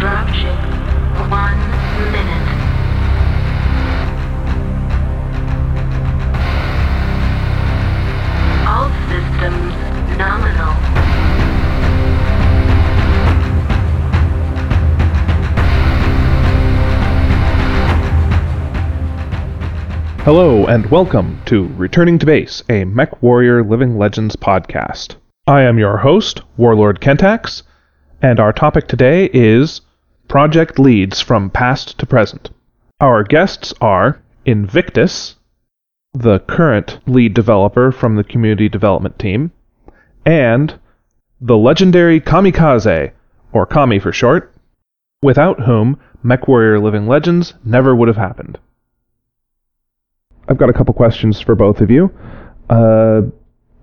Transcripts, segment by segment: Dropship 1 minute. All systems nominal. Hello and welcome to Returning to Base, a MechWarrior Living Legends podcast. I am your host, Warlord Kentax, and our topic today is Project Leads from Past to Present. Our guests are Invictus, the current lead developer from the community development team, and the legendary Kamikaze, or Kami for short, without whom MechWarrior Living Legends never would have happened. I've got a couple questions for both of you.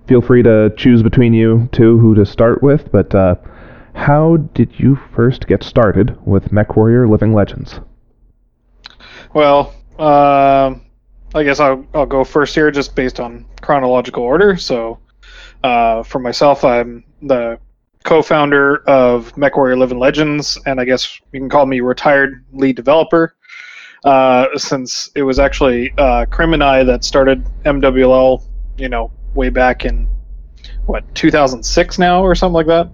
Feel free to choose between you two who to start with, but how did you first get started with MechWarrior Living Legends? Well, I guess I'll go first here, just based on chronological order. So, for myself, I'm the co-founder of MechWarrior Living Legends, and I guess you can call me retired lead developer, since it was actually Krim and I that started MWL, way back in 2006 now or something like that.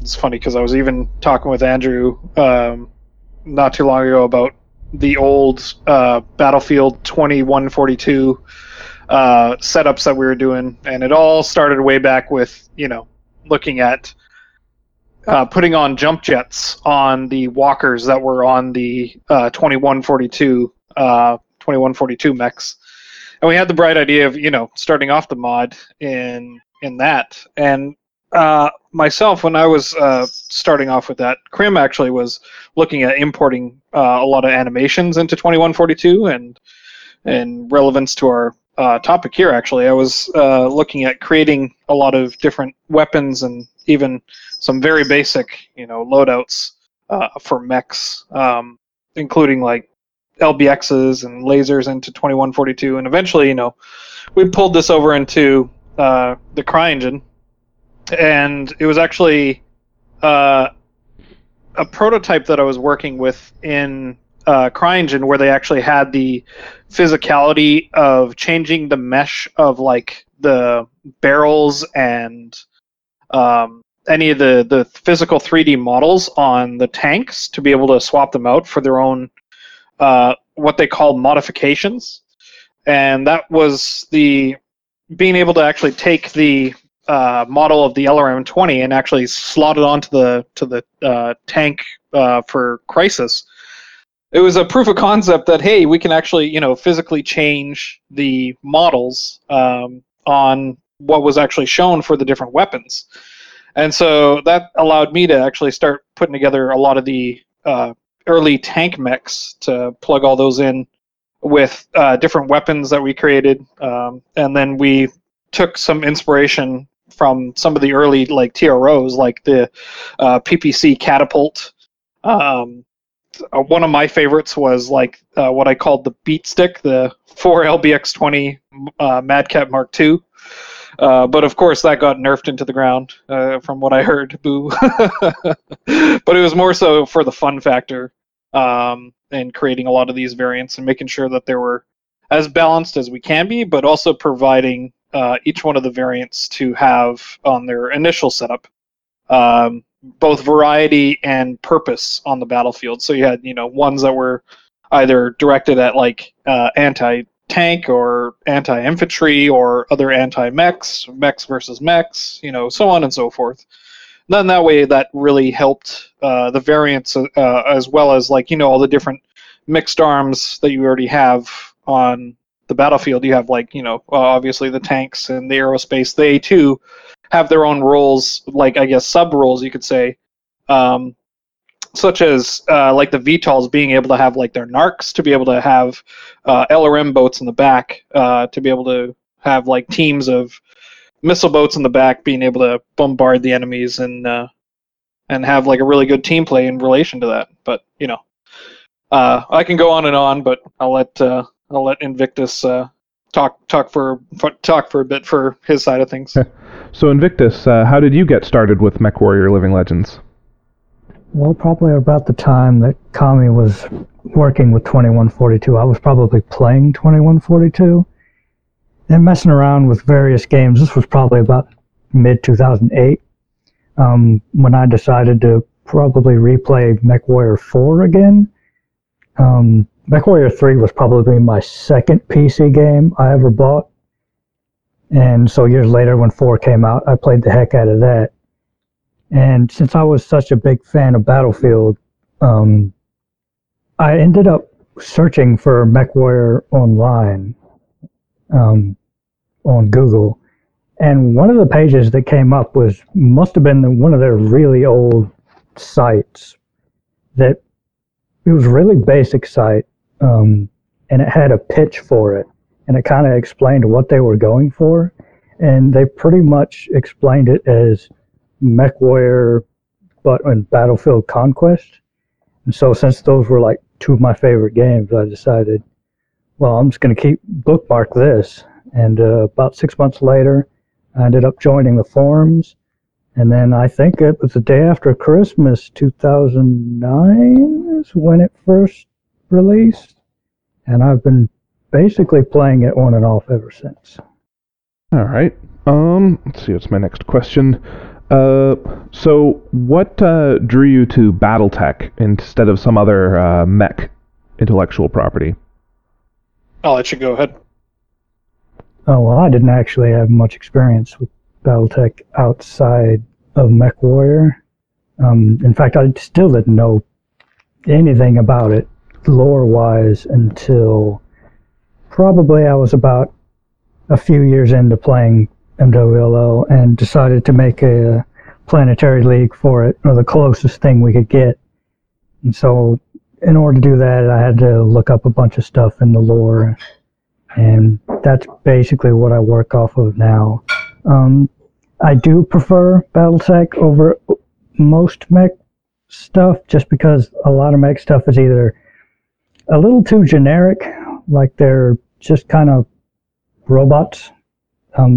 It's funny because I was even talking with Andrew not too long ago about the old Battlefield 2142 setups that we were doing, and it all started way back with looking at putting on jump jets on the walkers that were on the 2142 mechs, and we had the bright idea of starting off the mod in that. And myself, when I was starting off with that, Krim actually was looking at importing a lot of animations into 2142, and in relevance to our topic here, actually, I was looking at creating a lot of different weapons and even some very basic, loadouts for mechs, including like LBXs and lasers into 2142, and eventually, we pulled this over into the CryEngine. And it was actually a prototype that I was working with in CryEngine, where they actually had the physicality of changing the mesh of like the barrels and any of the physical 3D models on the tanks to be able to swap them out for their own what they call modifications. And that was the being able to actually take the model of the LRM-20 and actually slot it onto the tank for Crysis. It was a proof of concept that, hey, we can actually physically change the models on what was actually shown for the different weapons. And so that allowed me to actually start putting together a lot of the early tank mechs to plug all those in with different weapons that we created, and then we took some inspiration from some of the early like TROs, like the PPC Catapult. One of my favorites was like what I called the beat stick, the 4LBX20 Madcap Mark II. But of course that got nerfed into the ground from what I heard, boo. But it was more so for the fun factor, and creating a lot of these variants and making sure that they were as balanced as we can be, but also providing each one of the variants to have on their initial setup both variety and purpose on the battlefield. So you had ones that were either directed at like anti-tank or anti-infantry or other anti-mechs, mechs versus mechs, so on and so forth. And then that way that really helped the variants, as well as like all the different mixed arms that you already have on the battlefield. You have like obviously the tanks and the aerospace, they too have their own roles, like I guess sub roles you could say, such as like the VTOLs being able to have like their narcs, to be able to have LRM boats in the back, to be able to have like teams of missile boats in the back being able to bombard the enemies, and have like a really good team play in relation to that. But I can go on and on, but I'll let Invictus talk for a bit for his side of things. So Invictus, how did you get started with MechWarrior Living Legends? Well, probably about the time that Kami was working with 2142, I was probably playing 2142 and messing around with various games. This was probably about mid-2008 when I decided to probably replay MechWarrior 4 again. MechWarrior 3 was probably my second PC game I ever bought. And so years later when 4 came out, I played the heck out of that. And since I was such a big fan of Battlefield, I ended up searching for MechWarrior Online on Google. And one of the pages that came up must have been one of their really old sites. It was a really basic site, and it had a pitch for it. And it kind of explained what they were going for. And they pretty much explained it as MechWarrior, but in Battlefield Conquest. And so since those were like two of my favorite games, I decided, well, I'm just going to bookmark this. And about 6 months later, I ended up joining the forums. And then I think it was the day after Christmas, 2009 is when it first released. And I've been basically playing it on and off ever since. All right. Let's see, what's my next question? So what drew you to BattleTech instead of some other mech intellectual property? I'll let you go ahead. Oh, well, I didn't actually have much experience with BattleTech outside of MechWarrior. In fact, I still didn't know anything about it lore-wise until probably I was about a few years into playing MWLO and decided to make a planetary league for it, or the closest thing we could get. And so in order to do that, I had to look up a bunch of stuff in the lore, and that's basically what I work off of now. I do prefer BattleTech over most mech stuff, just because a lot of mech stuff is either a little too generic, like they're just kind of robots.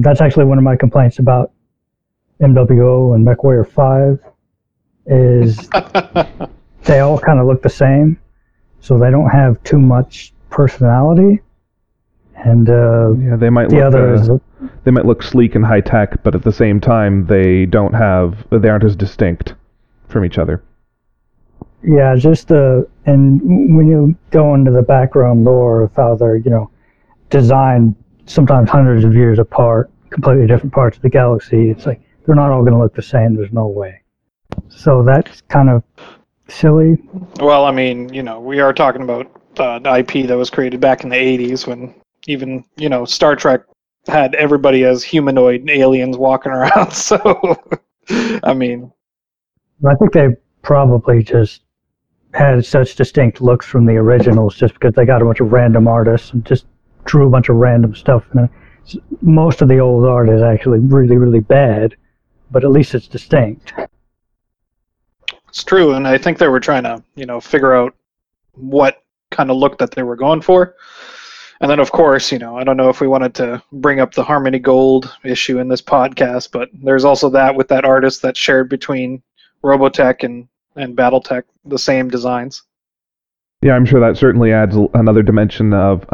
That's actually one of my complaints about MWO and MechWarrior 5, is they all kind of look the same, so they don't have too much personality. And yeah, they might look sleek and high tech, but at the same time, they aren't as distinct from each other. Yeah, and when you go into the background lore of how they're designed, sometimes hundreds of years apart, completely different parts of the galaxy, it's like they're not all going to look the same. There's no way. So that's kind of silly. Well, I mean, we are talking about an IP that was created back in the 80s when even, Star Trek had everybody as humanoid aliens walking around. So, I mean, I think they probably just had such distinct looks from the originals just because they got a bunch of random artists and just drew a bunch of random stuff. And most of the old art is actually really, really bad, but at least it's distinct. It's true, and I think they were trying to, figure out what kind of look that they were going for. And then, of course, I don't know if we wanted to bring up the Harmony Gold issue in this podcast, but there's also that with that artist that shared between Robotech and BattleTech the same designs. Yeah, I'm sure that certainly adds another dimension of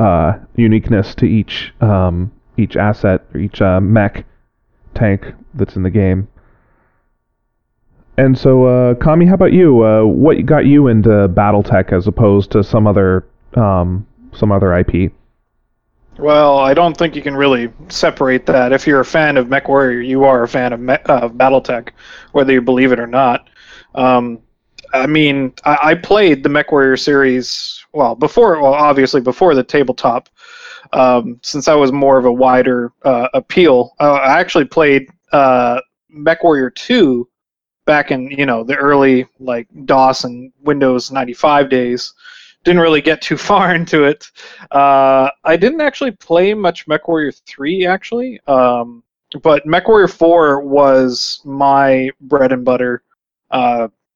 uniqueness to each asset, or each mech tank that's in the game. And so, Kami, how about you? What got you into BattleTech as opposed to some other IP? Well, I don't think you can really separate that. If you're a fan of MechWarrior, you are a fan of BattleTech, whether you believe it or not. I mean, I played the MechWarrior series, obviously before the tabletop, since I was more of a wider appeal. I actually played MechWarrior 2 back in, the early, like, DOS and Windows 95 days. Didn't really get too far into it. I didn't actually play much MechWarrior 3, actually. But MechWarrior 4 was my bread and butter.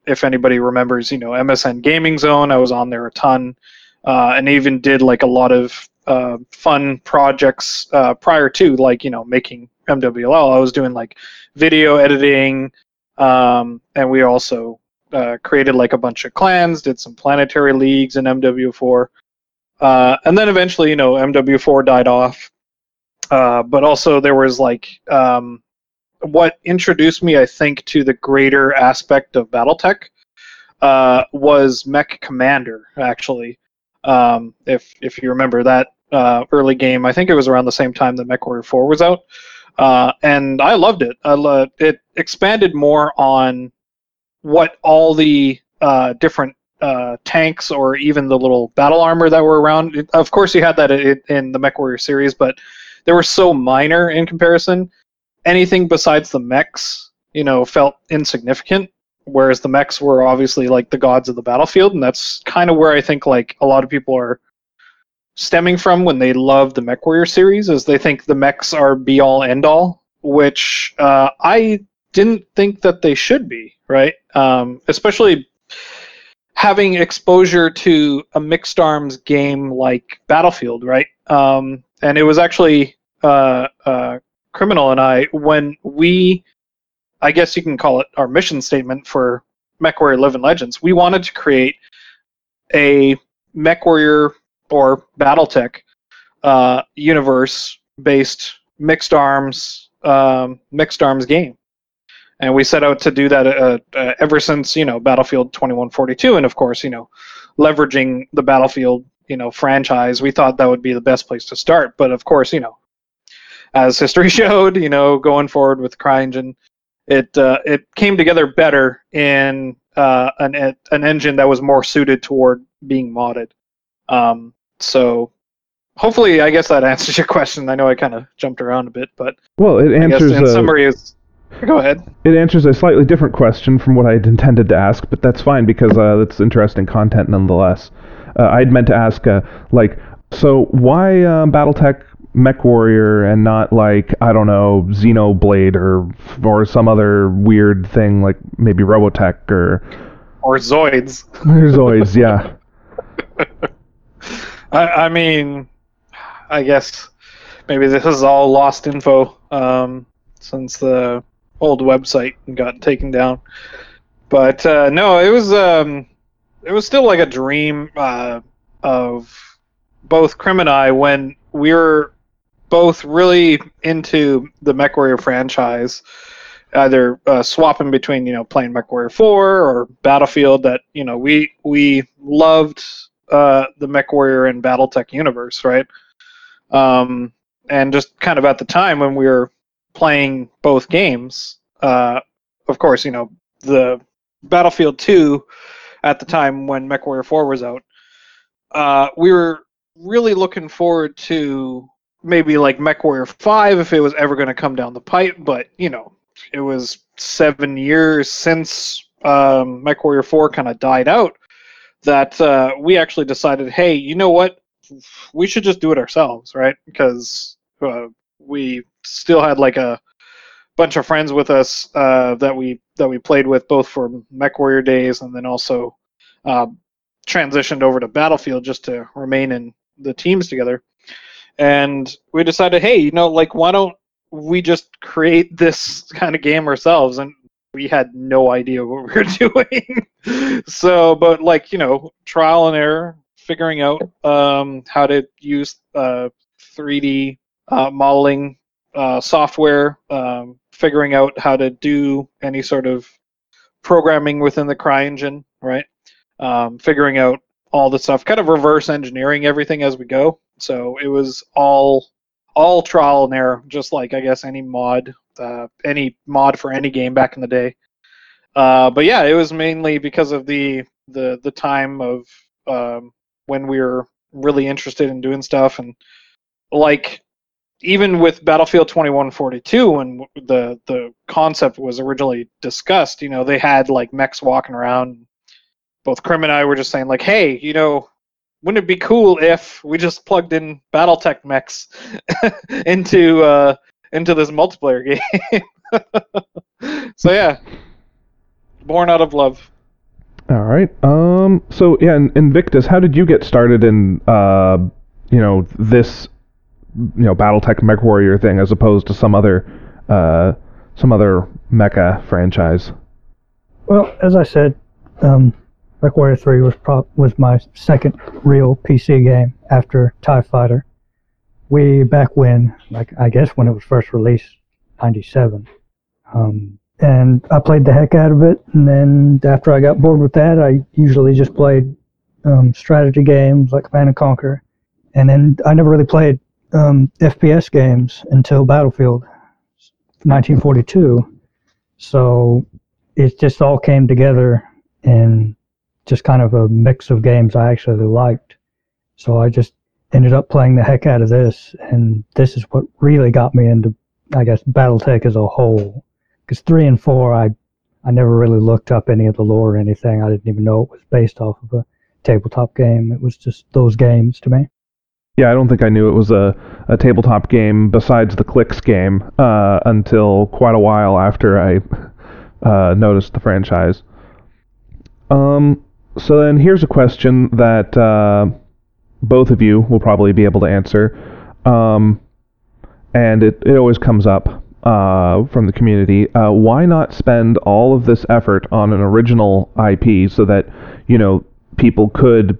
If anybody remembers, MSN Gaming Zone, I was on there a ton. And even did, like, a lot of fun projects prior to, like, making MWL. I was doing, like, video editing. And we also created like a bunch of clans, did some planetary leagues in MW4. And then eventually, you know, MW4 died off. But also there was like, what introduced me, I think, to the greater aspect of BattleTech was Mech Commander, actually. If you remember that early game, I think it was around the same time that MechWarrior 4 was out. And I loved it. It expanded more on what all the different tanks or even the little battle armor that were around. Of course, you had that in the MechWarrior series, but they were so minor in comparison. Anything besides the mechs, you know, felt insignificant, whereas the mechs were obviously like the gods of the battlefield, and that's kind of where I think like a lot of people are stemming from when they love the MechWarrior series, is they think the mechs are be-all, end-all, which I didn't think that they should be, right? Especially having exposure to a mixed arms game like Battlefield, right? And it was actually Criminal and I, when we, I guess you can call it our mission statement for MechWarrior Living Legends, we wanted to create a MechWarrior or BattleTech universe-based mixed arms game, and we set out to do that ever since, you know, Battlefield 2142, and of course, you know, leveraging the Battlefield, you know, franchise, we thought that would be the best place to start. But of course, you know, as history showed, you know, going forward with CryEngine, it came together better in an engine that was more suited toward being modded. So hopefully, I guess that answers your question. I know I kind of jumped around a bit, but well, it answers. I guess in summary, is go ahead. It answers a slightly different question from what I had intended to ask, but that's fine because that's interesting content nonetheless. I'd meant to ask, like, so why BattleTech MechWarrior and not like, I don't know, Xenoblade or some other weird thing like maybe Robotech or Zoids. Or Zoids, yeah. I mean, I guess maybe this is all lost info since the old website got taken down. But no, it was still like a dream of both Krim and I when we were both really into the MechWarrior franchise, either swapping between, you know, playing MechWarrior 4 or Battlefield. That, you know, we loved the MechWarrior and BattleTech universe, right? And just kind of at the time when we were playing both games, of course, you know, the Battlefield 2 at the time when MechWarrior 4 was out, we were really looking forward to maybe like MechWarrior 5 if it was ever going to come down the pipe. But, you know, it was 7 years since MechWarrior 4 kind of died out, that we actually decided, hey, you know what, we should just do it ourselves, right? Because we still had like a bunch of friends with us that we played with, both for MechWarrior days and then also transitioned over to Battlefield just to remain in the teams together. And we decided, hey, you know, like, why don't we just create this kind of game ourselves? And we had no idea what we were doing. So, but like, you know, trial and error, figuring out how to use 3D modeling software, figuring out how to do any sort of programming within the CryEngine, right? Figuring out all the stuff, kind of reverse engineering everything as we go. So it was all trial and error, just like, I guess, any mod for any game back in the day. But yeah, it was mainly because of the time of when we were really interested in doing stuff. And like, even with Battlefield 2142, when the concept was originally discussed, you know, they had like mechs walking around. Both Krim and I were just saying like, hey, you know, wouldn't it be cool if we just plugged in BattleTech mechs into this multiplayer game? So yeah, born out of love. All right. So yeah, Invictus, how did you get started in you know, this, you know, BattleTech MechWarrior thing as opposed to some other mecha franchise? Well, as I said, MechWarrior 3 was my second real PC game after TIE Fighter. Way back when, like I guess when it was first released, 97. And I played the heck out of it, and then after I got bored with that, I usually just played strategy games like Command & Conquer. And then I never really played FPS games until Battlefield 1942. So it just all came together in just kind of a mix of games I actually liked. So I just ended up playing the heck out of this, and this is what really got me into, I guess, BattleTech as a whole. Because 3 and 4, I never really looked up any of the lore or anything. I didn't even know it was based off of a tabletop game. It was just those games to me. Yeah, I don't think I knew it was a tabletop game besides the Clix game until quite a while after I noticed the franchise. So then here's a question that both of you will probably be able to answer. And it always comes up from the community. Why not spend all of this effort on an original IP so that, you know, people could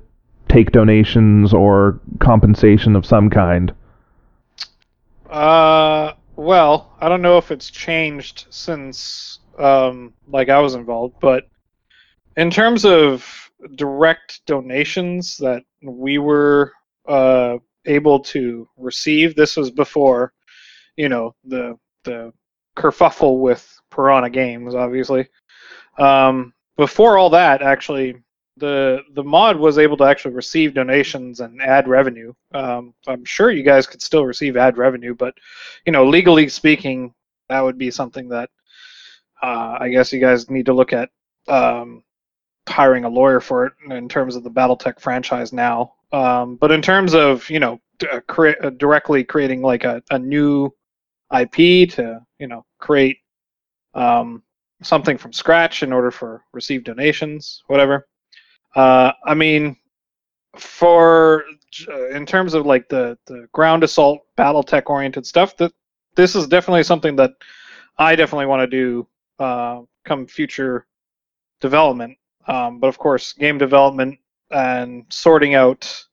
take donations or compensation of some kind? Well, I don't know if it's changed since like I was involved, but in terms of direct donations that we were able to receive, this was before, you know, the kerfuffle with Piranha Games, obviously. Before all that, actually, the mod was able to actually receive donations and ad revenue. I'm sure you guys could still receive ad revenue, but, you know, legally speaking, that would be something that I guess you guys need to look at hiring a lawyer for it in terms of the BattleTech franchise now. But in terms of, you know, directly creating like a new IP to, you know, create something from scratch in order for receive donations, whatever. I mean, in terms of like the ground assault BattleTech oriented stuff, this is definitely something that I definitely want to do come future development. But of course, game development and sorting out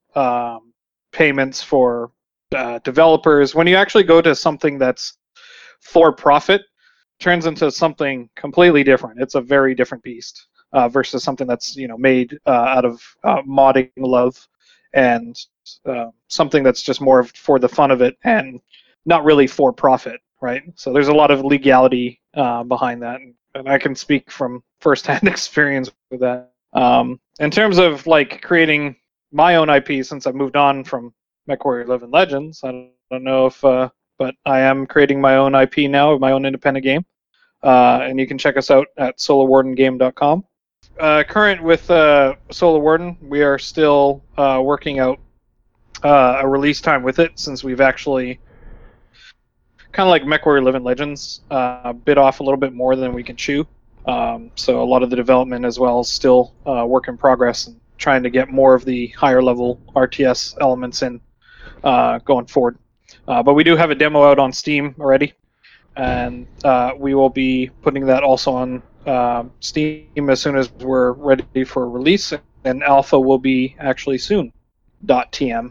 payments for developers. When you actually go to something that's for profit, turns into something completely different. It's a very different beast. Versus something that's, you know, made out of modding love and something that's just more for the fun of it and not really for profit, right? So there's a lot of legality behind that, and I can speak from firsthand experience with that. In terms of like creating my own IP, since I've moved on from MechWarrior Living Legends, I don't know if, but I am creating my own IP now, my own independent game, and you can check us out at solarwardengame.com. Current with Solar Warden, we are still working out a release time with it, since we've actually, kind of like MechWarrior Living Legends, bit off a little bit more than we can chew. So a lot of the development as well is still work in progress, and trying to get more of the higher level RTS elements in going forward. But we do have a demo out on Steam already, and we will be putting that also on Steam as soon as we're ready for release, and alpha will be actually soon. .tm.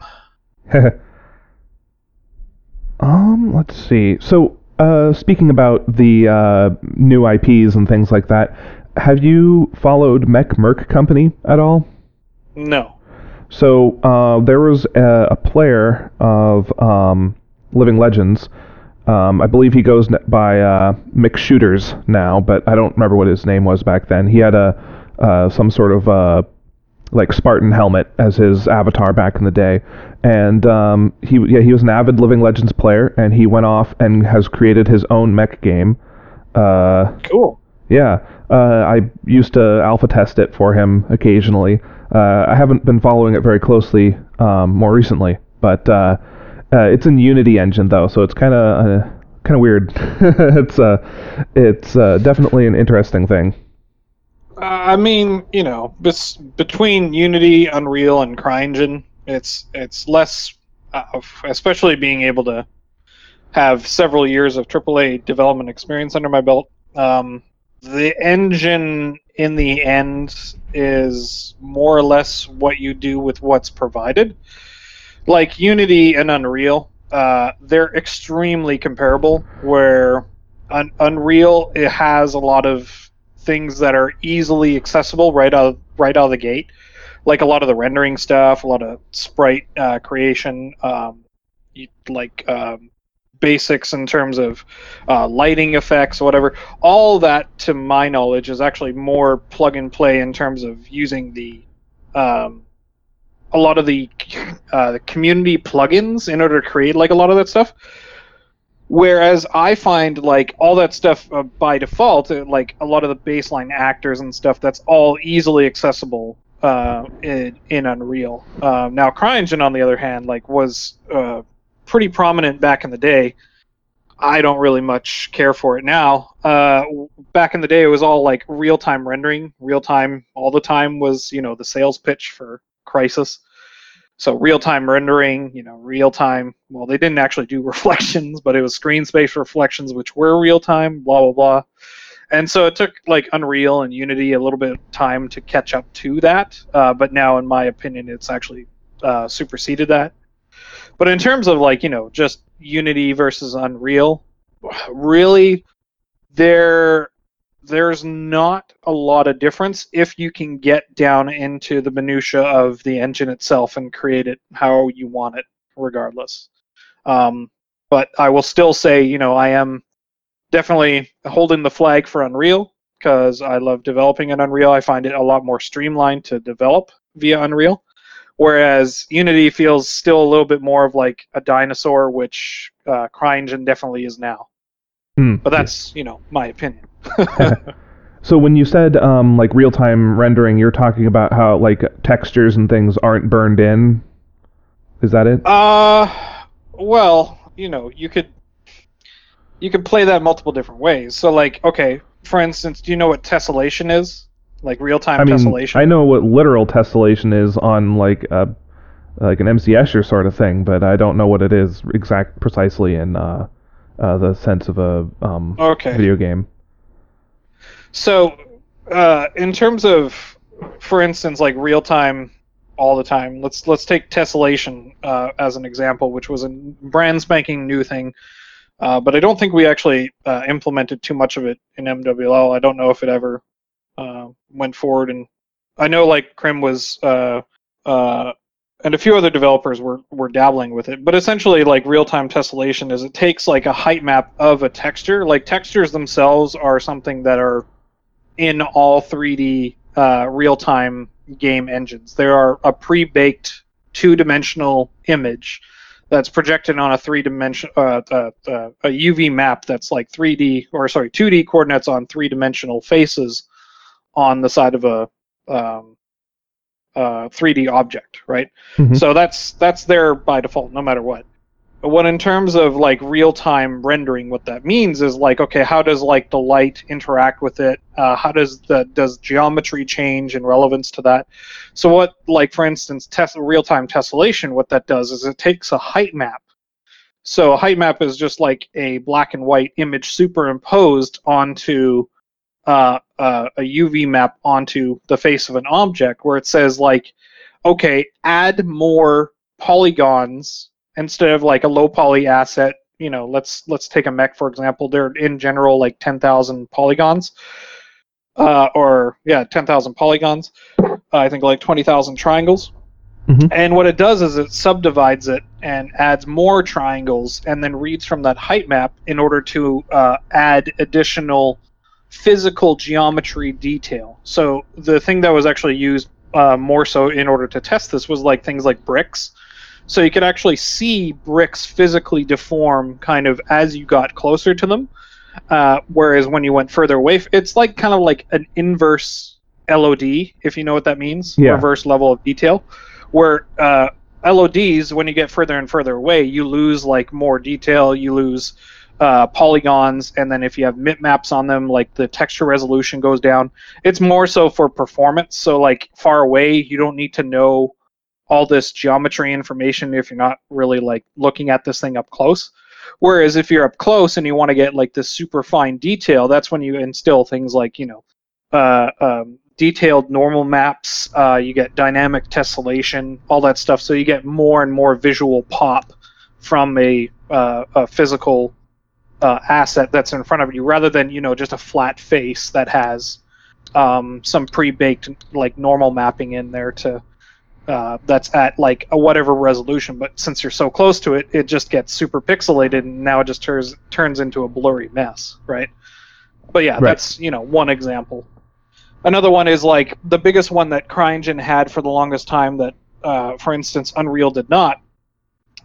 Let's see. So, speaking about the new IPs and things like that, have you followed Mech Merc Company at all? No. So, there was a player of Living Legends. I believe he goes by McShooters now, but I don't remember what his name was back then. He had some sort of like Spartan helmet as his avatar back in the day, and he was an avid Living Legends player, and he went off and has created his own mech game. Cool. Yeah, I used to alpha test it for him occasionally. I haven't been following it very closely more recently, but. It's in Unity engine though, so it's kind of weird. It's definitely an interesting thing. I mean, you know, between Unity, Unreal, and CryEngine, it's less, especially being able to have several years of AAA development experience under my belt. The engine, in the end, is more or less what you do with what's provided. Like Unity and Unreal, they're extremely comparable, where Unreal, it has a lot of things that are easily accessible right out of the gate, like a lot of the rendering stuff, a lot of sprite creation, basics in terms of lighting effects or whatever. All that, to my knowledge, is actually more plug and play in terms of using the a lot of the community plugins in order to create like a lot of that stuff. Whereas I find like all that stuff by default, like a lot of the baseline actors and stuff, that's all easily accessible in Unreal. Now CryEngine, on the other hand, like was pretty prominent back in the day. I don't really much care for it now. Back in the day, it was all like real-time rendering. Real-time all the time was, you know, the sales pitch for Crysis. So real-time rendering, you know, real-time. Well, they didn't actually do reflections, but it was screen space reflections, which were real-time, blah, blah, blah. And so it took like Unreal and Unity a little bit of time to catch up to that. But now, in my opinion, it's actually superseded that. But in terms of, like, you know, just Unity versus Unreal, really, there's not a lot of difference if you can get down into the minutia of the engine itself and create it how you want it, regardless. But I will still say, you know, I am definitely holding the flag for Unreal, because I love developing in Unreal. I find it a lot more streamlined to develop via Unreal. Whereas Unity feels still a little bit more of like a dinosaur, which CryEngine definitely is now. But that's, you know, my opinion. So when you said like real-time rendering, you're talking about how like textures and things aren't burned in. Is that it? Well, you know, you could play that multiple different ways. So like, okay, for instance, do you know what tessellation is? Like real-time tessellation. I know what literal tessellation is on like an MC Escher sort of thing, but I don't know what it is precisely in the sense of a video game. So, in terms of, for instance, like real-time all the time, let's take tessellation as an example, which was a brand spanking new thing. But I don't think we actually implemented too much of it in MWL. I don't know if it ever went forward, and I know like Krim was and a few other developers were dabbling with it, but essentially like real-time tessellation is it takes like a height map of a texture. Like textures themselves are something that are in all 3D real-time game engines. They are a pre-baked two-dimensional image that's projected on a three-dimension a UV map that's like 2D coordinates on three-dimensional faces on the side of a 3D object, right? Mm-hmm. So that's there by default, no matter what. But what in terms of like real-time rendering, what that means is like, okay, how does like the light interact with it? How does geometry change in relevance to that? So what, like for instance, real-time tessellation, what that does is it takes a height map. So a height map is just like a black and white image superimposed onto a UV map onto the face of an object, where it says like, okay, add more polygons instead of like a low poly asset. You know, let's take a mech for example. They're in general like 10,000 polygons, 10,000 polygons. I think like 20,000 triangles. Mm-hmm. And what it does is it subdivides it and adds more triangles, and then reads from that height map in order to add additional physical geometry detail. So the thing that was actually used more so in order to test this was like things like bricks. So you could actually see bricks physically deform kind of as you got closer to them, whereas when you went further away, it's like kind of like an inverse LOD, if you know what that means. Yeah. Reverse level of detail, where LODs, when you get further and further away, you lose like more detail, you lose polygons, and then if you have mipmaps on them, like the texture resolution goes down. It's more so for performance. So like far away, you don't need to know all this geometry information if you're not really like looking at this thing up close. Whereas if you're up close and you want to get like this super fine detail, that's when you instill things like, you know, detailed normal maps, you get dynamic tessellation, all that stuff. So you get more and more visual pop from a physical asset that's in front of you, rather than, you know, just a flat face that has some pre-baked like normal mapping in there to that's at like a whatever resolution. But since you're so close to it, it just gets super pixelated, and now it just turns into a blurry mess, right? But yeah, right. That's, you know, one example. Another one is like the biggest one that CryEngine had for the longest time that, for instance, Unreal did not.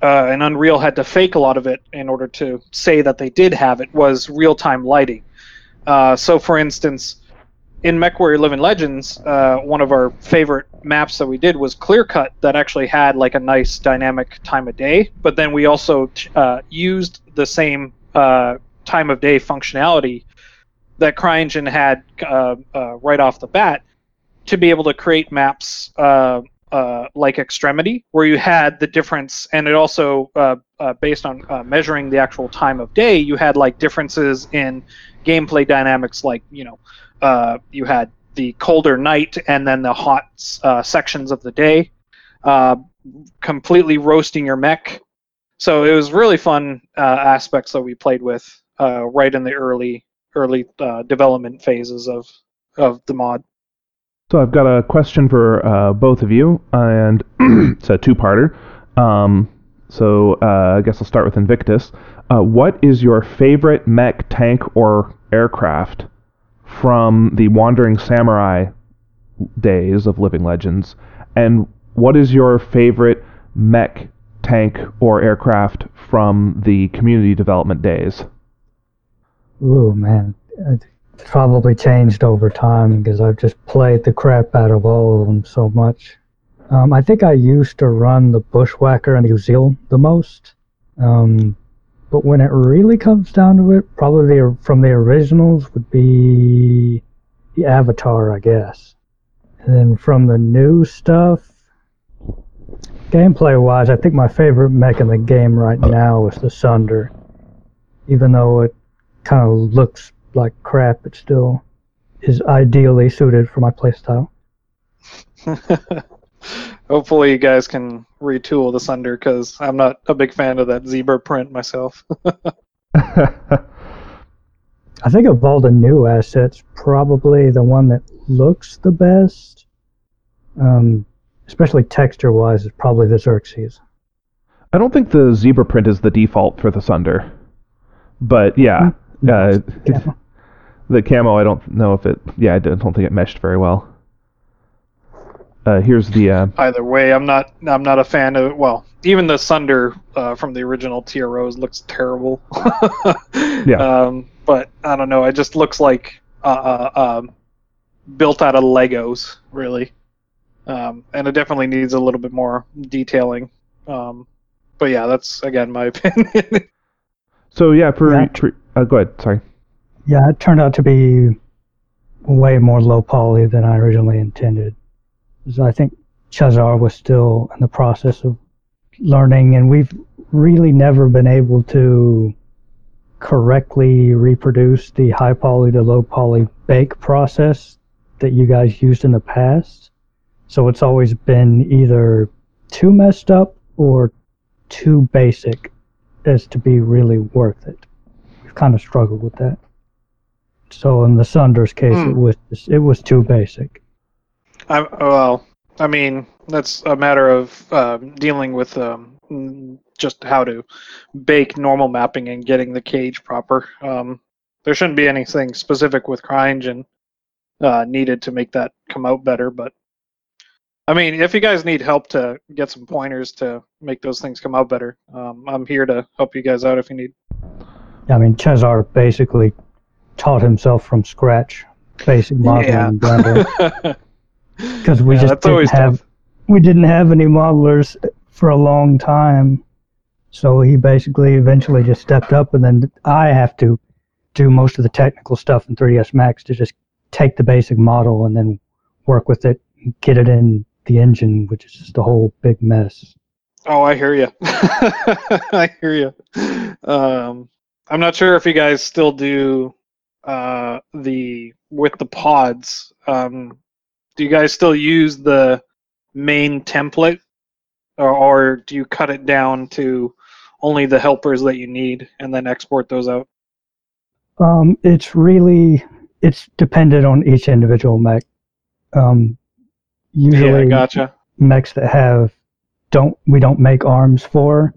And Unreal had to fake a lot of it in order to say that they did have it, was real-time lighting. So, for instance, in MechWarrior Living Legends, one of our favorite maps that we did was Clear Cut, that actually had like a nice dynamic time of day. But then we also used the same time of day functionality that CryEngine had right off the bat to be able to create maps like Extremity, where you had the difference, and it also, based on measuring the actual time of day, you had like differences in gameplay dynamics, like, you know, you had the colder night and then the hot sections of the day, completely roasting your mech. So it was really fun aspects that we played with right in the early development phases of the mod. So I've got a question for both of you, and it's a two-parter. I guess I'll start with Invictus. What is your favorite mech, tank, or aircraft from the Wandering Samurai days of Living Legends? And what is your favorite mech, tank, or aircraft from the community development days? Ooh, man. Probably changed over time because I've just played the crap out of all of them so much. I think I used to run the Bushwhacker and the Uziel the most. But when it really comes down to it, probably from the originals would be the Avatar, I guess. And then from the new stuff, gameplay-wise, I think my favorite mech in the game right now is the Sunder. Even though it kind of looks like crap, it still is ideally suited for my playstyle. Hopefully you guys can retool the Sunder, because I'm not a big fan of that zebra print myself. I think of all the new assets, probably the one that looks the best, especially texture-wise, is probably the Xerxes. I don't think the zebra print is the default for the Sunder, but yeah. The camo, I don't know if it... Yeah, I don't think it meshed very well. Here's the... Either way, I'm not a fan of... Well, even the Sunder from the original TROs looks terrible. Yeah. But, I don't know, it just looks like built out of Legos, really. And it definitely needs a little bit more detailing. But yeah, that's, again, my opinion. So, yeah, for... Yeah. Go ahead, sorry. Yeah, it turned out to be way more low poly than I originally intended. So I think Chazar was still in the process of learning, and we've really never been able to correctly reproduce the high poly to low poly bake process that you guys used in the past. So it's always been either too messed up or too basic as to be really worth it. We've kind of struggled with that. So in the Sunder's case, it was too basic. I mean, that's a matter of dealing with just how to bake normal mapping and getting the cage proper. There shouldn't be anything specific with CryEngine needed to make that come out better. But I mean, if you guys need help to get some pointers to make those things come out better, I'm here to help you guys out if you need. I mean, Chazar basically taught himself from scratch basic modeling. Because we didn't have any modelers for a long time, so he basically eventually just stepped up, and then I have to do most of the technical stuff in 3ds Max to just take the basic model and then work with it and get it in the engine, which is just a whole big mess. Oh, I hear you. I'm not sure if you guys still do with the pods. Do you guys still use the main template, or do you cut it down to only the helpers that you need and then export those out? It's dependent on each individual mech. Usually, gotcha. Mechs that we don't make arms for,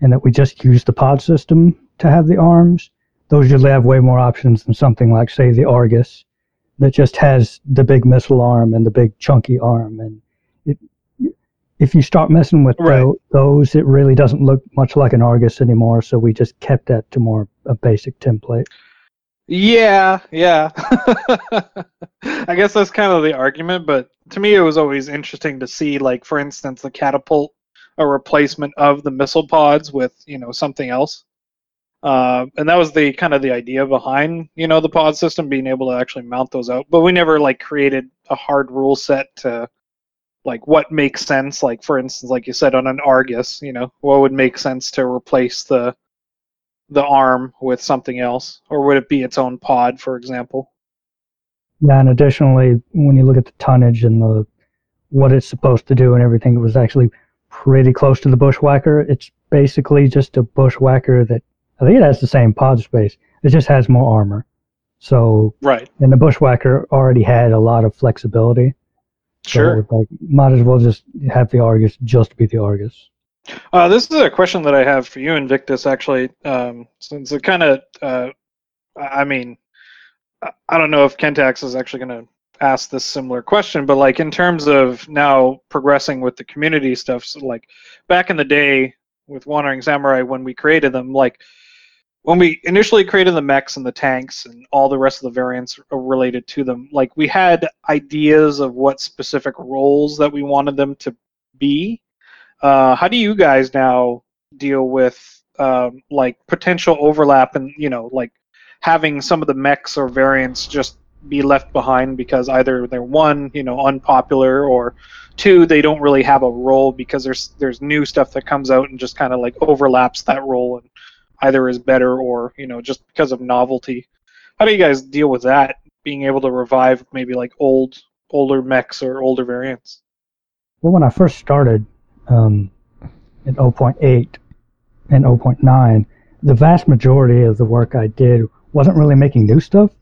and that we just use the pod system to have the arms. Those usually have way more options than something like, say, the Argus, that just has the big missile arm and the big chunky arm. And if you start messing with those, it really doesn't look much like an Argus anymore. So we just kept that to more a basic template. Yeah. I guess that's kind of the argument, but to me it was always interesting to see, like, for instance, the Catapult, a replacement of the missile pods with, something else. And that was the kind of the idea behind, the pod system, being able to actually mount those out. But we never, created a hard rule set to, what makes sense. Like, for instance, like you said, on an Argus, what would make sense to replace the arm with something else, or would it be its own pod, for example? Yeah, and additionally, when you look at the tonnage and what it's supposed to do and everything, it was actually pretty close to the Bushwhacker. It's basically just a Bushwhacker that, I think it has the same pod space, it just has more armor. So, and the Bushwhacker already had a lot of flexibility. Sure. So, might as well just have the Argus just be the Argus. This is a question that I have for you, Invictus, actually, since it kind of, I don't know if Kentax is actually going to ask this similar question, but, in terms of now progressing with the community stuff, so, back in the day with Wandering Samurai, when we created them, when we initially created the mechs and the tanks and all the rest of the variants related to them, we had ideas of what specific roles that we wanted them to be. How do you guys now deal with potential overlap and having some of the mechs or variants just be left behind because either they're one, unpopular, or two, they don't really have a role because there's new stuff that comes out and just kind of overlaps that role and either is better or just because of novelty. How do you guys deal with that, being able to revive maybe older mechs or older variants? Well, when I first started in 0.8 and 0.9, the vast majority of the work I did wasn't really making new stuff.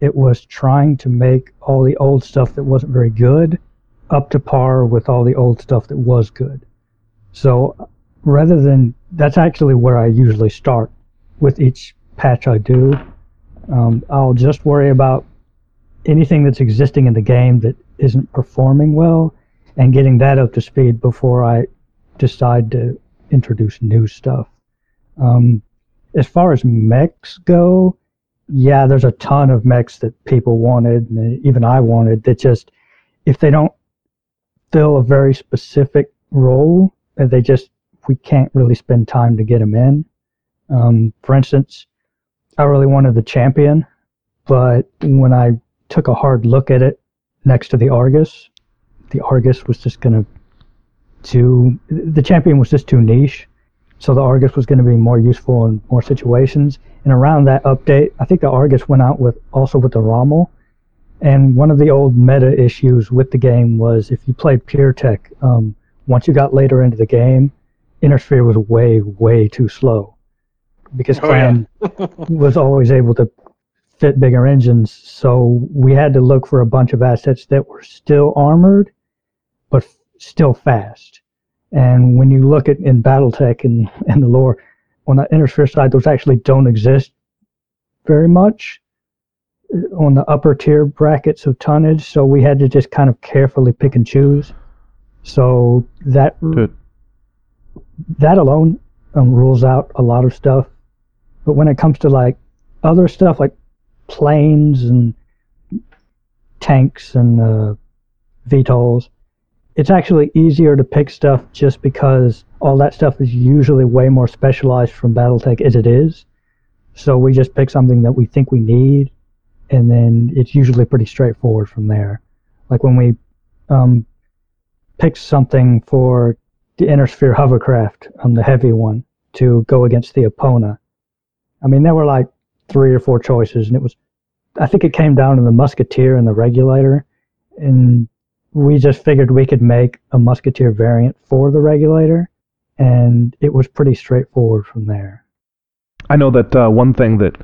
It was trying to make all the old stuff that wasn't very good up to par with all the old stuff that was good. So that's actually where I usually start with each patch I do. I'll just worry about anything that's existing in the game that isn't performing well, and getting that up to speed before I decide to introduce new stuff. As far as mechs go, yeah, there's a ton of mechs that people wanted, and even I wanted, that just, if they don't fill a very specific role, we can't really spend time to get them in. For instance, I really wanted the Champion, but when I took a hard look at it next to the Argus, the Champion was just too niche, so the Argus was going to be more useful in more situations. And around that update, I think the Argus went out with the Rommel, and one of the old meta issues with the game was if you played pure tech, once you got later into the game, Intersphere was way, way too slow, because Clan was always able to fit bigger engines, so we had to look for a bunch of assets that were still armored, but still fast. And when you look at in BattleTech and the lore, on the Intersphere side, those actually don't exist very much on the upper tier brackets of tonnage, so we had to just kind of carefully pick and choose. So that alone rules out a lot of stuff. But when it comes to other stuff like planes and tanks and VTOLs, it's actually easier to pick stuff just because all that stuff is usually way more specialized from BattleTech as it is. So we just pick something that we think we need, and then it's usually pretty straightforward from there. When we pick something for the Intersphere hovercraft, the heavy one, to go against the Epona, I mean, there were like 3 or 4 choices, and it was, I think it came down to the Musketeer and the Regulator, and we just figured we could make a Musketeer variant for the Regulator, and it was pretty straightforward from there. I know that one thing that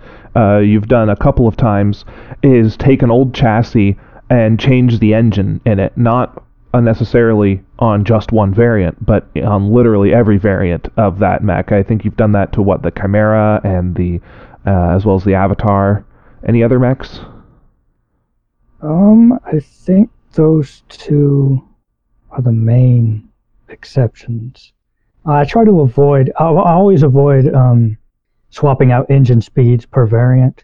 you've done a couple of times is take an old chassis and change the engine in it, not unnecessarily on just one variant, but on literally every variant of that mech. I think you've done that to the Chimera and the as well as the Avatar. Any other mechs? I think those two are the main exceptions. I try to avoid. I always avoid swapping out engine speeds per variant.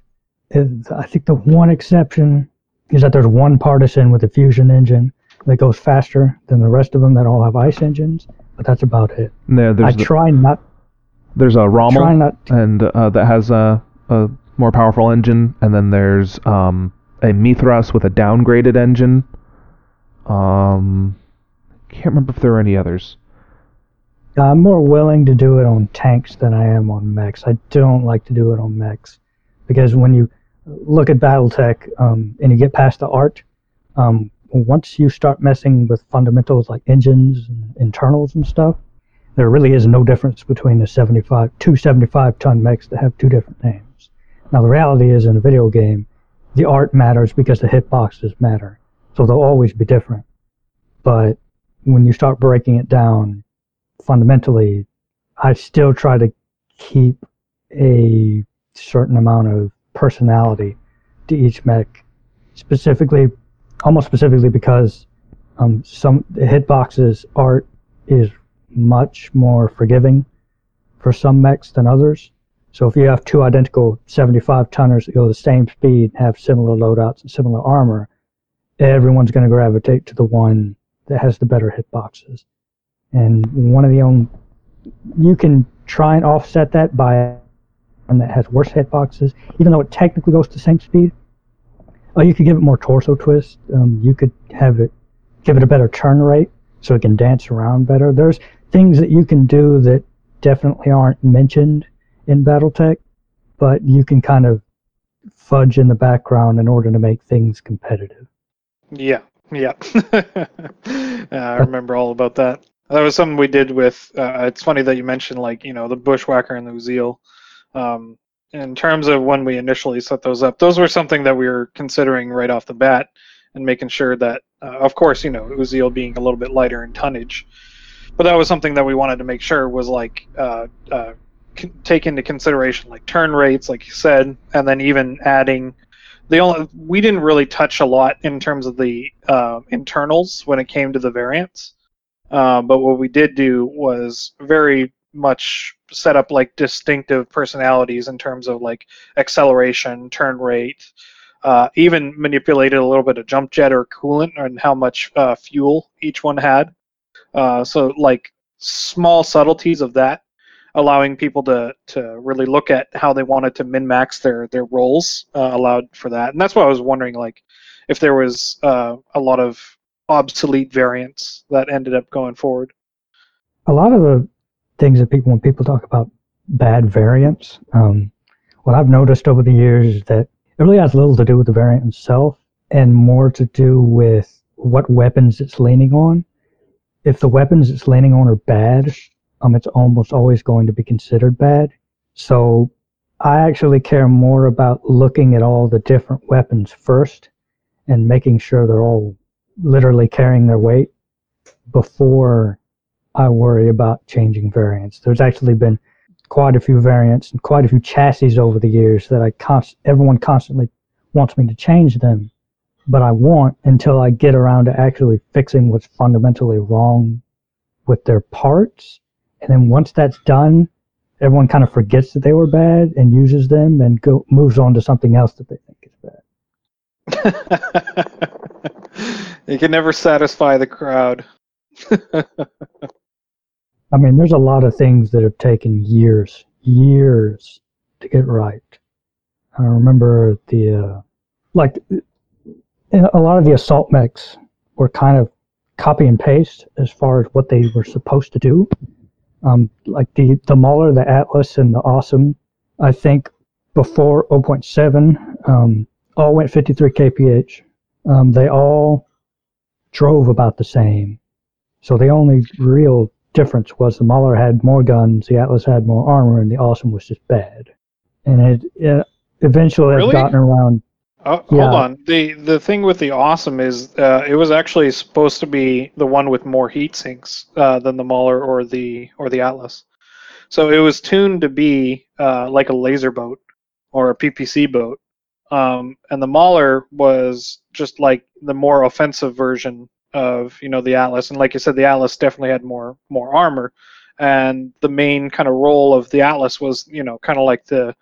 I think the one exception is that there's one partisan with a fusion engine that goes faster than the rest of them that all have ice engines, but that's about it. No, I try not. There's a Rommel, and that has a more powerful engine, and then there's a Mithras with a downgraded engine. Can't remember if there are any others. I'm more willing to do it on tanks than I am on mechs. I don't like to do it on mechs, because when you look at BattleTech and you get past the art, once you start messing with fundamentals like engines and internals and stuff, there really is no difference between the 75-ton mechs that have two different names. Now, the reality is, in a video game, the art matters because the hitboxes matter. So they'll always be different. But when you start breaking it down fundamentally, I still try to keep a certain amount of personality to each mech, specifically because some hitboxes art is much more forgiving for some mechs than others. So if you have two identical 75-tonners that go the same speed, have similar loadouts and similar armor, everyone's going to gravitate to the one that has the better hitboxes. And one of the only... You can try and offset that by one that has worse hitboxes, even though it technically goes to the same speed. Oh, you could give it more torso twist. You could give it a better turn rate so it can dance around better. There's things that you can do that definitely aren't mentioned in BattleTech, but you can kind of fudge in the background in order to make things competitive. Yeah. I remember all about that. That was something we did with, it's funny that you mentioned, the Bushwhacker and the Uziel. In terms of when we initially set those up, those were something that we were considering right off the bat and making sure that, of course, Uziel being a little bit lighter in tonnage, but that was something that we wanted to make sure was take into consideration, turn rates, like you said, and then even adding we didn't really touch a lot in terms of the internals when it came to the variants, but what we did do was very much set up distinctive personalities in terms of acceleration, turn rate, even manipulated a little bit of jump jet or coolant and how much fuel each one had. So small subtleties of that, allowing people to really look at how they wanted to min-max their roles, allowed for that. And that's why I was wondering if there was a lot of obsolete variants that ended up going forward. A lot of the things that when people talk about bad variants, what I've noticed over the years is that it really has little to do with the variant itself and more to do with what weapons it's leaning on. If the weapons it's leaning on are bad, it's almost always going to be considered bad. So I actually care more about looking at all the different weapons first and making sure they're all literally carrying their weight before I worry about changing variants. There's actually been quite a few variants and quite a few chassis over the years that everyone constantly wants me to change them, but I won't until I get around to actually fixing what's fundamentally wrong with their parts. And then once that's done, everyone kind of forgets that they were bad and uses them and moves on to something else that they think is bad. You can never satisfy the crowd. I mean, there's a lot of things that have taken years to get right. I remember a lot of the assault mechs were kind of copy and paste as far as what they were supposed to do. Like the Mauler, the Atlas, and the Awesome, I think before 0.7 all went 53 kph. They all drove about the same. So the only real difference was the Mauler had more guns, the Atlas had more armor, and the Awesome was just bad. And it eventually has gotten around. Yeah. Hold on. The thing with the Awesome is it was actually supposed to be the one with more heat sinks than the Mauler or the Atlas. So it was tuned to be like a laser boat or a PPC boat. And the Mauler was just like the more offensive version of, the Atlas. And like you said, the Atlas definitely had more armor. And the main kind of role of the Atlas was, kind of like the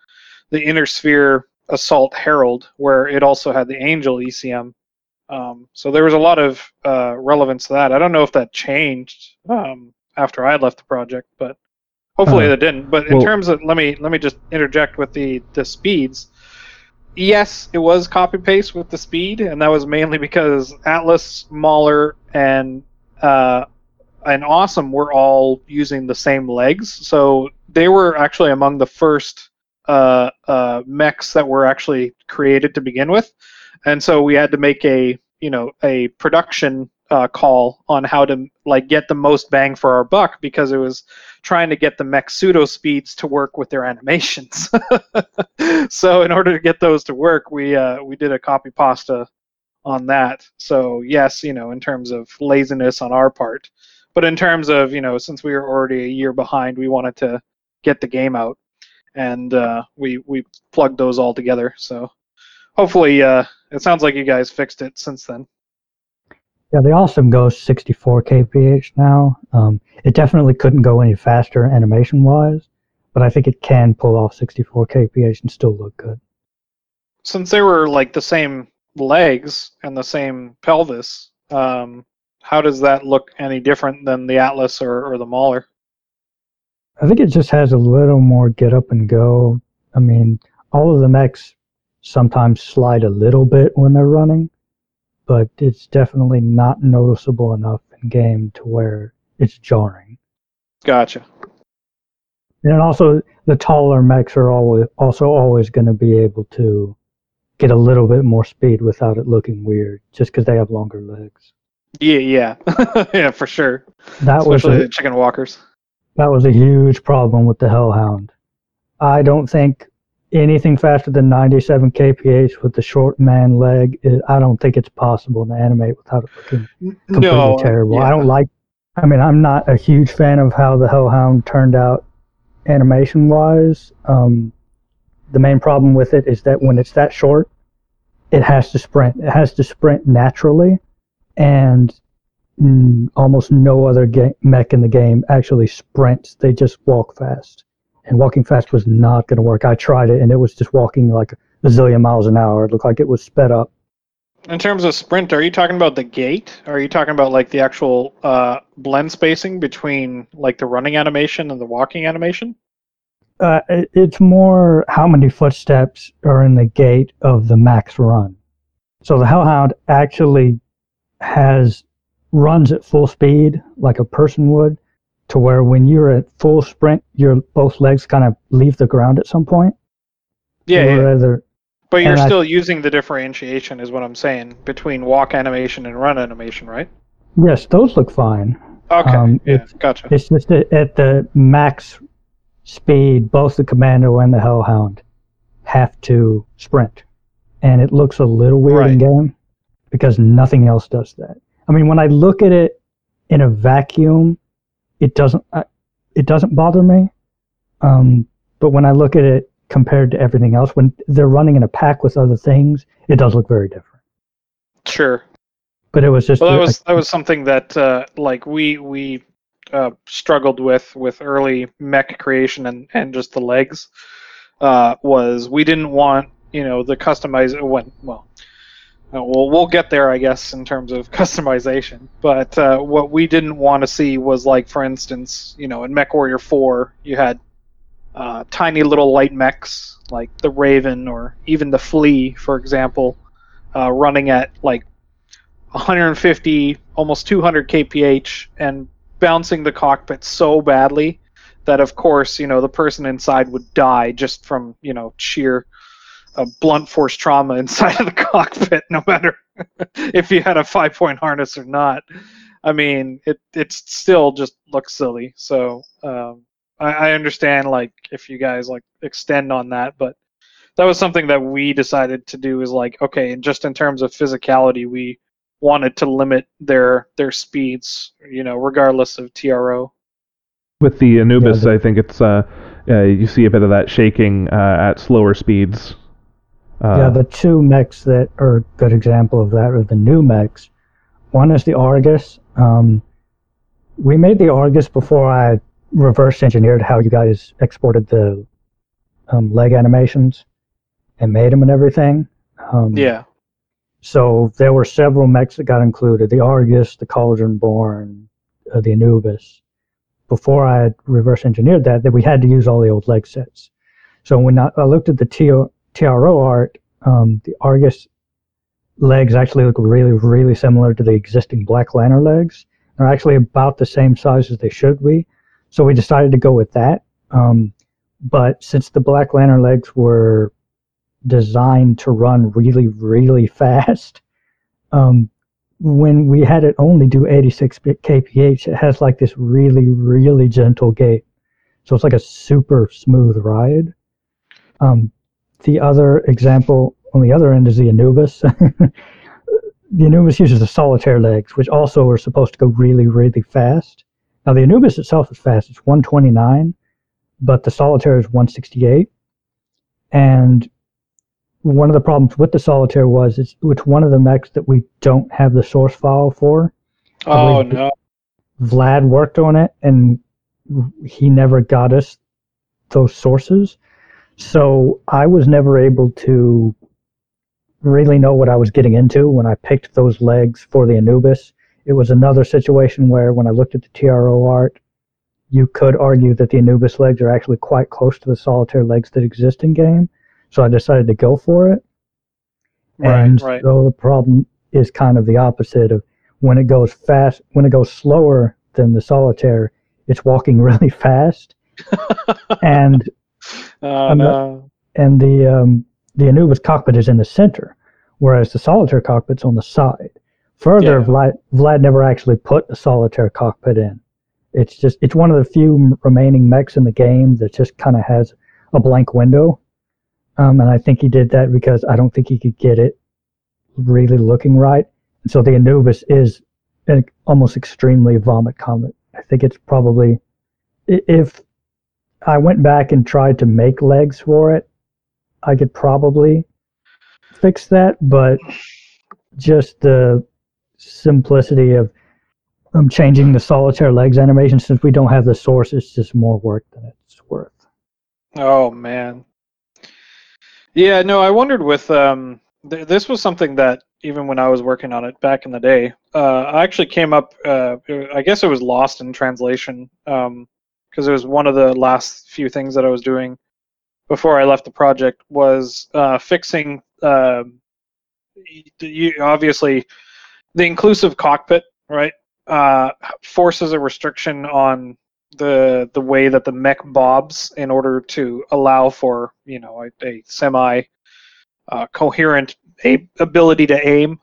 Inner Sphere Assault Herald, where it also had the Angel ECM. So there was a lot of relevance to that. I don't know if that changed after I left the project, but hopefully they didn't. But in terms of, let me just interject with the speeds. Yes, it was copy-paste with the speed, and that was mainly because Atlas, Mauler, and Awesome were all using the same legs. So they were actually among the first mechs that were actually created to begin with. And so we had to make a production call on how to get the most bang for our buck, because it was trying to get the mech pseudo speeds to work with their animations. So in order to get those to work, we did a copy pasta on that. So yes, in terms of laziness on our part, but in terms of, since we were already a year behind, we wanted to get the game out, and we plugged those all together. So hopefully it sounds like you guys fixed it since then. Yeah, the Awesome goes 64 kph now. It definitely couldn't go any faster animation-wise, but I think it can pull off 64 kph and still look good. Since they were the same legs and the same pelvis, how does that look any different than the Atlas or the Mauler? I think it just has a little more get-up and go. I mean, all of the mechs sometimes slide a little bit when they're running, but it's definitely not noticeable enough in game to where it's jarring. Gotcha. And also, the taller mechs are always going to be able to get a little bit more speed without it looking weird, just because they have longer legs. Yeah, yeah, for sure. Especially the chicken walkers. That was a huge problem with the Hellhound. I don't think anything faster than 97 kph with the short man leg, I don't think it's possible to animate without it looking completely terrible. Yeah. I'm not a huge fan of how the Hellhound turned out animation-wise. The main problem with it is that when it's that short, it has to sprint. It has to sprint naturally, and almost no other mech in the game actually sprints. They just walk fast. And walking fast was not going to work. I tried it, and it was just walking like a zillion miles an hour. It looked like it was sped up. In terms of sprint, are you talking about the gait? Are you talking about the actual blend spacing between the running animation and the walking animation? It's more how many footsteps are in the gait of the max run. So the Hellhound actually runs at full speed like a person would, to where when you're at full sprint, your both legs kind of leave the ground at some point. Yeah. But you're still using the differentiation, is what I'm saying, between walk animation and run animation, right? Yes, those look fine. Okay, gotcha. It's just at the max speed, both the Commando and the Hellhound have to sprint. And it looks a little weird in game, because nothing else does that. I mean, when I look at it in a vacuum, it doesn't bother me, but when I look at it compared to everything else, when they're running in a pack with other things, it does look very different. Sure, but it was just that was something that we struggled with early mech creation and just the legs was we didn't want the customize when well. Well, we'll get there, I guess, in terms of customization. But what we didn't want to see was, for instance, in MechWarrior 4, you had tiny little light mechs, like the Raven or even the Flea, for example, running at, 150, almost 200 kph and bouncing the cockpit so badly that, of course, you know, the person inside would die just from, you know, sheer blunt force trauma inside of the cockpit, no matter if you had a 5-point harness or not. I mean, it still just looks silly. So I understand, like, if you guys, like, extend on that, but that was something that we decided to do is, like, okay, and just in terms of physicality, we wanted to limit their speeds, you know, regardless of TRO. With the Anubis, I think it's you see a bit of that shaking at slower speeds. The two mechs that are a good example of that are the new mechs. One is the Argus. We made the Argus before I reverse engineered how you guys exported the leg animations and made them and everything. So there were several mechs that got included: the Argus, the Cauldron-Born, the Anubis. Before I had reverse engineered that we had to use all the old leg sets. So when I looked at the TRO art, the Argus legs actually look really, really similar to the existing Black Lantern legs. They're actually about the same size as they should be. So we decided to go with that. But since the Black Lantern legs were designed to run really, really fast, when we had it only do 86 kph, it has like this really, really gentle gait. So it's like a super smooth ride. The other example on the other end is the Anubis. The Anubis uses the Solitaire legs, which also are supposed to go really, really fast. Now, the Anubis itself is fast. It's 129, but the Solitaire is 168. And one of the problems with the Solitaire was it's one of the mechs that we don't have the source file for. Oh, no. Vlad worked on it, and he never got us those sources. So I was never able to really know what I was getting into when I picked those legs for the Anubis. It was another situation where when I looked at the TRO art, you could argue that the Anubis legs are actually quite close to the Solitaire legs that exist in-game. So I decided to go for it. And right. So the problem is kind of the opposite of when it goes fast, when it goes slower than the Solitaire, it's walking really fast. And the Anubis cockpit is in the center, whereas the Solitaire cockpit's on the side. Further, Vlad never actually put a Solitaire cockpit in. It's one of the few remaining mechs in the game that just kind of has a blank window. And I think he did that because I don't think he could get it really looking right. And so the Anubis is an almost extremely vomit comet. I think it's probably, if I went back and tried to make legs for it, I could probably fix that. But just the simplicity of changing the Solitaire legs animation, since we don't have the source, it's just more work than it's worth. Oh, man. Yeah, no, I wondered with this was something that even when I was working on it back in the day, I actually came up, I guess it was lost in translation, because it was one of the last few things that I was doing before I left the project was fixing, obviously, the inclusive cockpit, right, forces a restriction on the way that the mech bobs in order to allow for, you know, a semi coherent ability to aim.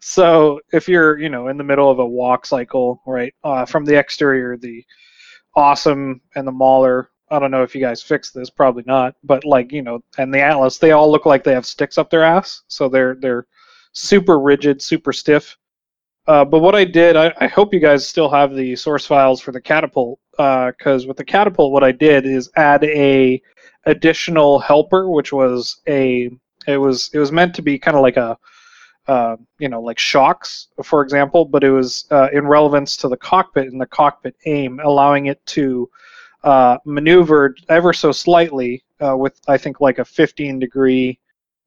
So if you're, you know, in the middle of a walk cycle, right, from the exterior, the Awesome and the Mauler, I don't know if you guys fixed this, probably not, but, like, you know, and the Atlas, they all look like they have sticks up their ass, so they're super rigid, super stiff. But what I did, I hope you guys still have the source files for the Catapult, because with the Catapult, what I did is add a additional helper, which was it was meant to be kind of like a, you know, like shocks, for example, but it was in relevance to the cockpit and the cockpit aim, allowing it to maneuver ever so slightly with, I think, like a 15-degree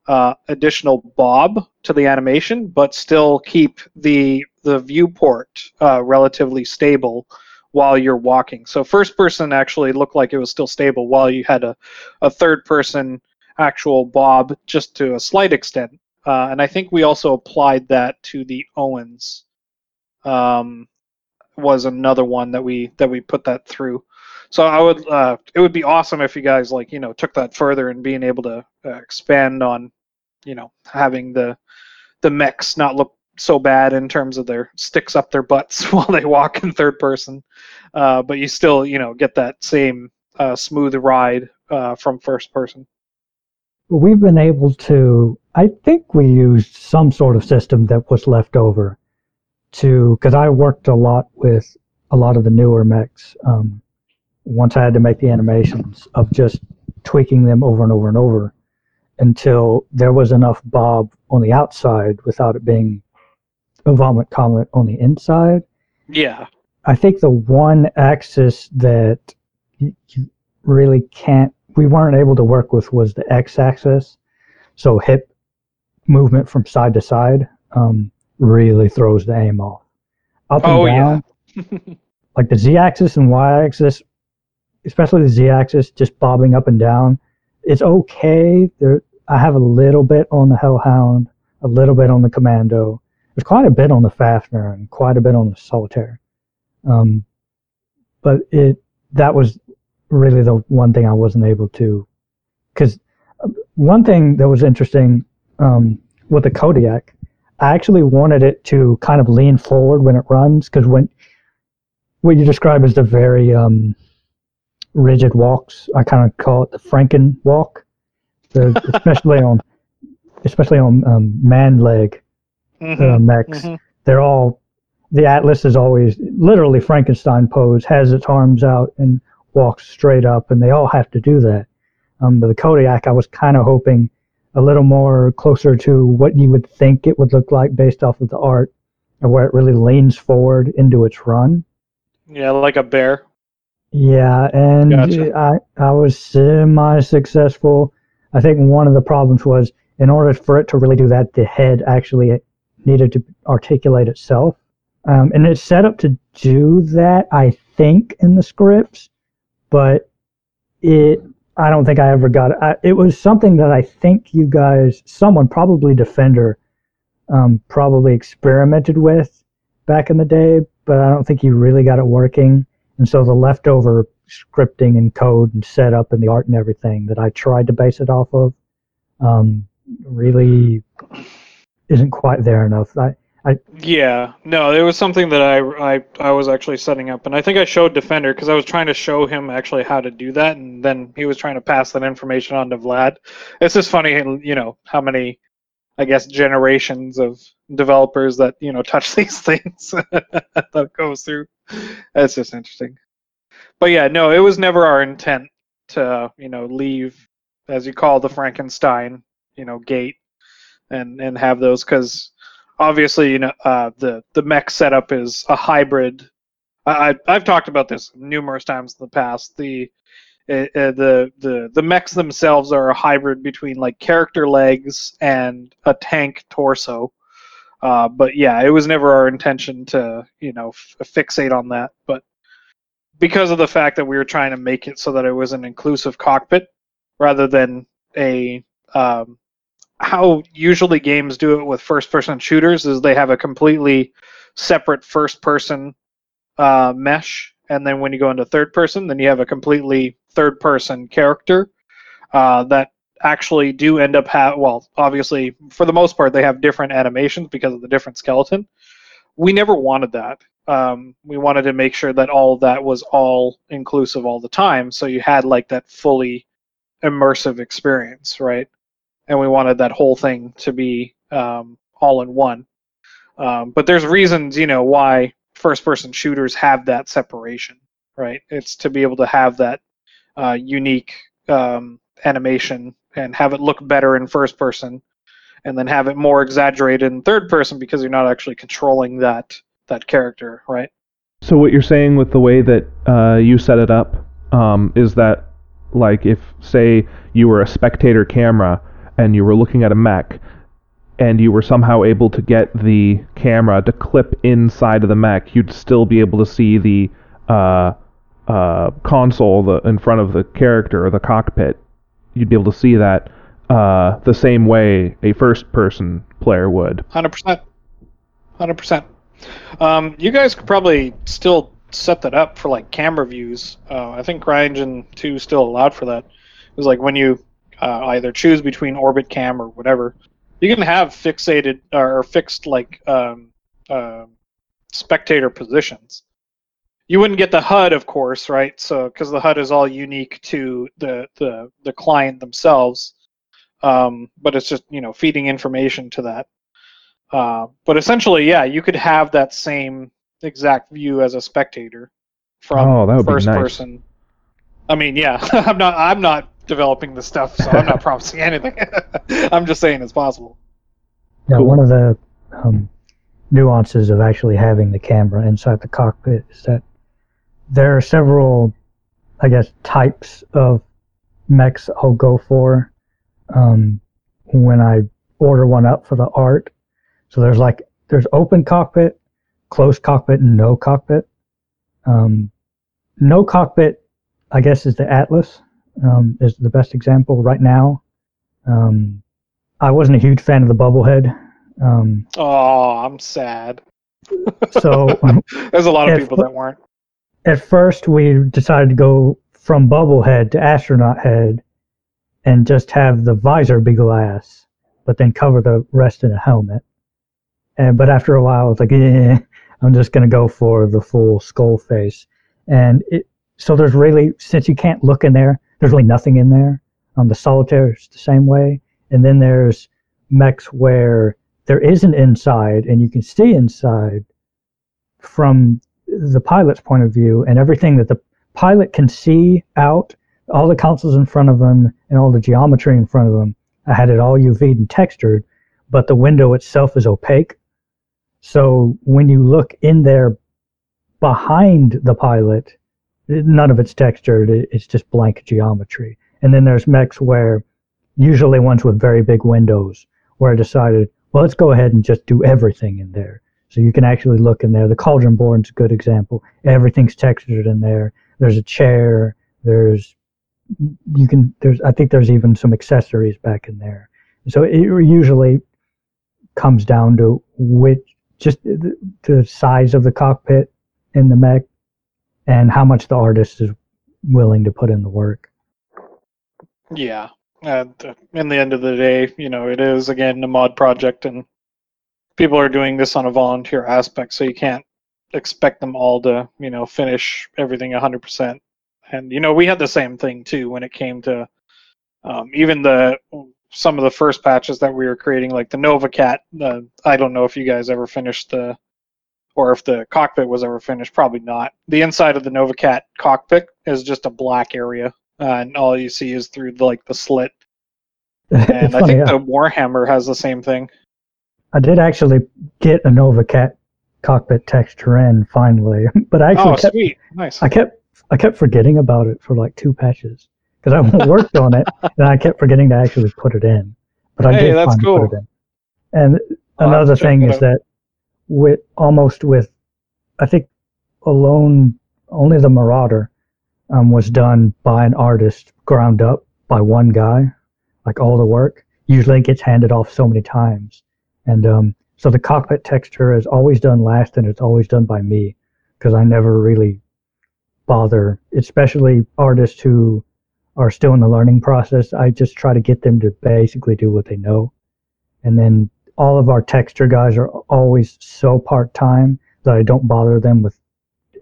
additional bob to the animation, but still keep the viewport relatively stable while you're walking. So first person actually looked like it was still stable, while you had a third person actual bob just to a slight extent. And I think we also applied that to the Owens, was another one that we put that through. So I would, it would be awesome if you guys, like, you know, took that further and being able to expand on, you know, having the mechs not look so bad in terms of their sticks up their butts while they walk in third person, but you still, you know, get that same smooth ride from first person. We've been able to, I think we used some sort of system that was left over to, because I worked a lot with a lot of the newer mechs. Once I had to make the animations of just tweaking them over and over and over until there was enough bob on the outside without it being a vomit comet on the inside. Yeah. I think the one axis that you really can't, we weren't able to work with was the X-axis. So hip movement from side to side really throws the aim off. Up and down, yeah. Like the Z-axis and Y-axis, especially the Z-axis, just bobbing up and down. It's okay. There, I have a little bit on the Hellhound, a little bit on the Commando. There's quite a bit on the Fafnir and quite a bit on the Solitaire. But that was really the one thing I wasn't able to. Because one thing that was interesting with the Kodiak, I actually wanted it to kind of lean forward when it runs, because when what you describe as the very rigid walks, I kind of call it the Franken walk, especially on man leg mechs. Mm-hmm. They're all, the Atlas is always literally Frankenstein pose, has its arms out and walks straight up, and they all have to do that. But the Kodiak, I was kind of hoping a little more closer to what you would think it would look like based off of the art, and where it really leans forward into its run. Yeah, like a bear. Yeah, and gotcha. I was semi-successful. I think one of the problems was, in order for it to really do that, the head actually needed to articulate itself. And it's set up to do that, I think, in the scripts. But I don't think I ever got it. It was something that I think you guys, someone, probably Defender, probably experimented with back in the day, but I don't think you really got it working. And so the leftover scripting and code and setup and the art and everything that I tried to base it off of really isn't quite there enough. Yeah, no, there was something that I was actually setting up, and I think I showed Defender because I was trying to show him actually how to do that, and then he was trying to pass that information on to Vlad. It's just funny, you know, how many, I guess, generations of developers that, you know, touch these things that goes through. That's just interesting. But yeah, no, it was never our intent to, you know, leave, as you call, the Frankenstein, you know, gate and have those, because obviously, you know, the mech setup is a hybrid. I've talked about this numerous times in the past. The mechs themselves are a hybrid between like character legs and a tank torso. But yeah, it was never our intention to, you know, fixate on that. But because of the fact that we were trying to make it so that it was an inclusive cockpit rather than a how usually games do it with first-person shooters is they have a completely separate first-person mesh, and then when you go into third-person, then you have a completely third-person character that actually do end up well, obviously, for the most part, they have different animations because of the different skeleton. We never wanted that. We wanted to make sure that all that was all inclusive all the time, so you had like that fully immersive experience, right? And we wanted that whole thing to be all in one. But there's reasons, you know, why first-person shooters have that separation, right? It's to be able to have that unique animation and have it look better in first-person, and then have it more exaggerated in third-person because you're not actually controlling that character, right? So what you're saying with the way that you set it up is that, like, if, say, you were a spectator camera and you were looking at a mech, and you were somehow able to get the camera to clip inside of the mech, you'd still be able to see the console in front of the character, or the cockpit. You'd be able to see that the same way a first-person player would. 100%. You guys could probably still set that up for like camera views. I think CryEngine 2 still allowed for that. It was like when you either choose between orbit cam or whatever, you can have fixated or fixed like spectator positions. You wouldn't get the HUD, of course, right? So because the HUD is all unique to the client themselves, but it's just, you know, feeding information to that. But essentially, yeah, you could have that same exact view as a spectator from first person. I mean, yeah, I'm not developing this stuff, so I'm not promising anything. I'm just saying it's possible. Yeah, cool. One of the nuances of actually having the camera inside the cockpit is that there are several, I guess, types of mechs I'll go for when I order one up for the art. So there's open cockpit, closed cockpit, and no cockpit. No cockpit, I guess, is the Atlas, is the best example right now. I wasn't a huge fan of the Bubblehead. Oh, I'm sad. So there's a lot of people that weren't. At first, we decided to go from Bubblehead to Astronaut Head and just have the visor be glass, but then cover the rest in a helmet. But after a while, it's like, I'm just going to go for the full skull face. And so there's really, since you can't look in there, there's really nothing in there. The Solitaire is the same way. And then there's mechs where there is an inside, and you can see inside from the pilot's point of view, and everything that the pilot can see out, all the consoles in front of them, and all the geometry in front of them. I had it all UV'd and textured, but the window itself is opaque. So when you look in there behind the pilot, none of it's textured. It's just blank geometry. And then there's mechs where, usually ones with very big windows, where I decided, well, let's go ahead and just do everything in there. So you can actually look in there. The Cauldron-Born's a good example. Everything's textured in there. There's a chair. I think there's even some accessories back in there. So it usually comes down to just the size of the cockpit in the mech and how much the artist is willing to put in the work. Yeah. In the end of the day, you know, it is, again, a mod project, and people are doing this on a volunteer aspect, so you can't expect them all to, you know, finish everything 100%. And, you know, we had the same thing, too, when it came to even some of the first patches that we were creating, like the NovaCat. I don't know if you guys ever finished or if the cockpit was ever finished, probably not. The inside of the NovaCat cockpit is just a black area. And all you see is through the slit. And I think the Warhammer has the same thing. I did actually get a NovaCat cockpit texture in finally, but I actually sweet, nice. I kept forgetting about it for like two patches because I worked on it, and I kept forgetting to actually put it in. But I did finally put it in. And another thing is that I think alone only the Marauder was done by an artist ground up by one guy, like all the work. Usually it gets handed off so many times. And so the cockpit texture is always done last, and it's always done by me because I never really bother, especially artists who are still in the learning process. I just try to get them to basically do what they know. And then all of our texture guys are always so part-time that I don't bother them with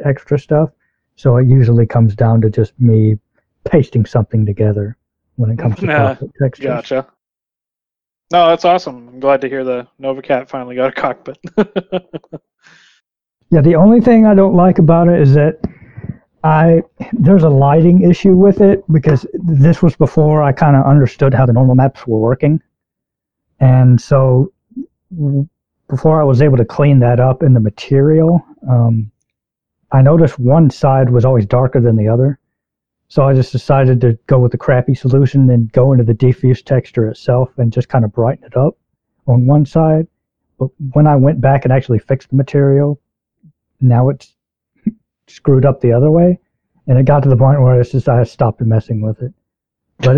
extra stuff. So it usually comes down to just me pasting something together when it comes to cockpit textures. Gotcha. No, that's awesome. I'm glad to hear the NovaCat finally got a cockpit. Yeah, the only thing I don't like about it is that there's a lighting issue with it, because this was before I kind of understood how the normal maps were working. And so before I was able to clean that up in the material, I noticed one side was always darker than the other, so I just decided to go with the crappy solution and go into the diffuse texture itself and just kind of brighten it up on one side. But when I went back and actually fixed the material, now it's screwed up the other way, and it got to the point where I stopped messing with it. But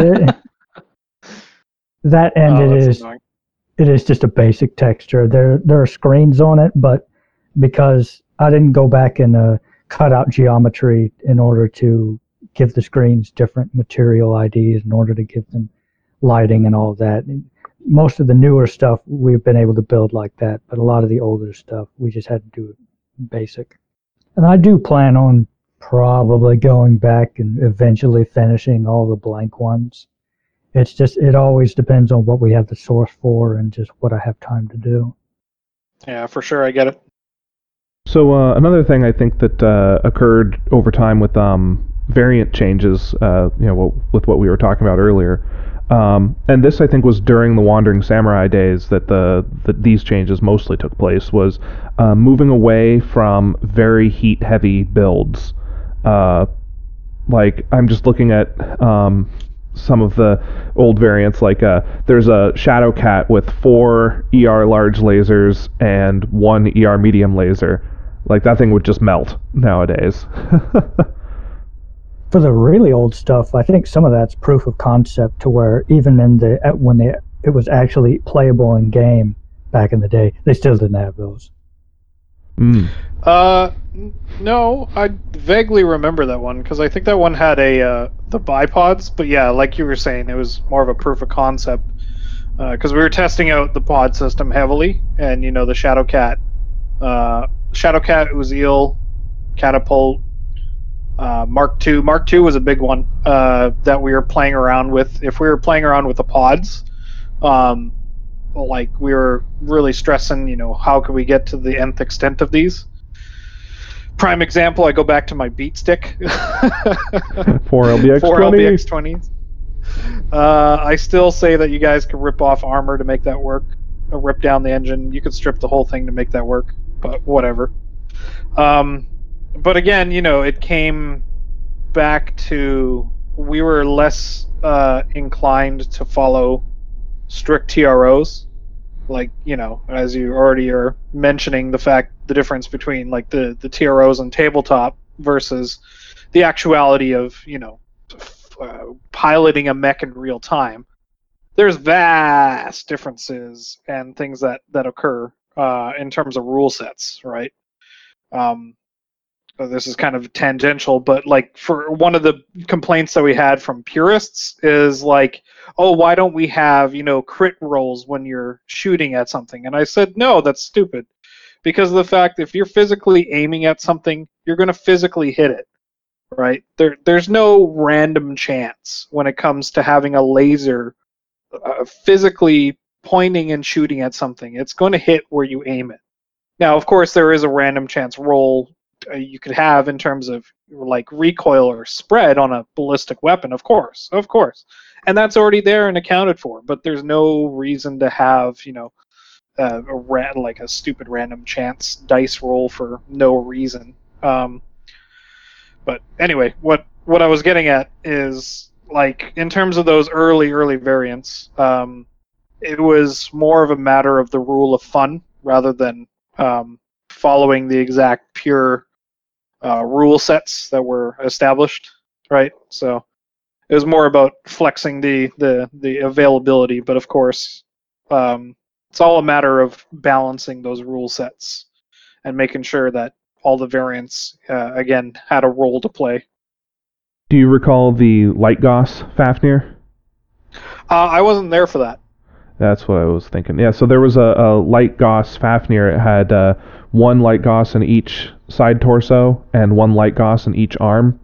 it is just a basic texture. There are screens on it, but because I didn't go back and cut out geometry in order to give the screens different material IDs, in order to give them lighting and all that. And most of the newer stuff we've been able to build like that, but a lot of the older stuff we just had to do it basic. And I do plan on probably going back and eventually finishing all the blank ones. It's just, it always depends on what we have the source for and just what I have time to do. Yeah, for sure, I get it. So another thing I think that occurred over time with variant changes, with what we were talking about earlier, and this I think was during the Wandering Samurai days that these changes mostly took place, was moving away from very heat-heavy builds. Like, I'm just looking at some of the old variants, like there's a Shadow Cat with 4 ER large lasers and 1 ER medium laser. Like, that thing would just melt nowadays. For the really old stuff, I think some of that's proof of concept, to where even in when it was actually playable in game back in the day, they still didn't have those. Mm. No, I vaguely remember that one, because I think that one had the bipods, but yeah, like you were saying, it was more of a proof of concept, because we were testing out the pod system heavily, and the Shadow Cat, Uziel, Catapult, Mark II. Mark II was a big one that we were playing around with. If we were playing around with the pods, we were really stressing, how can we get to the nth extent of these? Prime example, I go back to my beat stick. 4 LBX 20s. I still say that you guys can rip off armor to make that work, or rip down the engine. You could strip the whole thing to make that work, but whatever. But again, it came back to, we were less inclined to follow strict TROs, like, as you already are mentioning, the difference between like the TROs on tabletop versus the actuality of piloting a mech in real time. There's vast differences and things that occur in terms of rule sets, right? This is kind of tangential, but like, for one of the complaints that we had from purists is like, oh, why don't we have, crit rolls when you're shooting at something? And I said, no, that's stupid, because of the fact if you're physically aiming at something, you're going to physically hit it, right? There's no random chance when it comes to having a laser physically pointing and shooting at something. It's going to hit where you aim it. Now, of course, there is a random chance roll you could have in terms of like recoil or spread on a ballistic weapon, of course, and that's already there and accounted for. But there's no reason to have a stupid random chance dice roll for no reason. But anyway, what I was getting at is, like, in terms of those early variants, it was more of a matter of the rule of fun rather than following the exact pure rule sets that were established, right? So it was more about flexing the availability, but of course, it's all a matter of balancing those rule sets and making sure that all the variants, again, had a role to play. Do you recall the Light Gauss Fafnir? I wasn't there for that. That's what I was thinking. Yeah, so there was a Light Gauss Fafnir. It had one Light Gauss in each side torso and one Light Gauss in each arm.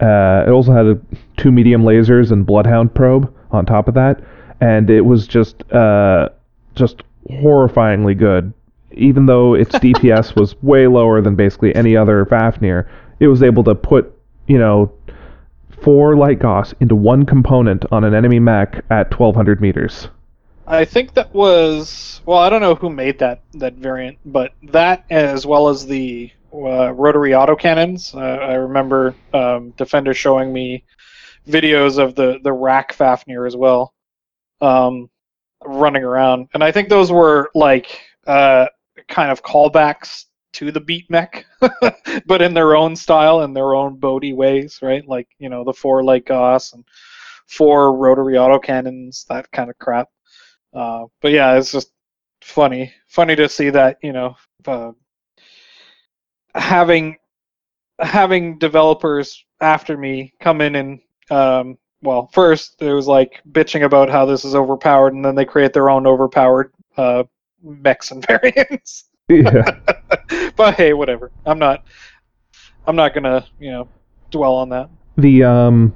It also had 2 medium lasers and Bloodhound probe on top of that, and it was just horrifyingly good. Even though its DPS was way lower than basically any other Fafnir, it was able to put 4 Light Gauss into one component on an enemy mech at 1,200 meters. I think that was... Well, I don't know who made that variant, but that, as well as the rotary autocannons, I remember Defender showing me videos of the rack Fafnir as well, running around. And I think those were, like, kind of callbacks to the beat mech, but in their own style, in their own Bodhi ways, right? Like, the 4 Light Gauss and 4 rotary autocannons, that kind of crap. But yeah, it's just funny to see that having having developers after me come in and, well, first it was like bitching about how this is overpowered, and then they create their own overpowered mechs and variants. Yeah. But hey, whatever. I'm not gonna, dwell on that. The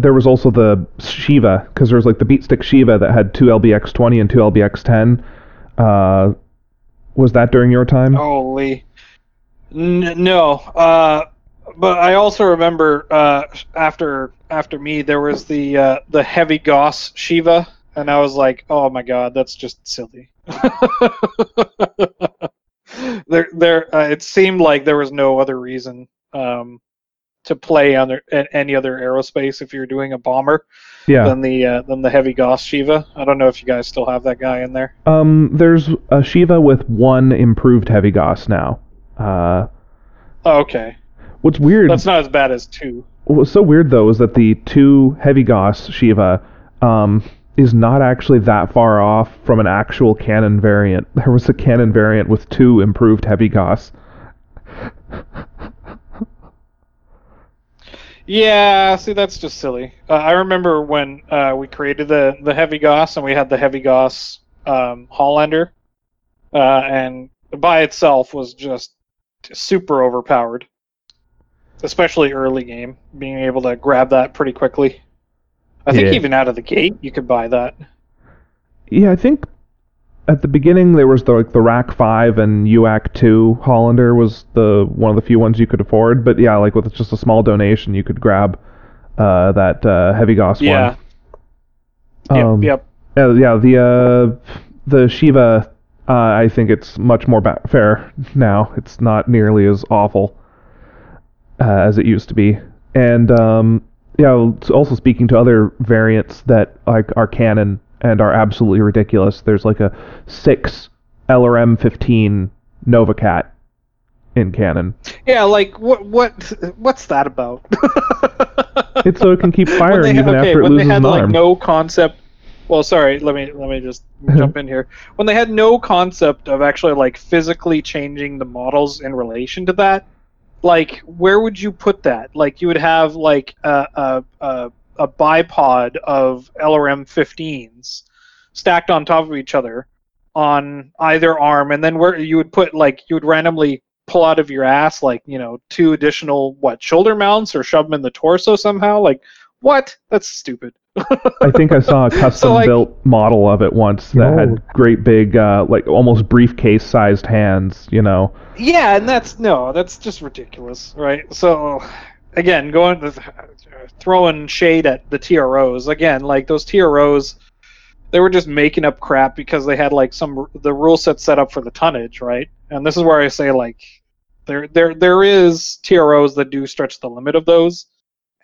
there was also the Shiva, because there was like the Beatstick Shiva that had two LBX20 and two LBX10. Was that during your time? Holy. No. But I also remember after me there was the Heavy Gauss Shiva, and I was like, oh my god, that's just silly. It seemed like there was no other reason to play on any other aerospace if you're doing a bomber than the Heavy Gauss Shiva. I don't know if you guys still have that guy in there. There's a Shiva with one improved Heavy Gauss now. Okay. What's weird... That's not as bad as two. What's so weird, though, is that the two Heavy Gauss Shiva... is not actually that far off from an actual canon variant. There was a canon variant with two improved Heavy Gauss. Yeah, see, that's just silly. I remember when we created the Heavy Gauss, and we had the Heavy Gauss Hollander, and by itself was just super overpowered, especially early game, being able to grab that pretty quickly. I think even out of the gate, you could buy that. Yeah, I think at the beginning there was the Rack 5 and UAC 2 Hollander was the one of the few ones you could afford. But yeah, like with just a small donation, you could grab that Heavy Gauss one. Yeah. The Shiva, I think it's much more fair now. It's not nearly as awful as it used to be, and. Yeah, also speaking to other variants that like are canon and are absolutely ridiculous, there's like a 6 LRM-15 NovaCat in canon. Yeah, like, what's that about? It's so it can keep firing after it loses an arm. When they had like no concept... Well, sorry, let me just jump in here. When they had no concept of actually like physically changing the models in relation to that, like, where would you put that? Like, you would have, like, a bipod of LRM-15s stacked on top of each other on either arm, and then where you would put, like, you would randomly pull out of your ass, like, two additional, shoulder mounts or shove them in the torso somehow? Like, what? That's stupid. I think I saw a custom-built model of it once that had great big, almost briefcase-sized hands, Yeah, and that's just ridiculous, right? So, again, throwing shade at the TROs. Again, like, those TROs, they were just making up crap because they had, like, the rule set up for the tonnage, right? And this is where I say, like, there is TROs that do stretch the limit of those,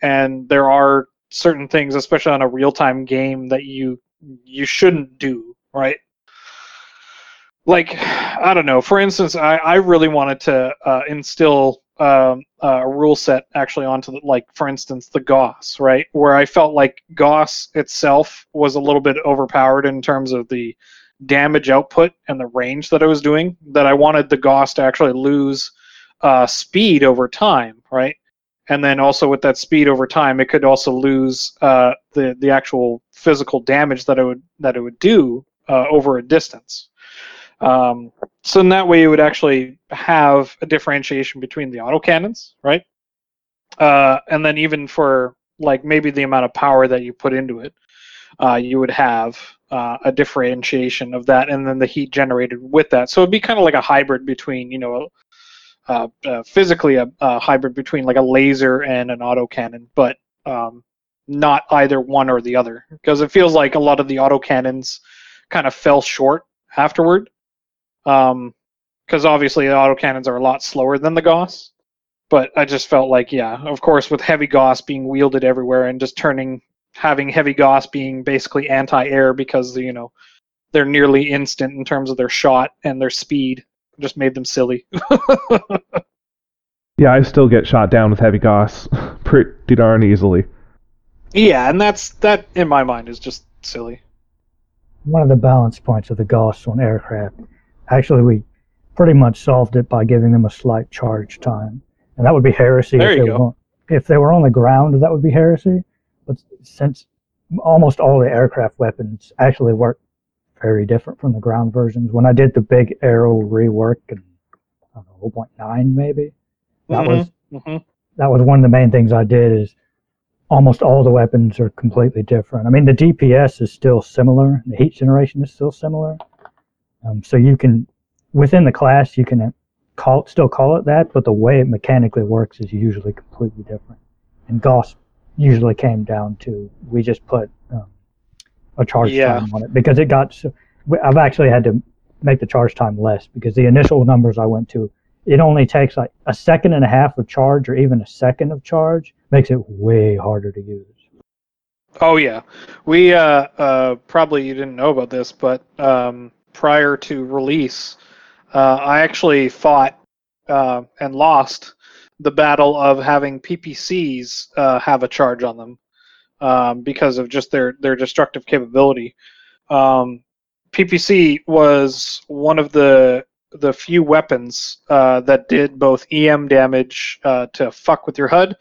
and there are certain things, especially on a real-time game, that you shouldn't do, right? Like, I don't know. For instance, I really wanted to instill a rule set actually onto, for instance, the Gauss, right? Where I felt like Gauss itself was a little bit overpowered in terms of the damage output and the range that I was doing, that I wanted the Gauss to actually lose speed over time, right? And then also with that speed over time, it could also lose the actual physical damage that it would do over a distance. So in that way, you would actually have a differentiation between the autocannons, right? And then even for maybe the amount of power that you put into it, you would have a differentiation of that, and then the heat generated with that. So it'd be kind of like a hybrid between physically a hybrid between a laser and an autocannon, but not either one or the other, because it feels like a lot of the autocannons kind of fell short afterward, because obviously the autocannons are a lot slower than the Gauss, but I just felt like, of course, with Heavy Gauss being wielded everywhere and just having Heavy Gauss being basically anti-air because, they're nearly instant in terms of their shot and their speed, just made them silly. Yeah, I still get shot down with Heavy Gauss pretty darn easily. Yeah, and that in my mind is just silly. One of the balance points of the Gauss on aircraft, actually we pretty much solved it by giving them a slight charge time. And that would be heresy. If they were on the ground, that would be heresy. But since almost all the aircraft weapons actually work very different from the ground versions, when I did the big arrow rework in 0.9 maybe, that was one of the main things I did is almost all the weapons are completely different. I mean, the DPS is still similar. The heat generation is still similar. So you can, within the class, you can still call it that, but the way it mechanically works is usually completely different. And Gauss usually came down to, we just put a charge time on it because it got, so, I've actually had to make the charge time less because the initial numbers I went to, it only takes like a second and a half of charge or even a second of charge, makes it way harder to use. Oh yeah. We, probably you didn't know about this, but prior to release, I actually fought and lost the battle of having PPCs have a charge on them because of just their destructive capability. PPC was one of the few weapons that did both EM damage to fuck with your HUD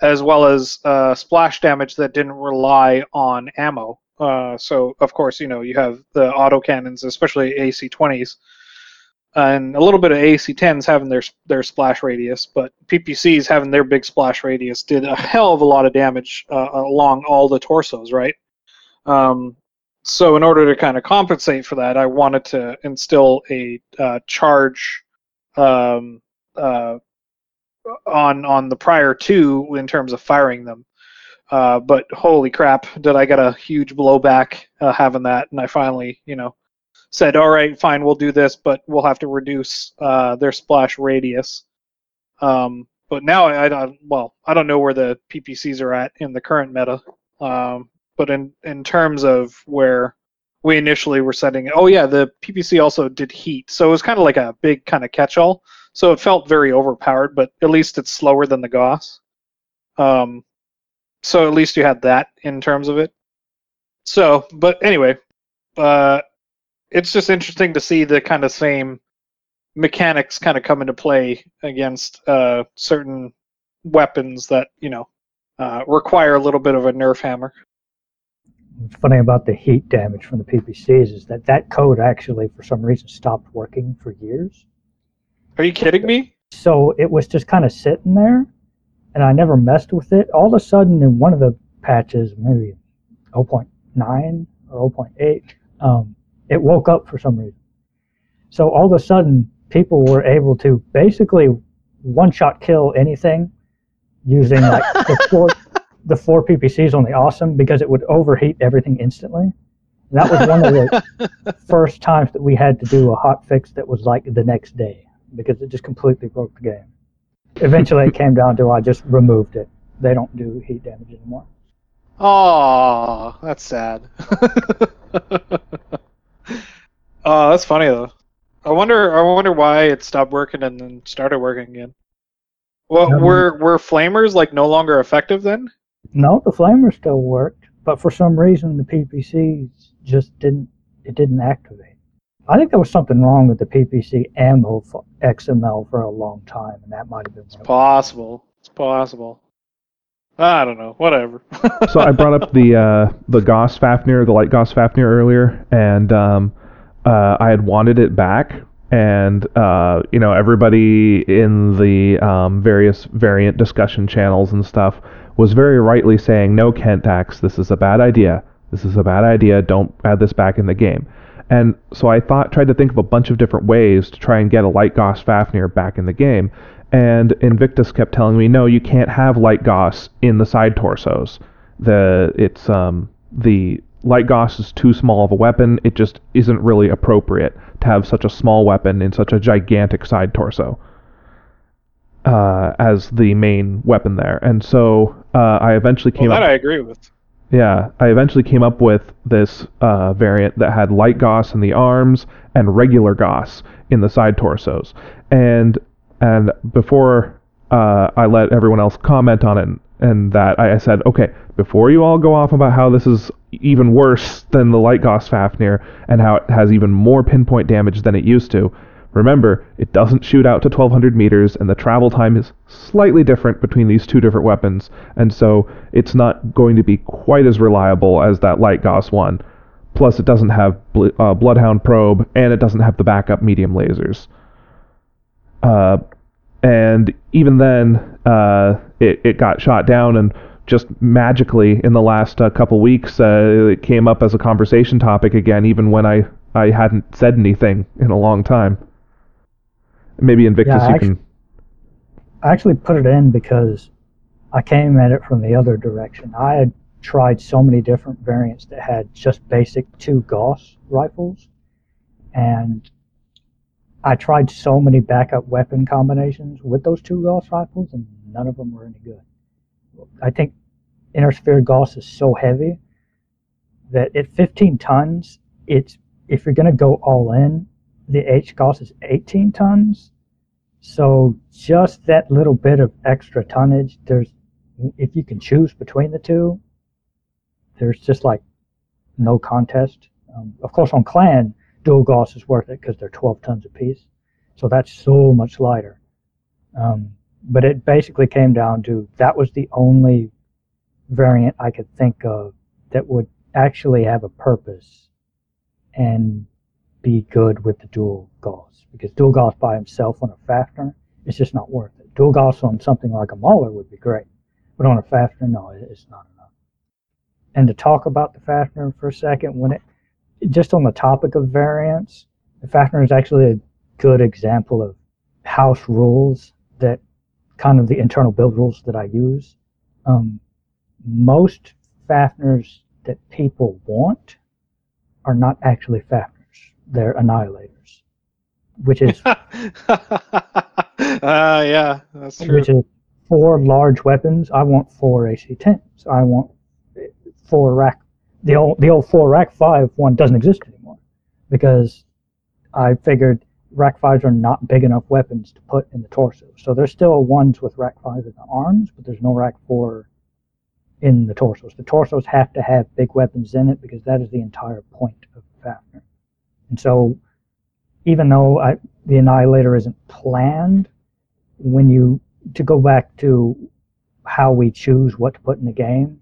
as well as splash damage that didn't rely on ammo. So, of course, you know, you have the autocannons, especially AC-20s, and a little bit of AC-10s having their splash radius, but PPCs having their big splash radius did a hell of a lot of damage along all the torsos, right? So in order to kind of compensate for that, I wanted to instill a charge on the prior two in terms of firing them. But holy crap, did I get a huge blowback having that, and I finally, you know, said, all right, fine, we'll do this, but we'll have to reduce their splash radius. But now, I don't know where the PPCs are at in the current meta. But in terms of where we initially were setting, the PPC also did heat. So it was kind of like a big kind of catch-all. So it felt very overpowered, but at least it's slower than the Gauss. So at least you had that in terms of it. So, but anyway... it's just interesting to see the kind of same mechanics kind of come into play against certain weapons that, you know, require a little bit of a nerf hammer. What's funny about the heat damage from the PPCs is that code actually, for some reason, stopped working for years. Are you kidding me? So it was just kind of sitting there, and I never messed with it. All of a sudden, in one of the patches, maybe 0.9 or 0.8, it woke up for some reason. So all of a sudden, people were able to basically one-shot kill anything using like the four PPCs on the Awesome because it would overheat everything instantly. And that was one of the first times that we had to do a hot fix that was like the next day because it just completely broke the game. Eventually, it came down to I just removed it. They don't do heat damage anymore. Oh, that's sad. Oh, that's funny though. I wonder why it stopped working and then started working again. Well, were flamers like no longer effective then? No, the flamers still worked, but for some reason the PPCs just didn't activate. I think there was something wrong with the PPC ammo for XML for a long time, and that might have been. It's possible. I don't know. Whatever. So I brought up the Gauss Fafnir, the Light Gauss Fafnir earlier, and I had wanted it back, and you know, everybody in the various variant discussion channels and stuff was very rightly saying, no, Kentax, this is a bad idea. This is a bad idea. Don't add this back in the game. And so I tried to think of a bunch of different ways to try and get a Light Gauss Fafnir back in the game, and Invictus kept telling me, no, you can't have Light Gauss in the side torsos. The Light Gauss is too small of a weapon. It just isn't really appropriate to have such a small weapon in such a gigantic side torso as the main weapon there. And so I eventually came up... Well, that I agree with. Yeah, I eventually came up with this variant that had Light Gauss in the arms and regular Gauss in the side torsos. And before I let everyone else comment on it and that, I said, okay, before you all go off about how this is even worse than the Light Gauss Fafnir and how it has even more pinpoint damage than it used to, Remember, it doesn't shoot out to 1200 meters, and the travel time is slightly different between these two different weapons, and so it's not going to be quite as reliable as that Light Gauss one. Plus, it doesn't have Bloodhound probe, and it doesn't have the backup medium lasers. And even then, it got shot down, and just magically in the last couple weeks, it came up as a conversation topic again, even when I hadn't said anything in a long time. Maybe Invictus, yeah, you can... I actually put it in because I came at it from the other direction. I had tried so many different variants that had just basic 2 Gauss rifles, and I tried so many backup weapon combinations with those 2 Gauss rifles, and none of them were any good. I think intersphere Gauss is so heavy that at 15 tons, it's, if you're going to go all in, the H Gauss is 18 tons. So just that little bit of extra tonnage, if you can choose between the two, there's just like no contest. Of course, on clan, dual Gauss is worth it because they're 12 tons apiece. So that's so much lighter. But it basically came down to that was the only variant I could think of that would actually have a purpose and be good with the dual Gauss, because dual Gauss by himself on a Fafnir, it's just not worth it. Dual Gauss on something like a Mauler would be great, but on a Fafnir, no, it's not enough. And to talk about the Fafnir for a second, when just on the topic of variants, the Fafnir is actually a good example of house rules that kind of the internal build rules that I use. Most Fafnirs that people want are not actually Fafnirs. They're annihilators, which is yeah, that's true. Which is 4 large weapons. I want 4 AC-10s. I want 4 rack. The old 4 rack 5 one doesn't exist anymore because I figured rack 5s are not big enough weapons to put in the torso. So there's still ones with rack 5s in the arms, but there's no rack 4 in the torsos. The torsos have to have big weapons in it because that is the entire point of the Fafnir. And so even though the Annihilator isn't planned, to go back to how we choose what to put in the game,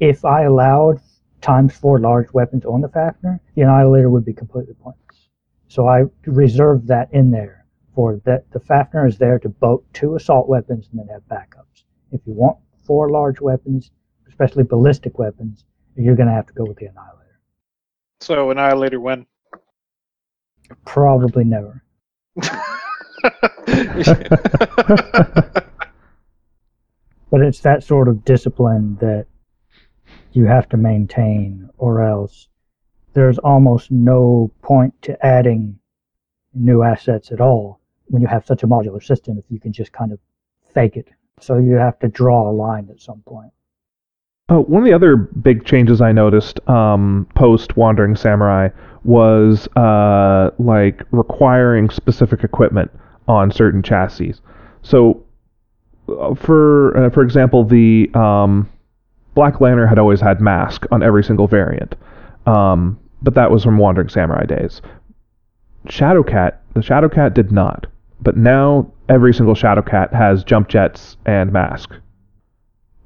if I allowed times 4 large weapons on the Fafnir, the Annihilator would be completely pointless. So I reserved that in there for that. The Fafnir is there to boat 2 assault weapons and then have backups. If you want 4 large weapons, especially ballistic weapons, you're going to have to go with the Annihilator. So Annihilator when? Probably never. But it's that sort of discipline that you have to maintain, or else there's almost no point to adding new assets at all when you have such a modular system if you can just kind of fake it. So you have to draw a line at some point. One of the other big changes I noticed post Wandering Samurai was like requiring specific equipment on certain chassis. So for example, the Black Lantern had always had mask on every single variant. But that was from Wandering Samurai days. The Shadow Cat did not. But now every single Shadow Cat has jump jets and mask.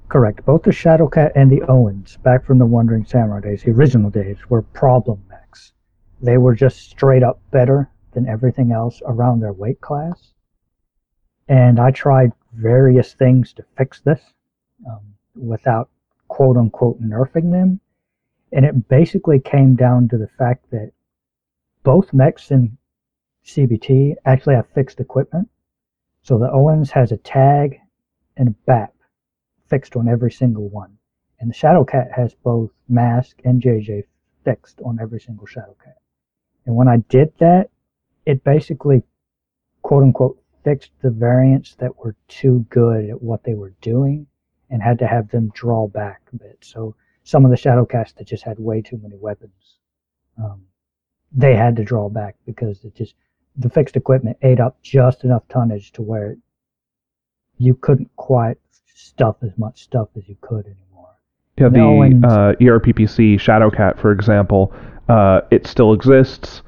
Correct. Both the Shadow Cat and the Owens, back from the Wandering Samurai days, the original days, were problem mechs. They were just straight up better than everything else around their weight class. And I tried various things to fix this without quote-unquote nerfing them. And it basically came down to the fact that both mechs in CBT actually have fixed equipment. So the Owens has a tag and a BAP fixed on every single one. And the Shadow Cat has both mask and JJ fixed on every single Shadow Cat. And when I did that, it basically, quote-unquote, fixed the variants that were too good at what they were doing and had to have them draw back a bit. So some of the Shadow Cats that just had way too many weapons, they had to draw back because the fixed equipment ate up just enough tonnage to where you couldn't quite stuff as much stuff as you could anymore. Yeah, ERPPC Shadow Cat, for example, it still exists,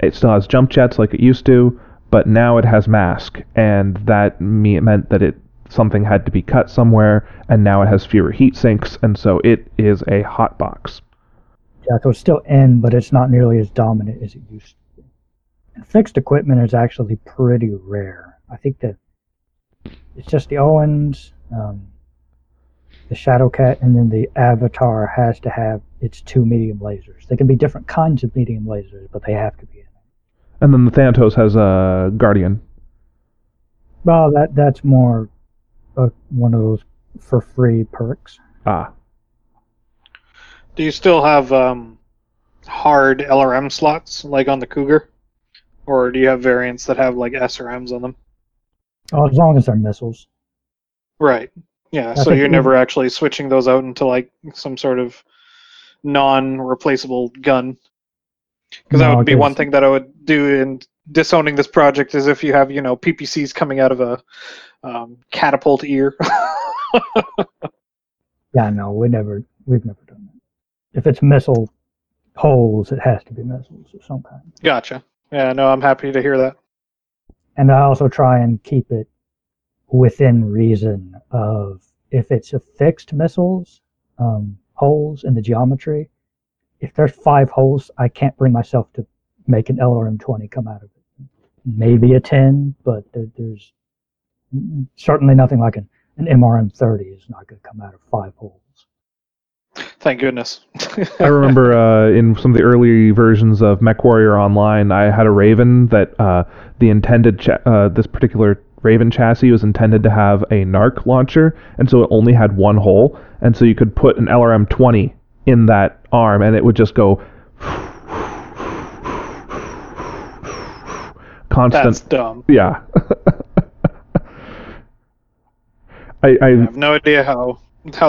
It still has jump jets like it used to, but now it has mask, and that meant that something had to be cut somewhere, and now it has fewer heat sinks, and so it is a hot box. Yeah, so it's still in, but it's not nearly as dominant as it used to be. And fixed equipment is actually pretty rare. I think that it's just the Owens, the Shadow Cat, and then the Avatar has to have its two medium lasers. They can be different kinds of medium lasers, but they have to be in it. And then the Thanatos has a Guardian. Well, that's more one of those for free perks. Ah. Do you still have hard LRM slots, like on the Cougar? Or do you have variants that have, like, SRMs on them? Oh, as long as they're missiles. Right. Yeah, so you're never actually switching those out into, like, some sort of non-replaceable gun. Because that would be one thing that I would do in disowning this project is if you have, you know, PPCs coming out of a catapult ear. Yeah, no, we've never done that. If it's missile holes, it has to be missiles of some kind. Gotcha. Yeah, no, I'm happy to hear that. And I also try and keep it within reason of if it's a fixed missiles, holes in the geometry. If there's 5 holes, I can't bring myself to make an LRM-20 come out of it. Maybe a 10, but there's certainly nothing like an MRM-30 is not going to come out of 5 holes. Thank goodness. I remember in some of the early versions of MechWarrior Online, I had a Raven that this particular Raven chassis was intended to have a NARC launcher, and so it only had one hole, and so you could put an LRM-20 in that arm, and it would just go constant. That's dumb. Yeah. I have no idea how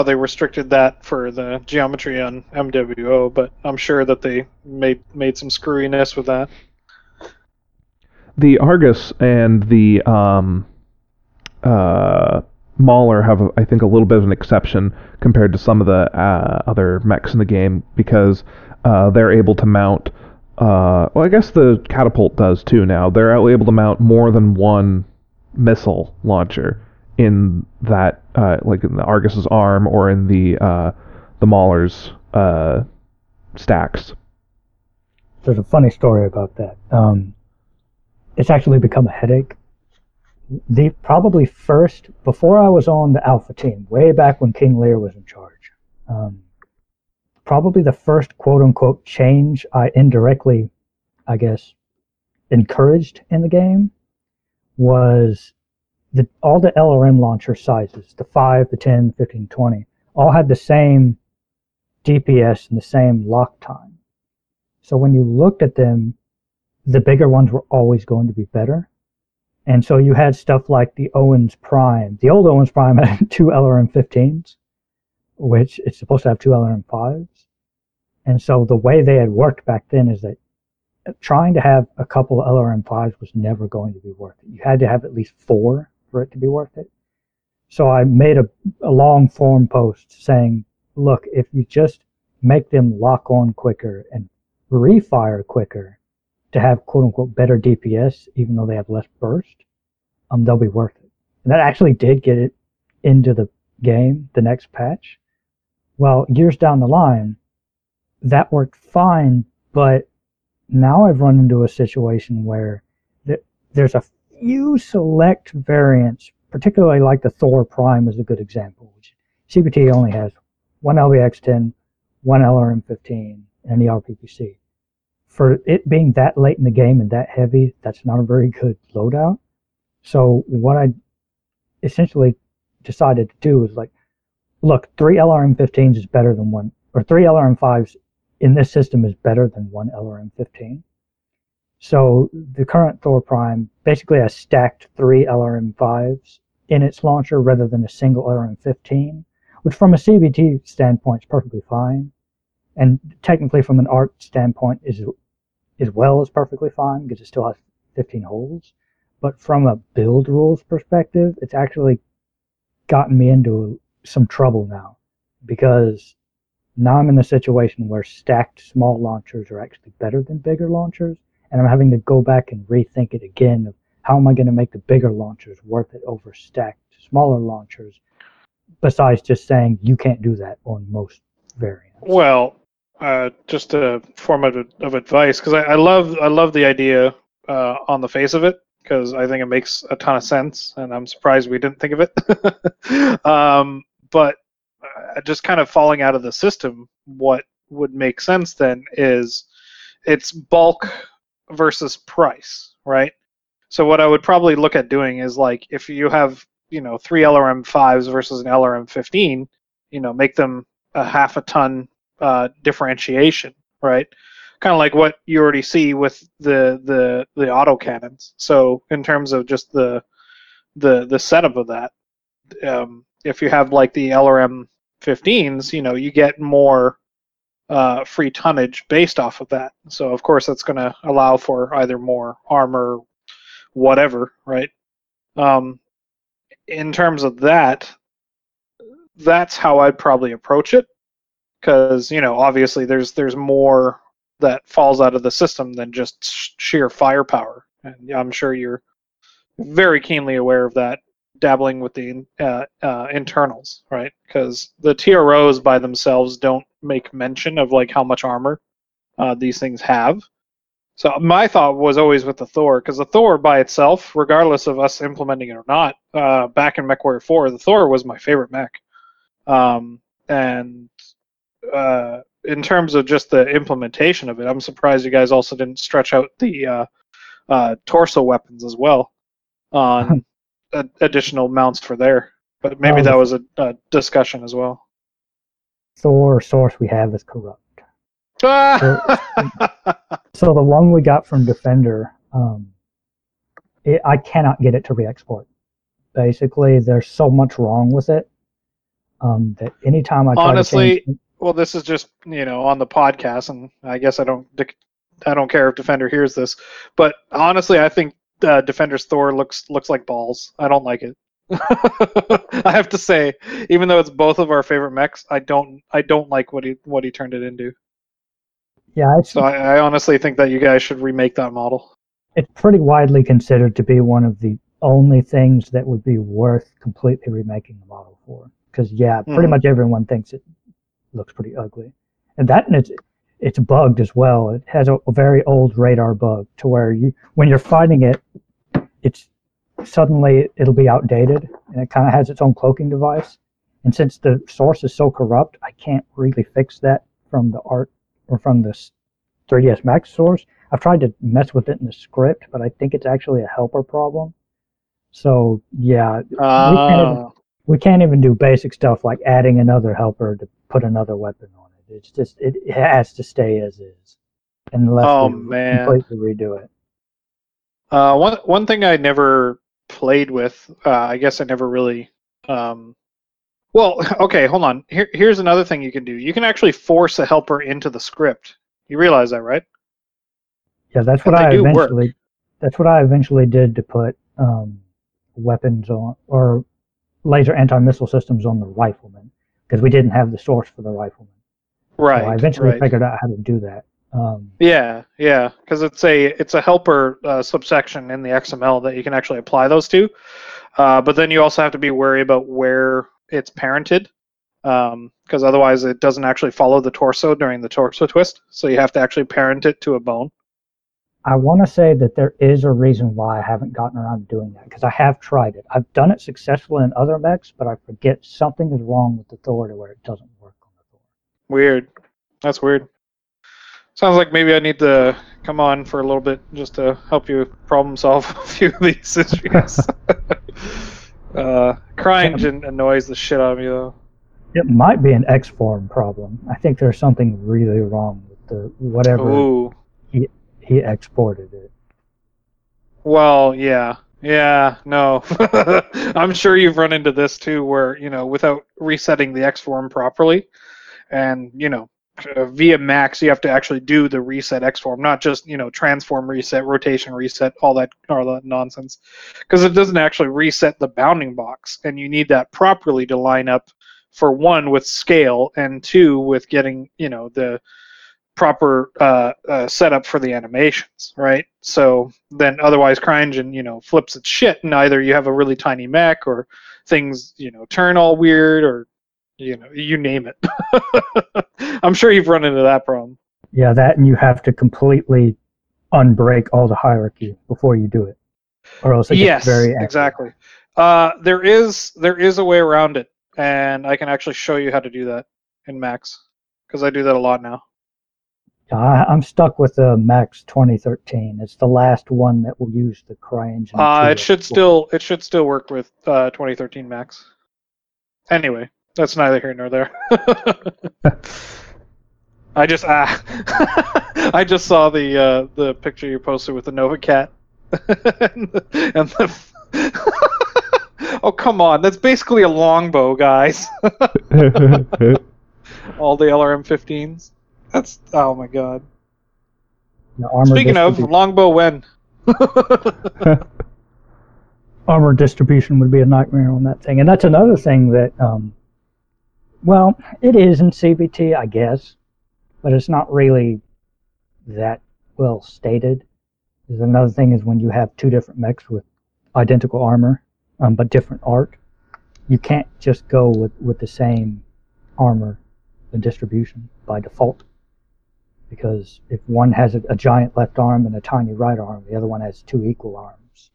they restricted that for the geometry on MWO, but I'm sure that they made some screwiness with that. The Argus and the Mauler have, I think, a little bit of an exception compared to some of the other mechs in the game because they're able to mount... well, I guess the Catapult does too now. They're able to mount more than one missile launcher in that, like in the Argus's arm or in the Mauler's stacks. There's a funny story about that. It's actually become a headache. The probably first, before I was on the Alpha team, way back when King Lear was in charge, probably the first quote-unquote change I indirectly, I guess, encouraged in the game was all the LRM launcher sizes, the 5, the 10, 15, 20, all had the same DPS and the same lock time. So when you looked at them, the bigger ones were always going to be better. And so you had stuff like the Owens Prime. The old Owens Prime had 2 LRM-15s, which it's supposed to have 2 LRM-5s. And so the way they had worked back then is that trying to have a couple of LRM-5s was never going to be worth it. You had to have at least 4 for it to be worth it. So I made a long form post saying, look, if you just make them lock on quicker and refire quicker, to have quote-unquote better DPS, even though they have less burst, they'll be worth it. And that actually did get it into the game, the next patch. Well, years down the line, that worked fine, but now I've run into a situation where there's a few select variants, particularly like the Thor Prime is a good example, which CBT only has 1 LBX-10, 1 LRM-15, and an ERPPC. For it being that late in the game and that heavy, that's not a very good loadout. So what I essentially decided to do was like, look, 3 LRM-15s is better than 1, or 3 LRM-5s in this system is better than 1 LRM-15. So the current Thor Prime, basically I stacked 3 LRM-5s in its launcher rather than a single LRM-15, which from a CBT standpoint is perfectly fine. And technically from an art standpoint as well is perfectly fine because it still has 15 holes. But from a build rules perspective, it's actually gotten me into some trouble now because now I'm in a situation where stacked small launchers are actually better than bigger launchers and I'm having to go back and rethink it again of how am I going to make the bigger launchers worth it over stacked smaller launchers, besides just saying you can't do that on most variants. Well, just a form of advice, because I love the idea on the face of it, because I think it makes a ton of sense, and I'm surprised we didn't think of it. But just kind of falling out of the system, what would make sense then is it's bulk versus price, right? So what I would probably look at doing is, like, if you have, you know, 3 LRM5s versus an LRM15, you know, make them a half a ton differentiation, right? Kind of like what you already see with the autocannons. So in terms of just the setup of that, if you have like the LRM 15s, you know, you get more free tonnage based off of that. So of course that's going to allow for either more armor, whatever, right? In terms of that, that's how I'd probably approach it, because, you know, obviously there's more that falls out of the system than just sheer firepower, and I'm sure you're very keenly aware of that, dabbling with the internals, right? Because the TROs by themselves don't make mention of like how much armor these things have. So my thought was always with the Thor, because the Thor by itself, regardless of us implementing it or not, back in MechWarrior 4, the Thor was my favorite mech. In terms of just the implementation of it, I'm surprised you guys also didn't stretch out the torso weapons as well on additional mounts for there. But maybe that was a discussion as well. Thor source we have is corrupt. So the one we got from Defender, I cannot get it to re-export. Basically, there's so much wrong with it that anytime I try to change... Well, this is just, you know, on the podcast, and I guess I don't care if Defender hears this, but honestly, I think Defender's Thor looks like balls. I don't like it. I have to say, even though it's both of our favorite mechs, I don't like what he turned it into. Yeah, so I honestly think that you guys should remake that model. It's pretty widely considered to be one of the only things that would be worth completely remaking the model for. Because, yeah, pretty much everyone thinks it looks pretty ugly. And that, and it's bugged as well. It has a very old radar bug to where when you're fighting it, it's suddenly it'll be outdated, and it kind of has its own cloaking device. And since the source is so corrupt, I can't really fix that from the art or from this 3ds Max source. I've tried to mess with it in the script, but I think it's actually a helper problem. So yeah, we can't even do basic stuff like adding another helper to put another weapon on it. It's just it has to stay as is, unless we completely redo it. One thing I never played with, I guess I never really. Well, okay, hold on. Here's another thing you can do. You can actually force a helper into the script. You realize that, right? Yeah, that's what I eventually did to put weapons on, or laser anti-missile systems on the rifleman, because we didn't have the source for the rifleman. Right. So I eventually figured out how to do that. Yeah, because it's a helper subsection in the XML that you can actually apply those to. But then you also have to be wary about where it's parented, because otherwise it doesn't actually follow the torso during the torso twist, so you have to actually parent it to a bone. I want to say that there is a reason why I haven't gotten around to doing that, because I have tried it. I've done it successfully in other mechs, but I forget something is wrong with the Thor to where it doesn't work on the Thor. Weird. That's weird. Sounds like maybe I need to come on for a little bit just to help you problem solve a few of these issues. CryEngine annoys the shit out of me, though. It might be an X-Form problem. I think there's something really wrong with the whatever he exported it. Well, yeah. Yeah, no. I'm sure you've run into this, too, where, you know, without resetting the X-Form properly, and, you know, via Max, you have to actually do the reset X-Form, not just, you know, transform reset, rotation reset, all that nonsense, because it doesn't actually reset the bounding box, and you need that properly to line up, for one, with scale, and two, with getting, you know, the proper setup for the animations, right? So then otherwise CryEngine, you know, flips its shit, and either you have a really tiny mech or things, you know, turn all weird, or, you know, you name it. I'm sure you've run into that problem. Yeah, that, and you have to completely unbreak all the hierarchy before you do it, or else it gets very accurate. Exactly. There is a way around it, and I can actually show you how to do that in Max, because I do that a lot now. I'm stuck with the Max 2013. It's the last one that will use the CryEngine. It should still work with 2013 Max. Anyway, that's neither here nor there. I just saw the picture you posted with the NovaCat and the oh, come on, that's basically a longbow, guys. All the LRM-15s. That's, oh my god. Speaking of, longbow when? Armor distribution would be a nightmare on that thing. And that's another thing that, well, it is in CBT, I guess, but it's not really that well stated. There's another thing is when you have two different mechs with identical armor, but different art, you can't just go with the same armor, the distribution, by default. Because if one has a giant left arm and a tiny right arm, the other one has two equal arms.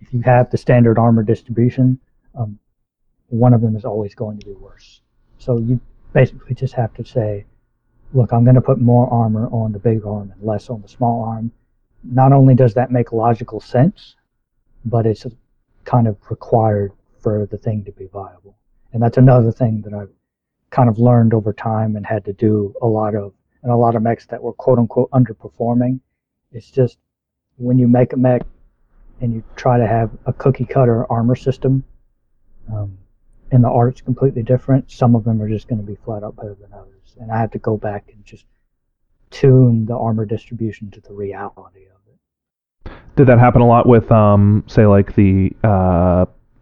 If you have the standard armor distribution, one of them is always going to be worse. So you basically just have to say, look, I'm going to put more armor on the big arm and less on the small arm. Not only does that make logical sense, but it's kind of required for the thing to be viable. And that's another thing that I've kind of learned over time and had to do a lot of, and a lot of mechs that were quote-unquote underperforming. It's just when you make a mech and you try to have a cookie-cutter armor system, and the art's completely different, some of them are just going to be flat-out better than others. And I have to go back and just tune the armor distribution to the reality of it. Did that happen a lot with, say, like the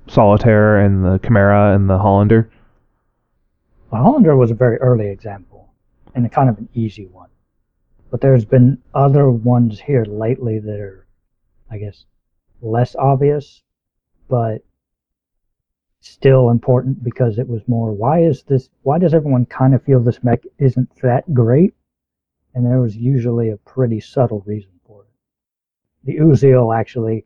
Solitaire and the Chimera and the Hollander? Well, Hollander was a very early example, and a kind of an easy one. But there's been other ones here lately that are, I guess, less obvious, but still important, because it was more, why does everyone kind of feel this mech isn't that great? And there was usually a pretty subtle reason for it. The Uziel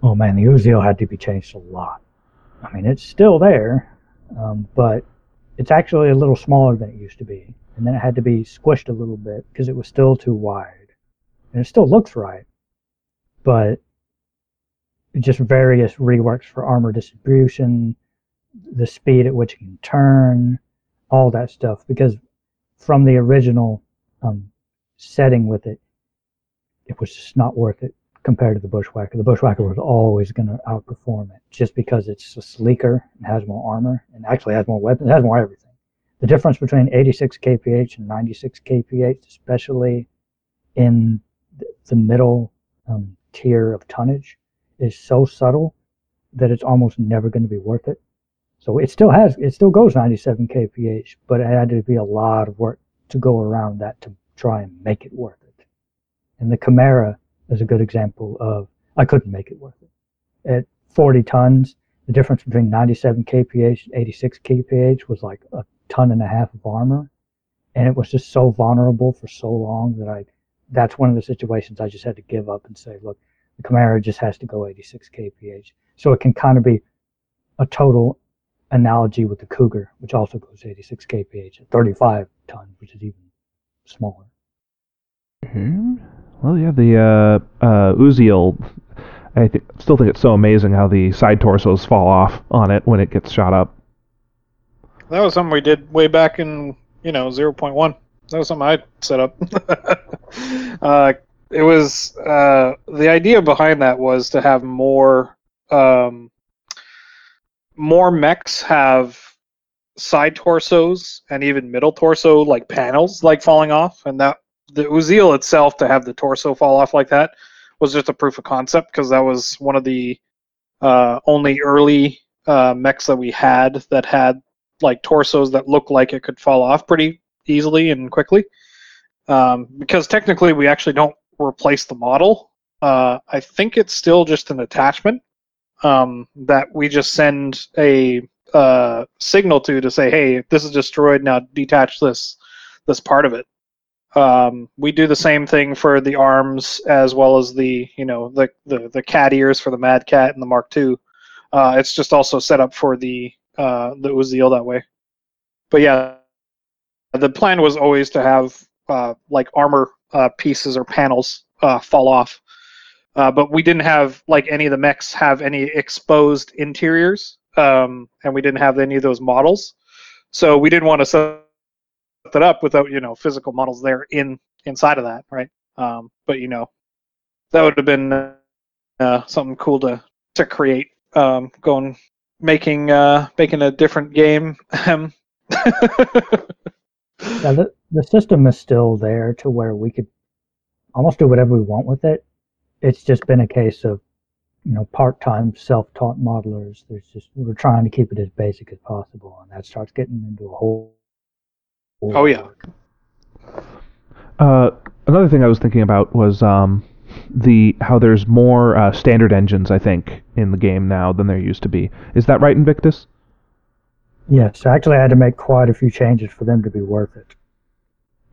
the Uziel had to be changed a lot. I mean, it's still there, but it's actually a little smaller than it used to be, and then it had to be squished a little bit because it was still too wide, and it still looks right, but just various reworks for armor distribution, the speed at which it can turn, all that stuff, because from the original setting with it, it was just not worth it compared to the Bushwhacker. The Bushwhacker was always going to outperform it just because it's sleeker and has more armor and actually has more weapons, has more everything. The difference between 86 kph and 96 kph, especially in the middle tier of tonnage, is so subtle that it's almost never going to be worth it. So it still goes 97 kph, but it had to be a lot of work to go around that to try and make it worth it. And the Chimera is a good example of, I couldn't make it worth it. At 40 tons, the difference between 97 kph and 86 kph was like 1.5 tons of armor, and it was just so vulnerable for so long that that's one of the situations I just had to give up and say, look, the Chimera just has to go 86 kph. So it can kind of be a total analogy with the Cougar, which also goes 86 kph at 35 tons, which is even smaller. Mm-hmm. Well, yeah, the Uziel, still think it's so amazing how the side torsos fall off on it when it gets shot up. That was something we did way back in, 0.1. That was something I set up. It was the idea behind that was to have more mechs have side torsos and even middle torso like panels like falling off, and that the Uziel itself to have the torso fall off like that was just a proof of concept, because that was one of the only early mechs that we had that had like torsos that looked like it could fall off pretty easily and quickly. Because technically we actually don't replace the model. I think it's still just an attachment that we just send a signal to say, hey, if this is destroyed, now detach this part of it. We do the same thing for the arms as well as the, you know, the cat ears for the Mad Cat and the Mark II. It's just also set up for the Uziel that way. But yeah, the plan was always to have like armor pieces or panels fall off. But we didn't have like any of the mechs have any exposed interiors, and we didn't have any of those models. So we didn't want to set that up without, you know, physical models there inside of that, right? But you know, that would have been something cool to create. Making a different game. Yeah, the system is still there to where we could almost do whatever we want with it. It's just been a case of, you know, part-time self-taught modelers. We're trying to keep it as basic as possible, and that starts getting into a whole oh yeah. Another thing I was thinking about was how there's more standard engines, I think, in the game now than there used to be. Is that right, Invictus? Yes, actually I had to make quite a few changes for them to be worth it.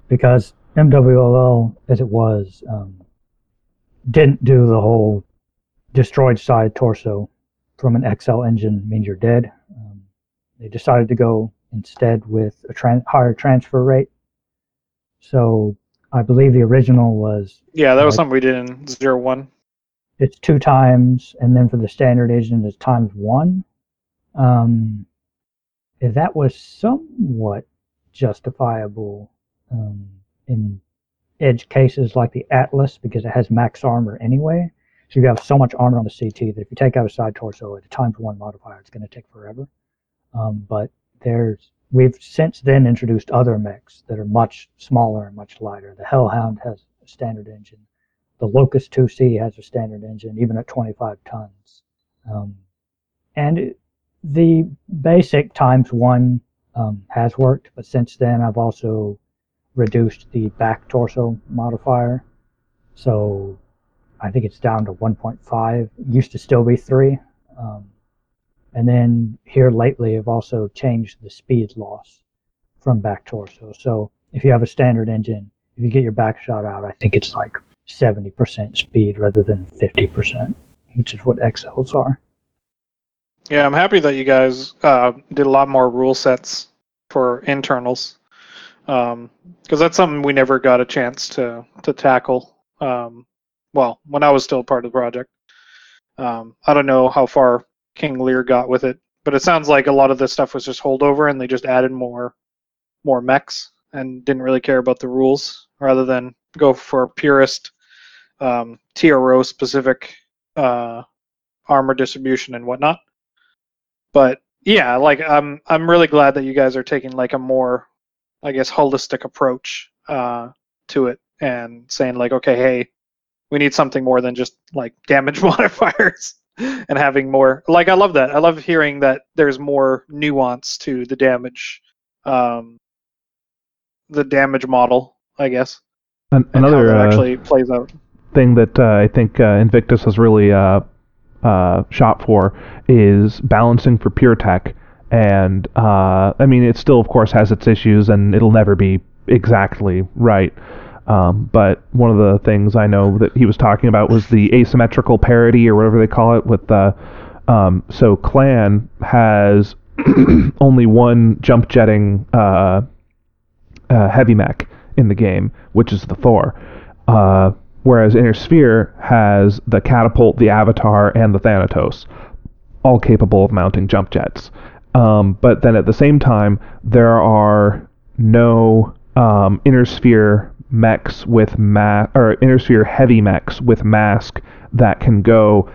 Because MWLL, as it was, didn't do the whole destroyed side torso from an XL engine means you're dead. They decided to go instead with a higher transfer rate. So I believe the original was... Yeah, that was something we did in 0.1. It's 2 times, and then for the standard engine it's 1x. That was somewhat justifiable in edge cases like the Atlas, because it has max armor anyway. So you have so much armor on the CT that if you take out a side torso at a 1x modifier, it's going to take forever. But we've since then introduced other mechs that are much smaller and much lighter. The Hellhound has a standard engine. The Locust 2C has a standard engine, even at 25 tons. The basic 1x has worked, but since then I've also reduced the back torso modifier. So I think it's down to 1.5. It used to still be 3. And then here lately I've also changed the speed loss from back torso. So if you have a standard engine, if you get your back shot out, I think it's like 70% speed rather than 50%, which is what XLs are. Yeah, I'm happy that you guys did a lot more rule sets for internals, because that's something we never got a chance to tackle. Well, when I was still part of the project, I don't know how far King Lear got with it, but it sounds like a lot of this stuff was just holdover, and they just added more mechs and didn't really care about the rules, rather than go for purist TRO specific armor distribution and whatnot. But yeah, like I'm really glad that you guys are taking like a more, I guess, holistic approach to it, and saying like, okay, hey, we need something more than just like damage modifiers, and having more. Like I love that. I love hearing that there's more nuance to the damage model, I guess. Another and how that actually plays out. Thing that I think Invictus has really shop for is balancing for pure tech, and I mean, it still of course has its issues and it'll never be exactly right, but one of the things I know that he was talking about was the asymmetrical parity or whatever they call it with so clan has only one jump jetting heavy mech in the game, which is the Thor, whereas Inner Sphere has the Catapult, the Avatar, and the Thanatos, all capable of mounting jump jets. But then at the same time, there are no Inner Sphere mechs with or Inner Sphere heavy mechs with mask that can go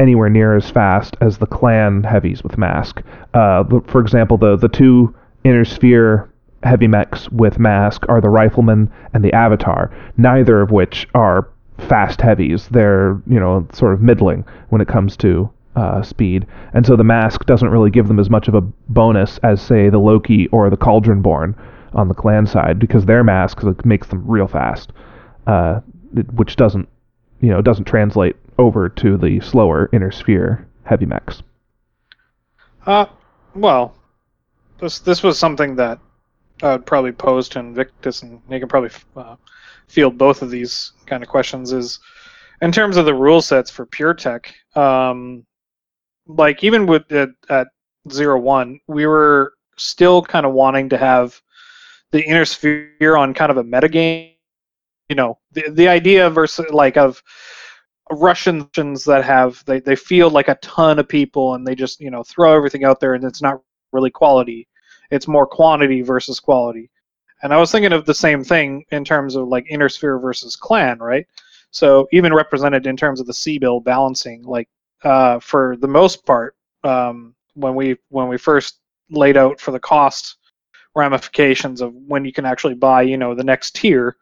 anywhere near as fast as the clan heavies with mask. For example, the two Inner Sphere heavy mechs with mask are the Rifleman and the Avatar, neither of which are fast heavies. They're, you know, sort of middling when it comes to speed, and so the mask doesn't really give them as much of a bonus as, say, the Loki or the Cauldron-Born, on the clan side because their mass makes them real fast, which doesn't, doesn't translate over to the slower inner sphere heavy mechs. Well, this was something that I would probably pose to Invictus, and they can probably field both of these kind of questions. Is in terms of the rule sets for pure tech, like even with at 0-1, we were still kind of wanting to have the inner sphere on kind of a metagame. The idea versus like of Russians that have they field like a ton of people and they just throw everything out there, and it's not really quality. It's more quantity versus quality. And I was thinking of the same thing in terms of like inner sphere versus clan, right? So even represented in terms of the C-bill balancing, like for the most part, when we first laid out for the cost ramifications of when you can actually buy, the next tier,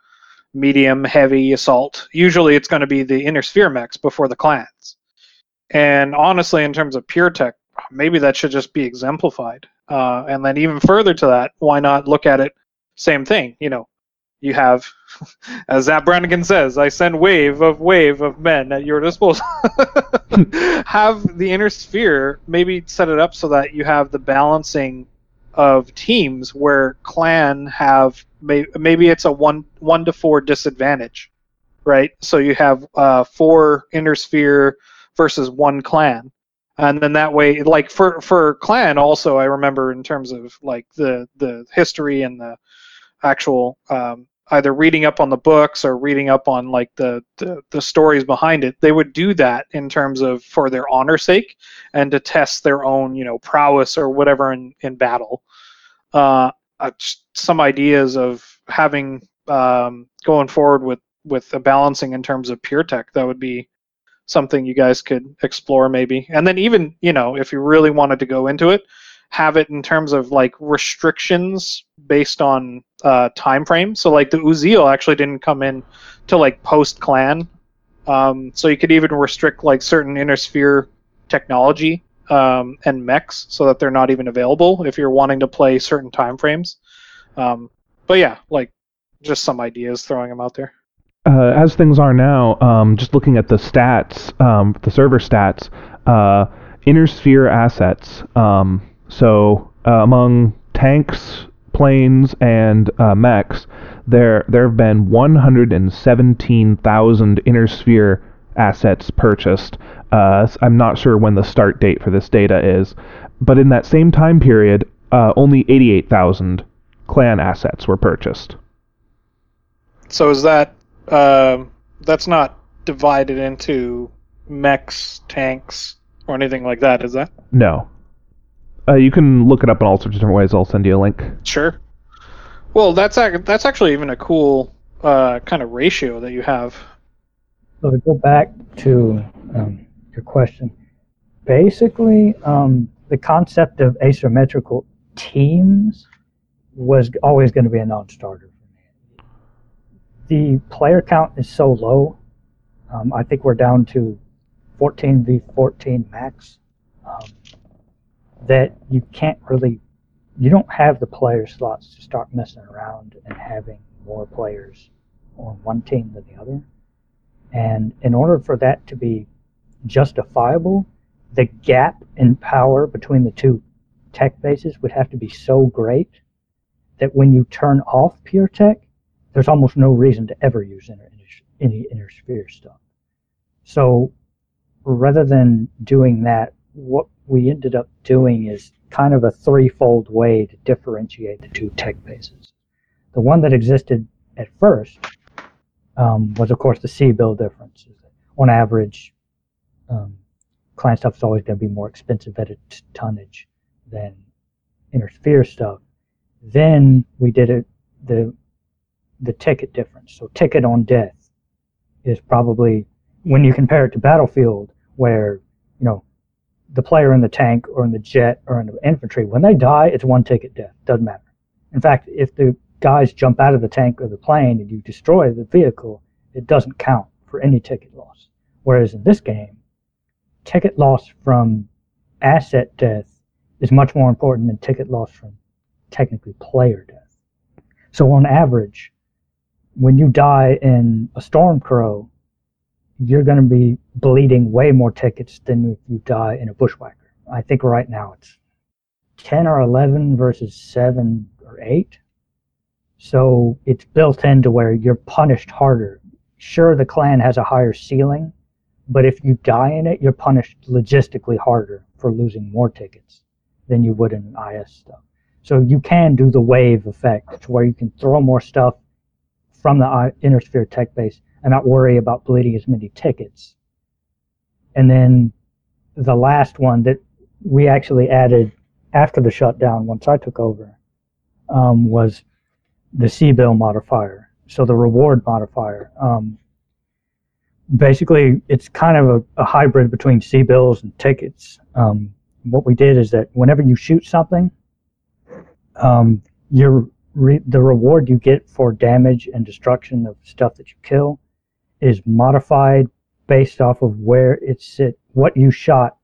medium, heavy, assault, usually it's going to be the inner sphere mechs before the clans. And honestly, in terms of pure tech, maybe that should just be exemplified. And then even further to that, why not look at it, same thing, you have, as Zap Brannigan says, I send wave of men at your disposal. Have the inner sphere, maybe set it up so that you have the balancing of teams where clan have, maybe it's a 1 to 4 disadvantage, right? So you have 4 inner sphere versus 1 clan. And then that way, like for clan also, I remember in terms of like the history and the actual either reading up on the books or reading up on like the stories behind it, they would do that in terms of for their honor's sake and to test their own prowess or whatever in battle. Some ideas of having going forward with a balancing in terms of pure tech, that would be something you guys could explore maybe. And then even, if you really wanted to go into it, have it in terms of like restrictions based on time frame. So like the Uziel actually didn't come in till like post clan. So you could even restrict like certain inner sphere technology and mechs so that they're not even available if you're wanting to play certain time frames. But yeah, like just some ideas, throwing them out there. As things are now, just looking at the stats, the server stats, inner sphere assets. So among tanks, planes, and mechs, there have been 117,000 inner sphere assets purchased. I'm not sure when the start date for this data is, but in that same time period, only 88,000 clan assets were purchased. So is that... that's not divided into mechs, tanks, or anything like that, is that? No. You can look it up in all sorts of different ways. I'll send you a link. Sure. Well, that's actually even a cool kind of ratio that you have. So to go back to your question, basically the concept of asymmetrical teams was always going to be a non-starter. The player count is so low. I think we're down to 14v14 max. That you can't really, you don't have the player slots to start messing around and having more players on one team than the other. And in order for that to be justifiable, the gap in power between the two tech bases would have to be so great that when you turn off pure tech, there's almost no reason to ever use any inner sphere stuff. So rather than doing that, what we ended up doing is kind of a threefold way to differentiate the two tech bases. The one that existed at first was, of course, the C-bill difference. On average, client stuff is always going to be more expensive at a tonnage than inner sphere stuff. Then we did it the ticket difference. So ticket on death is probably, when you compare it to Battlefield, where, the player in the tank or in the jet or in the infantry, when they die, it's one ticket death. Doesn't matter. In fact, if the guys jump out of the tank or the plane and you destroy the vehicle, it doesn't count for any ticket loss. Whereas in this game, ticket loss from asset death is much more important than ticket loss from technically player death. So on average, when you die in a Stormcrow, you're going to be bleeding way more tickets than if you die in a Bushwhacker. I think right now it's 10 or 11 versus 7 or 8. So it's built into where you're punished harder. Sure, the clan has a higher ceiling, but if you die in it, you're punished logistically harder for losing more tickets than you would in IS stuff. So you can do the wave effect, where you can throw more stuff from the inner sphere tech base and not worry about bleeding as many tickets. And then the last one that we actually added after the shutdown, once I took over, was the C-bill modifier, so the reward modifier. Basically, it's kind of a hybrid between C-bills and tickets. What we did is that whenever you shoot something, the reward you get for damage and destruction of stuff that you kill is modified based off of where it's at, what you shot,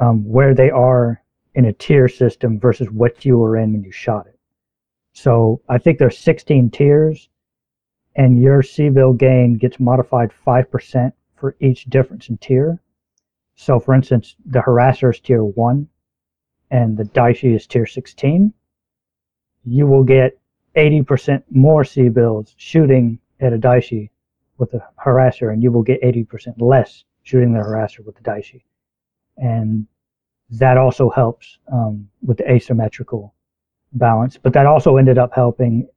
where they are in a tier system versus what you were in when you shot it. So I think there's 16 tiers, and your C-bill gain gets modified 5% for each difference in tier. So for instance, the harasser is tier 1, and the Daishi is tier 16. You will get 80% more C-bills shooting at a Daishi with a harasser, and you will get 80% less shooting the harasser with the Daishi. And that also helps with the asymmetrical balance, but that also ended up helping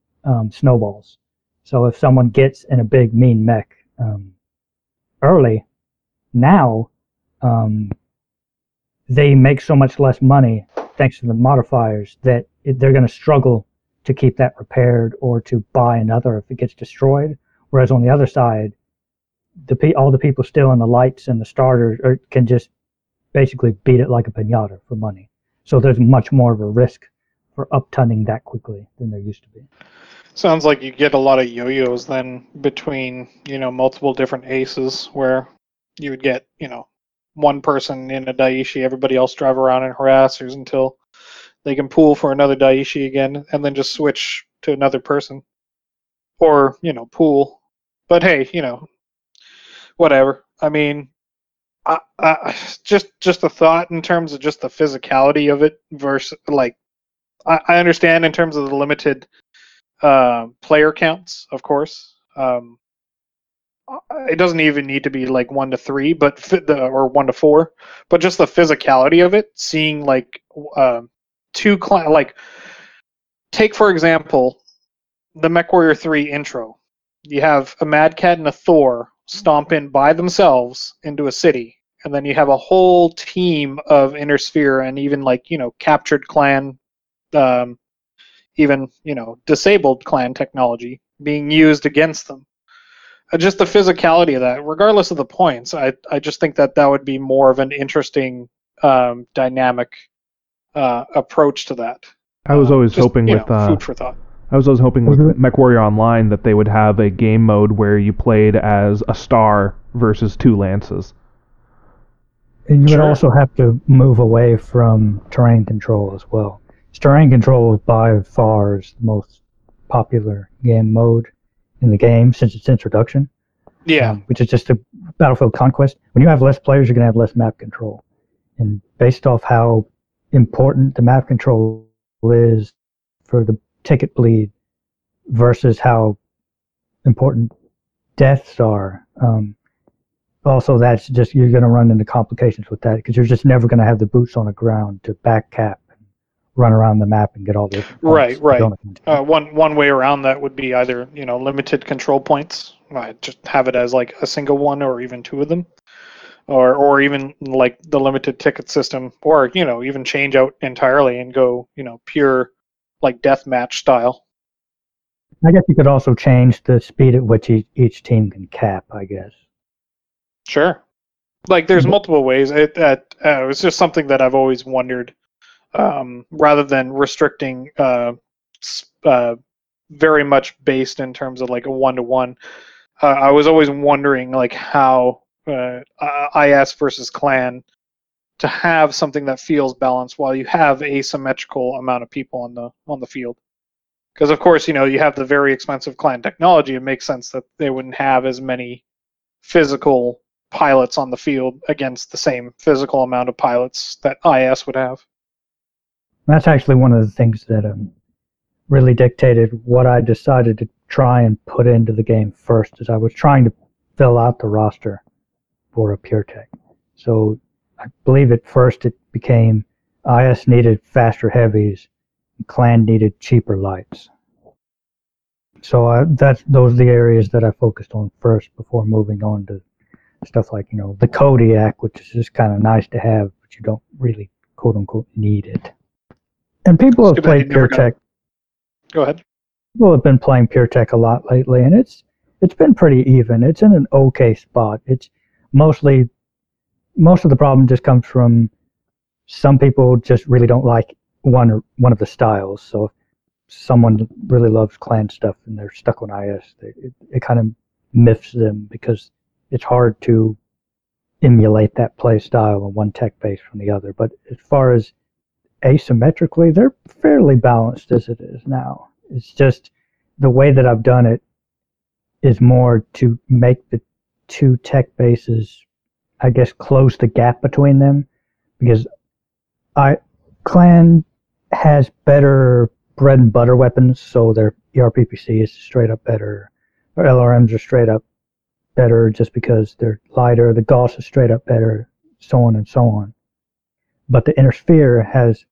snowballs. So if someone gets in a big mean mech early, now they make so much less money thanks to the modifiers that they're going to struggle to keep that repaired or to buy another if it gets destroyed. Whereas on the other side, all the people still in the lights and the starters can just basically beat it like a pinata for money. So there's much more of a risk for upturning that quickly than there used to be. Sounds like you get a lot of yo-yos then between, multiple different aces where you would get, one person in a Daishi, everybody else drive around in harassers until they can pool for another Daishi again and then just switch to another person. Or, pool. But hey, whatever. I mean, I just a thought in terms of just the physicality of it versus, like, I understand in terms of the limited player counts, of course. It doesn't even need to be like 1 to 3, but or 1 to 4, but just the physicality of it. Seeing like take for example the MechWarrior 3 intro. You have a Mad Cat and a Thor stomp in by themselves into a city, and then you have a whole team of Intersphere and even captured clan, disabled clan technology being used against them. Just the physicality of that, regardless of the points, I just think that would be more of an interesting dynamic approach to that. I was always hoping food for thought. I was always hoping with MechWarrior Online that they would have a game mode where you played as a star versus 2 lances. And you would also have to move away from terrain control as well. Terrain control by far is the most popular game mode in the game since its introduction. Yeah. Which is just a Battlefield conquest. When you have less players, you're going to have less map control. And based off how important the map control is for the ticket bleed versus how important deaths are, also that's just, you're going to run into complications with that because you're just never going to have the boots on the ground to back cap, run around the map and get all the points. Right. One way around that would be either, limited control points. Just have it as like a single one or even 2 of them. Or even like the limited ticket system, or, even change out entirely and go, pure like deathmatch style. I guess you could also change the speed at which each team can cap, I guess. Sure. Like there's multiple ways. It's just something that I've always wondered. Rather than restricting very much based in terms of like a 1-to-1, I was always wondering like how IS versus clan, to have something that feels balanced while you have asymmetrical amount of people on the field. Because, of course, you know, you have the very expensive clan technology. It makes sense that they wouldn't have as many physical pilots on the field against the same physical amount of pilots that IS would have. That's actually one of the things that really dictated what I decided to try and put into the game first, is I was trying to fill out the roster for a pure tech. So I believe at first it became IS needed faster heavies, and clan needed cheaper lights. So those are the areas that I focused on first before moving on to stuff like, you know, the Kodiak, which is just kind of nice to have, but you don't really, quote unquote, need it. And people have played pure tech. Go ahead. People have been playing pure tech a lot lately, and it's been pretty even. It's in an okay spot. It's most of the problem just comes from some people just really don't like one of the styles. So if someone really loves clan stuff and they're stuck on IS, it kind of miffs them, because it's hard to emulate that play style in one tech base from the other. But as far as asymmetrically, they're fairly balanced as it is now. It's just the way that I've done it is more to make the two tech bases, I guess, close the gap between them, because clan has better bread and butter weapons, so their ERPPC is straight up better, their LRMs are straight up better just because they're lighter, the Gauss is straight up better, so on and so on. But the inner sphere has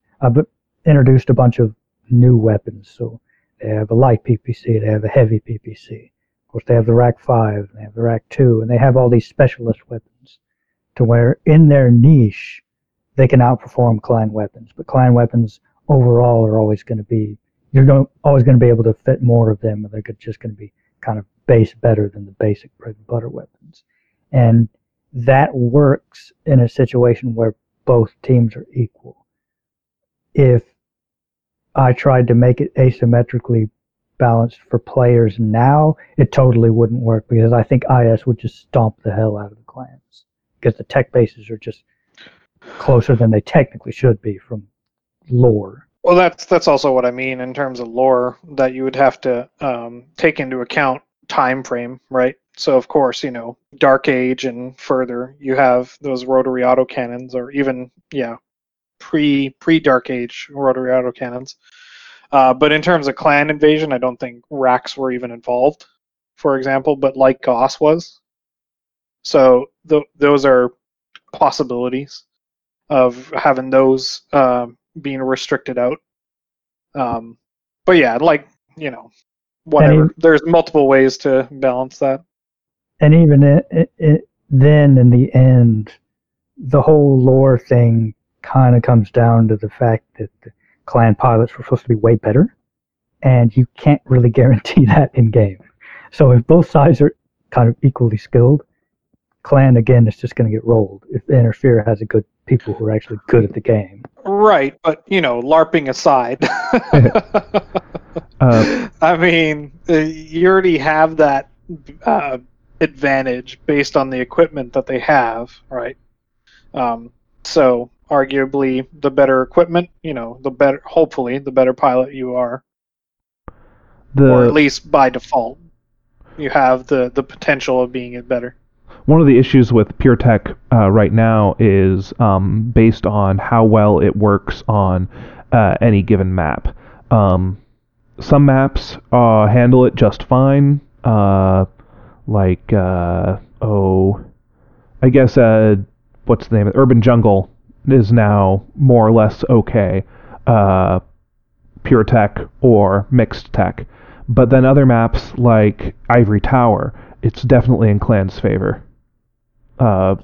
introduced a bunch of new weapons, so they have a light PPC, they have a heavy PPC. Of course, they have the Rack 5, they have the Rack 2, and they have all these specialist weapons to where, in their niche, they can outperform clan weapons. But clan weapons overall are always going to be, always going to be able to fit more of them, and they're just going to be kind of base better than the basic bread and butter weapons. And that works in a situation where both teams are equal. If I tried to make it asymmetrically balanced for players now, it totally wouldn't work, because I think IS would just stomp the hell out of the clans, because the tech bases are just closer than they technically should be from lore. Well, that's also what I mean in terms of lore, that you would have to take into account time frame, right? So, of course, you know, Dark Age and further, you have those rotary autocannons, or even, yeah, pre-Dark Age rotary autocannons. But in terms of clan invasion, I don't think racks were even involved, for example, but Light Gauss was. So those are possibilities of having those being restricted out. But yeah, like, you know, whatever. There's multiple ways to balance that. And even then, in the end, the whole lore thing kind of comes down to the fact that the clan pilots were supposed to be way better, and you can't really guarantee that in game. So if both sides are kind of equally skilled, clan, again, is just going to get rolled if the inner sphere has a good people who are actually good at the game. Right, but, you know, LARPing aside, I mean, you already have that advantage based on the equipment that they have, right? So arguably, the better equipment, you know, the better, hopefully, the better pilot you are, or at least by default, you have the potential of being better. One of the issues with pure tech right now is based on how well it works on any given map. Some maps handle it just fine, like I guess what's the name of it? Urban Jungle is now more or less okay, pure tech or mixed tech. But then other maps like Ivory Tower, it's definitely in clan's favor.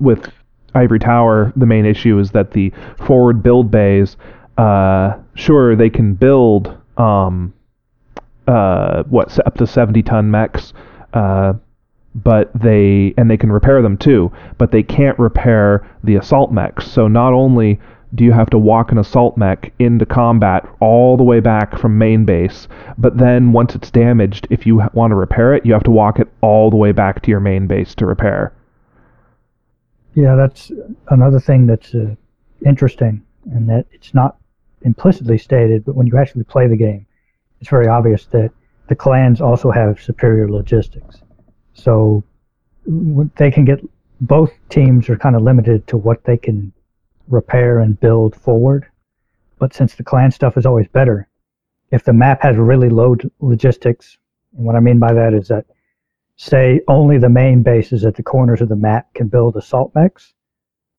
With Ivory Tower, the main issue is that the forward build bays, sure, they can build up to 70-ton mechs, but they can repair them too, but they can't repair the assault mechs. So not only do you have to walk an assault mech into combat all the way back from main base, but then once it's damaged, if you want to repair it, you have to walk it all the way back to your main base to repair. Yeah, that's another thing that's interesting, and that it's not implicitly stated, but when you actually play the game, it's very obvious that the clans also have superior logistics. So they can get, both teams are kind of limited to what they can repair and build forward. But since the clan stuff is always better, if the map has really low logistics, and what I mean by that is that, say, only the main bases at the corners of the map can build assault mechs,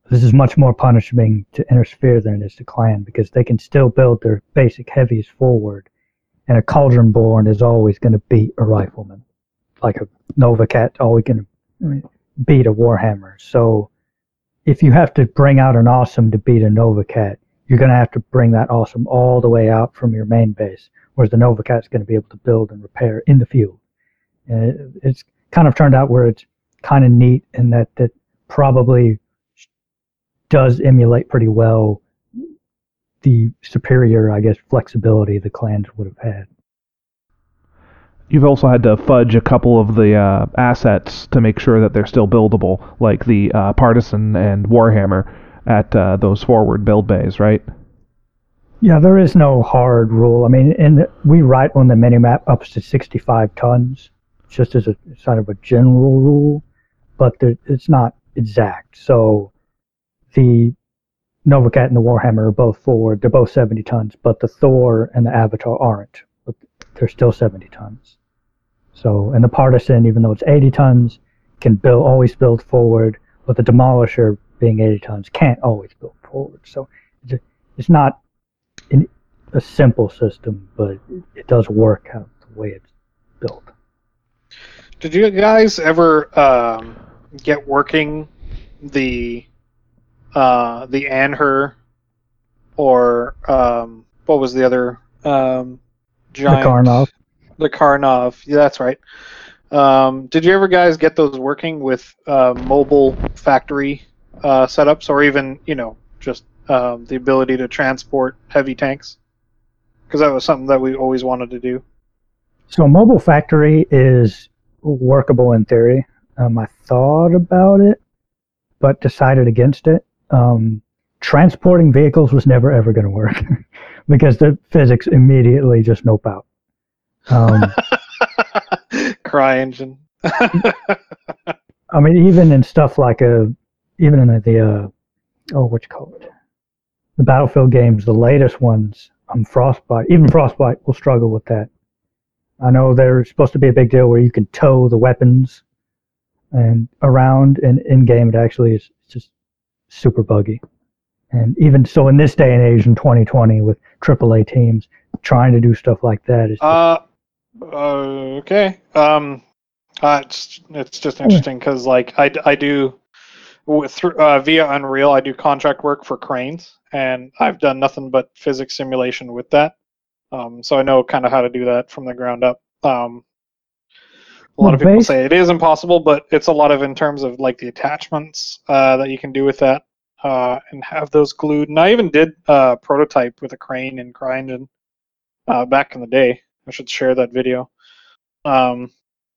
this is much more punishing to Intersphere than it is to Clan, because they can still build their basic heavies forward, and a Cauldron-Born is always going to beat a Rifleman. Like a NovaCat, always going to beat a Warhammer. So if you have to bring out an awesome to beat a NovaCat, you're going to have to bring that awesome all the way out from your main base, whereas the NovaCat's going to be able to build and repair in the field. And it's kind of turned out where it's kind of neat, and that probably does emulate pretty well the superior, I guess, flexibility the clans would have had. You've also had to fudge a couple of the assets to make sure that they're still buildable, like the Partisan and Warhammer at those forward build bays, right? Yeah, there is no hard rule. I mean, we write on the minimap up to 65 tons, just as a sort of a general rule, but it's not exact. So the NovaCat and the Warhammer are both forward. They're both 70 tons, but the Thor and the Avatar aren't. But they're still 70 tons. So, and the Partisan, even though it's 80 tons, can always build forward, but the Demolisher, being 80 tons, can't always build forward. So it's not a simple system, but it does work out the way it's built. Did you guys ever get working the Anher, or what was the other giant? The Karnov. Yeah, that's right. Did you ever guys get those working with mobile factory setups, or even, just the ability to transport heavy tanks? Because that was something that we always wanted to do. So mobile factory is workable in theory. I thought about it, but decided against it. Transporting vehicles was never ever going to work because the physics immediately just nope out. CryEngine. I mean, even in stuff like the Battlefield games, the latest ones, Frostbite. Even Frostbite will struggle with that. I know there's supposed to be a big deal where you can tow the weapons and around, and in-game it actually is just super buggy. And even so, in this day and age, in 2020, with AAA teams, trying to do stuff like that is... okay. It's just interesting, because I do... via Unreal, I do contract work for cranes, and I've done nothing but physics simulation with that. So I know kind of how to do that from the ground up. A lot of people say it is impossible, but it's a lot of in terms of the attachments that you can do with that and have those glued. And I even did a prototype with a crane in CryEngine back in the day. I should share that video. And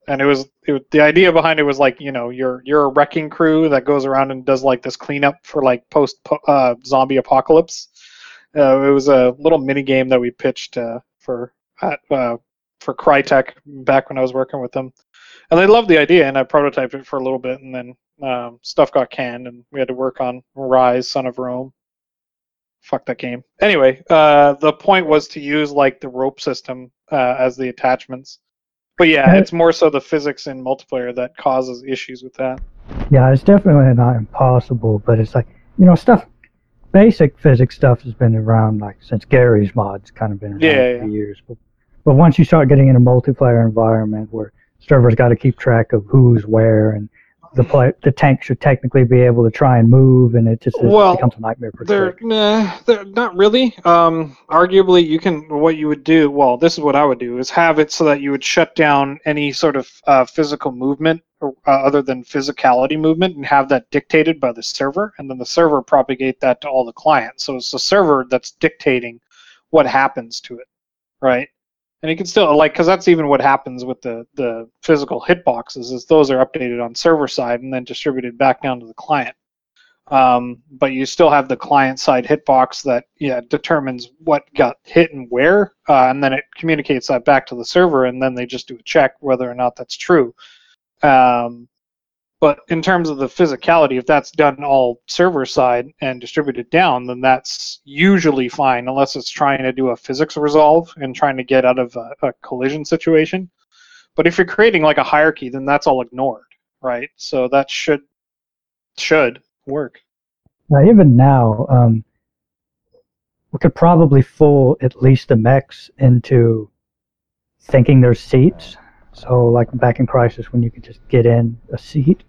it was the idea behind it was you're a wrecking crew that goes around and does this cleanup for post zombie apocalypse. It was a little mini game that we pitched for CryTech back when I was working with them, and they loved the idea. And I prototyped it for a little bit, and then stuff got canned, and we had to work on Rise, Son of Rome. Fuck that game. Anyway, the point was to use the rope system as the attachments. But yeah, it's more so the physics in multiplayer that causes issues with that. Yeah, it's definitely not impossible, but it's stuff, basic physics stuff has been around since Gary's mod's kind of been around for years. But once you start getting in a multiplayer environment where servers got to keep track of who's where, and the tank should technically be able to try and move, and it just becomes a nightmare. They're not really. Arguably, this is what I would do, is have it so that you would shut down any sort of physical movement other than physicality movement, and have that dictated by the server, and then the server propagate that to all the clients. So it's the server that's dictating what happens to it, right? And you can still, because that's even what happens with the physical hitboxes, is those are updated on server side and then distributed back down to the client. But you still have the client-side hitbox that determines what got hit and where, and then it communicates that back to the server, and then they just do a check whether or not that's true. But in terms of the physicality, if that's done all server-side and distributed down, then that's usually fine, unless it's trying to do a physics resolve and trying to get out of a collision situation. But if you're creating like a hierarchy, then that's all ignored, right? So that should work. Now, even now, we could probably fool at least the mechs into thinking there's seats. So, like back in Crysis, when you could just get in a seat.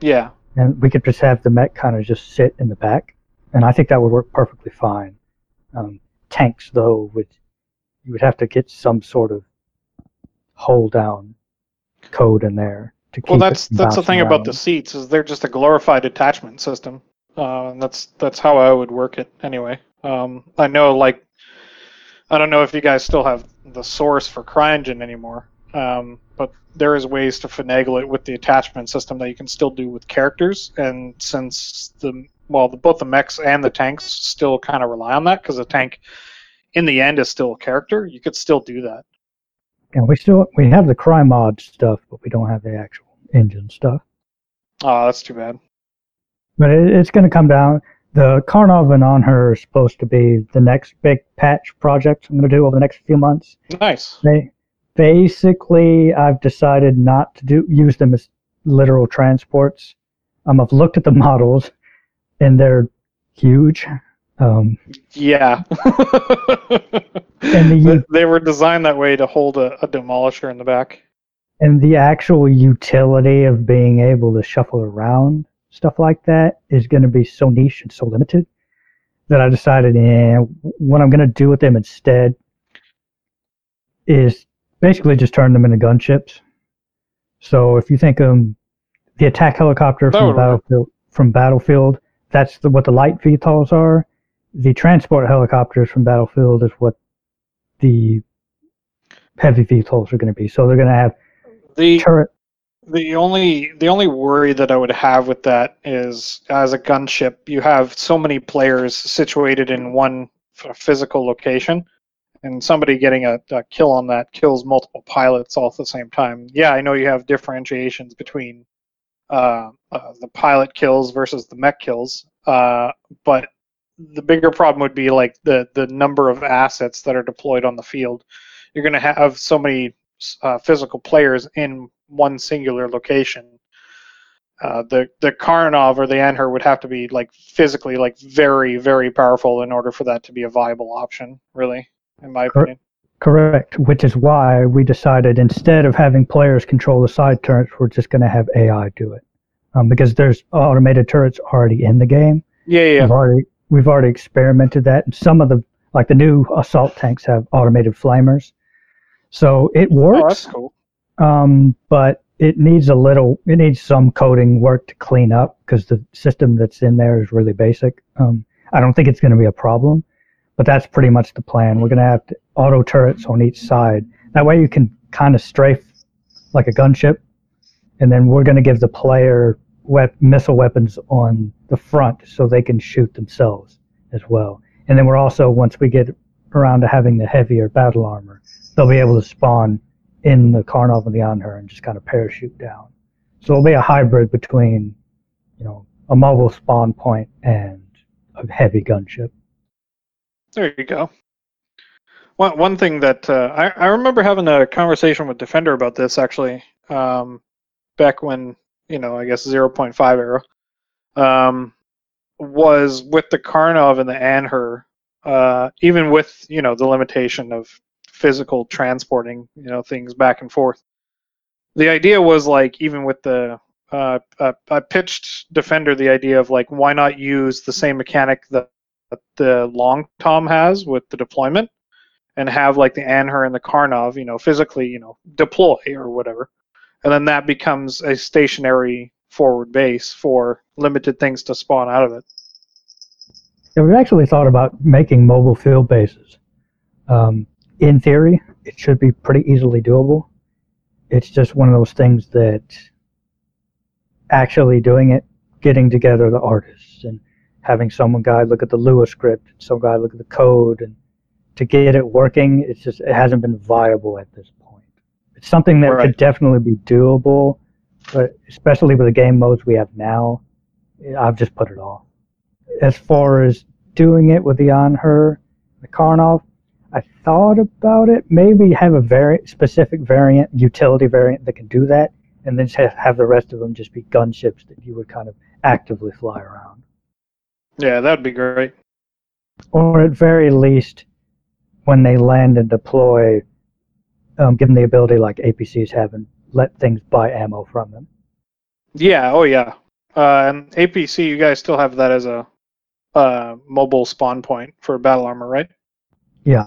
Yeah. And we could just have the mech kind of just sit in the back. And I think that would work perfectly fine. Tanks, though, you would have to get some sort of hold down code in there. Well, that's the thing around. About the seats is they're just a glorified attachment system. That's how I would work it anyway. I know, like, I don't know if you guys still have the source for CryEngine anymore, but there is ways to finagle it with the attachment system that you can still do with characters. And since both the mechs and the tanks still kind of rely on that because the tank, in the end, is still a character, you could still do that. And we have the CryMod stuff, but we don't have the actual engine stuff. Oh, that's too bad. But it's going to come down. The Karnov and On Her are supposed to be the next big patch project I'm going to do over the next few months. Nice. Basically, I've decided not to use them as literal transports. I've looked at the models, and they're huge. Yeah. They were designed that way to hold a demolisher in the back. And the actual utility of being able to shuffle around, stuff like that, is going to be so niche and so limited that I decided, what I'm going to do with them instead is basically just turn them into gunships. So if you think the attack helicopter from Battlefield, that's what the light VTOLs are. The transport helicopters from Battlefield is what the heavy VTOLs are going to be. So they're going to have turret. The only worry that I would have with that is, as a gunship, you have so many players situated in one physical location, and somebody getting a kill on that kills multiple pilots all at the same time. Yeah, I know you have differentiations between the pilot kills versus the mech kills, but the bigger problem would be like the number of assets that are deployed on the field. You're going to have so many physical players in one singular location. The Karnov or the Anher would have to be like physically like very, very powerful in order for that to be a viable option, really, in my opinion. Correct, which is why we decided instead of having players control the side turrets, we're just going to have AI do it. Because there's automated turrets already in the game. Yeah. We've already experimented that, and some of the new assault tanks have automated flamers. So it works. Oh, that's cool. But it needs some coding work to clean up because the system that's in there is really basic. I don't think it's going to be a problem, but that's pretty much the plan. We're going to have auto turrets on each side. That way you can kind of strafe like a gunship, and then we're going to give the player missile weapons on the front so they can shoot themselves as well. And then we're also, once we get around to having the heavier battle armor, they'll be able to spawn in the Karnov and the Anher and just kind of parachute down. So it'll be a hybrid between, a mobile spawn point and a heavy gunship. There you go. Well, one thing that I remember having a conversation with Defender about this actually, back when, I guess 0.5 era, was with the Karnov and the Anher, even with, the limitation of physical transporting, things back and forth. The idea was like, even with the, I pitched Defender the idea of like, why not use the same mechanic that the Long Tom has with the deployment and have like the Anher and the Karnov, physically, deploy or whatever. And then that becomes a stationary forward base for limited things to spawn out of it. Yeah, we've actually thought about making mobile field bases. In theory, it should be pretty easily doable. It's just one of those things that actually doing it, getting together the artists scripts and having some guy look at the Lua script, some guy look at the code, and to get it working, it's just, it hasn't been viable at this point. It's something that could definitely be doable, but especially with the game modes we have now, I've just put it off. As far as doing it with the On-Her, the Karnov, I thought about it. Maybe have a very specific variant, utility variant that can do that, and then have the rest of them just be gunships that you would kind of actively fly around. Yeah, that would be great. Or at very least, when they land and deploy, give them the ability like APCs have and let things buy ammo from them. Yeah, oh yeah. And APC, you guys still have that as a mobile spawn point for battle armor, right? Yeah.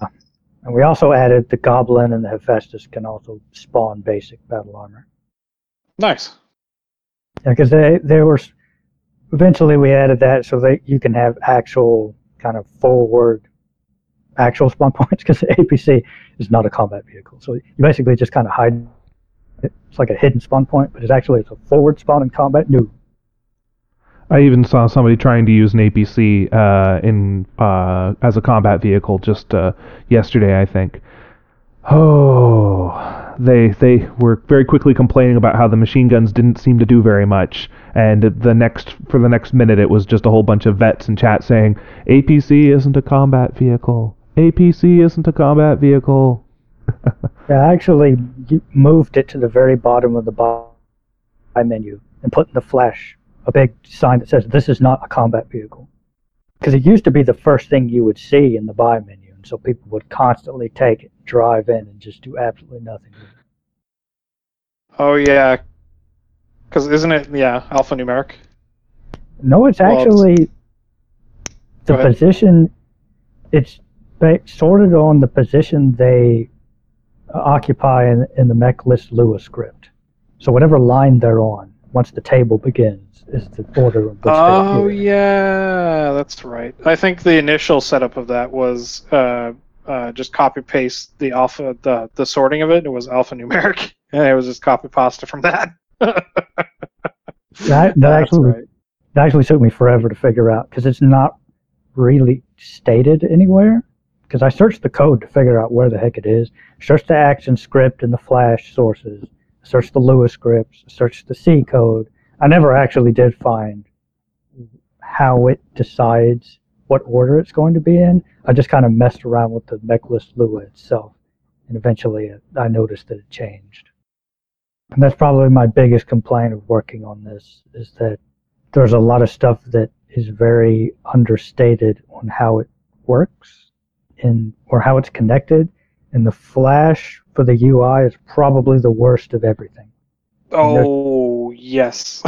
And we also added the Goblin and the Hephaestus can also spawn basic battle armor. Nice. Yeah, because they were... Eventually we added that so that you can have actual kind of forward actual spawn points, because the APC is not a combat vehicle. So you basically just kind of hide it. It's like a hidden spawn point, but it's a forward spawn in combat. No. I even saw somebody trying to use an APC as a combat vehicle just yesterday, I think. Oh, they were very quickly complaining about how the machine guns didn't seem to do very much, and for the next minute it was just a whole bunch of vets in chat saying, APC isn't a combat vehicle. APC isn't a combat vehicle. Yeah, I actually moved it to the very bottom of the buy menu and put in the flash a big sign that says, this is not a combat vehicle. Because it used to be the first thing you would see in the buy menu, and so people would constantly take it, drive in, and just do absolutely nothing. Oh, yeah. Because isn't it, alphanumeric? No, it's actually the position, it's sorted on the position they occupy in the mech list Lua script. So whatever line they're on, once the table begins, is the order of which yeah, that's right. I think the initial setup of that was just copy paste the alpha, the sorting of it. It was alphanumeric, and it was just copy pasta from that. That actually took me forever to figure out, because it's not really stated anywhere. Because I searched the code to figure out where the heck it is. Searched the action script and the flash sources. Search the Lua scripts, search the C code. I never actually did find how it decides what order it's going to be in. I just kind of messed around with the mechlist Lua itself, and eventually I noticed that it changed. And that's probably my biggest complaint of working on this, is that there's a lot of stuff that is very understated on how it works or how it's connected. And the Flash for the UI is probably the worst of everything. Oh, yes.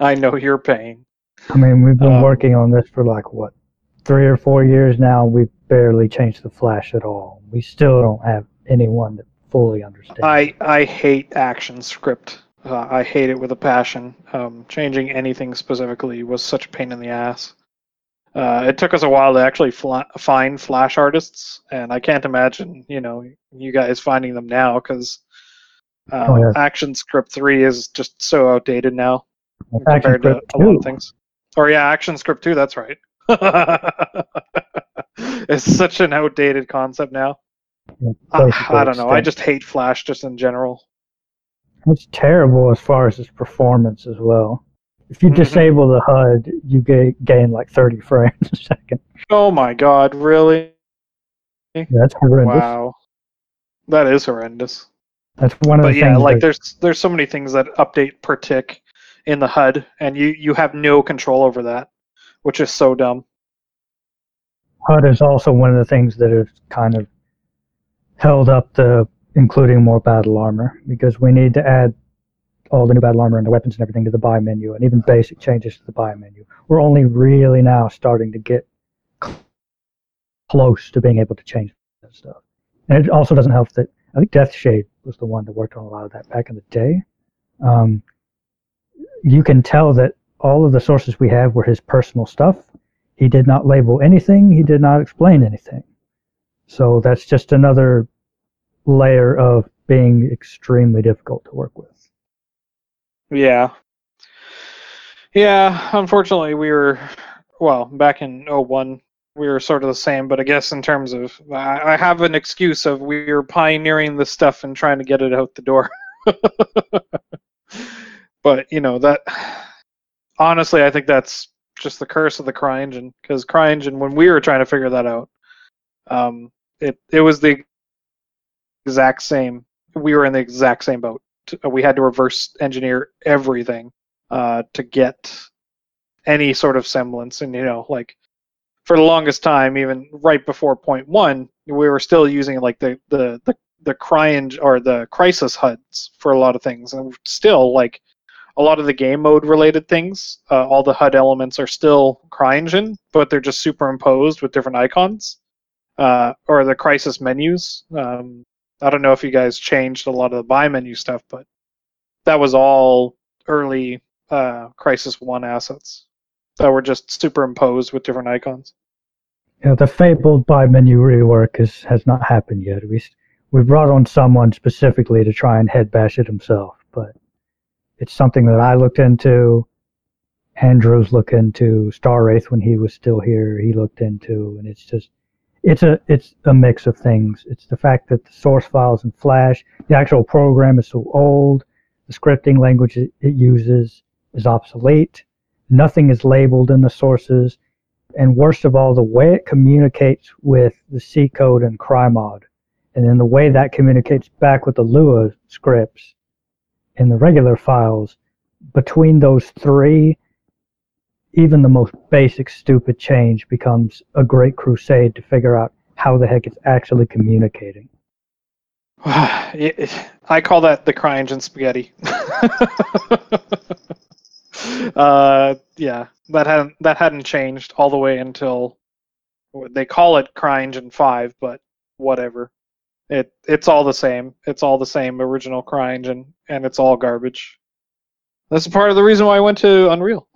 I know your pain. I mean, we've been working on this for 3 or 4 years now. We've barely changed the Flash at all. We still don't have anyone that fully understands. I hate action script. I hate it with a passion. Changing anything specifically was such a pain in the ass. It took us a while to actually find Flash artists, and I can't imagine, you guys finding them now, because ActionScript 3 is just so outdated now compared to a lot of things. Or yeah, ActionScript 2, that's right. It's such an outdated concept now. Yeah, I don't know, I just hate Flash just in general. It's terrible as far as its performance as well. If you disable the HUD, you gain 30 frames a second. Oh my god, really? Yeah, that's horrendous. Wow. That is horrendous. That's one of the things. But yeah, there's so many things that update per tick in the HUD, and you have no control over that, which is so dumb. HUD is also one of the things that have kind of held up the including more battle armor, because we need to add all the new battle armor and the weapons and everything to the buy menu, and even basic changes to the buy menu. We're only really now starting to get close to being able to change that stuff. And it also doesn't help that I think Deathshade was the one that worked on a lot of that back in the day. You can tell that all of the sources we have were his personal stuff. He did not label anything. He did not explain anything. So that's just another layer of being extremely difficult to work with. Yeah. Yeah, unfortunately we were, well, back in 01, we were sort of the same, but I guess in terms of, I have an excuse of we were pioneering this stuff and trying to get it out the door. But, you know, that, honestly, I think that's just the curse of the CryEngine, because CryEngine, when we were trying to figure that out, it was the exact same. We were in the exact same boat. We had to reverse engineer everything to get any sort of semblance. And, you know, like, for the longest time, even right before 0.1, we were still using, like, the CryEngine or the Crysis HUDs for a lot of things. And still, like, a lot of the game mode related things, all the HUD elements are still CryEngine, but they're just superimposed with different icons, or the Crysis menus. I don't know if you guys changed a lot of the buy menu stuff, but that was all early Crysis 1 assets that were just superimposed with different icons. Yeah, the fabled buy menu rework has not happened yet. We brought on someone specifically to try and head bash it himself, but it's something that I looked into, Andrew's looked into, Star Wraith when he was still here, he looked into, and it's just, it's a mix of things. It's the fact that the source files in Flash, the actual program is so old, the scripting language it uses is obsolete, nothing is labeled in the sources, and worst of all, the way it communicates with the C code and CryMod, and then the way that communicates back with the Lua scripts, in the regular files, between those three, even the most basic stupid change becomes a great crusade to figure out how the heck it's actually communicating. I call that the CryEngine spaghetti. Yeah, that hadn't changed all the way until, they call it CryEngine 5, but whatever. It's all the same. It's all the same original CryEngine, and it's all garbage. That's part of the reason why I went to Unreal.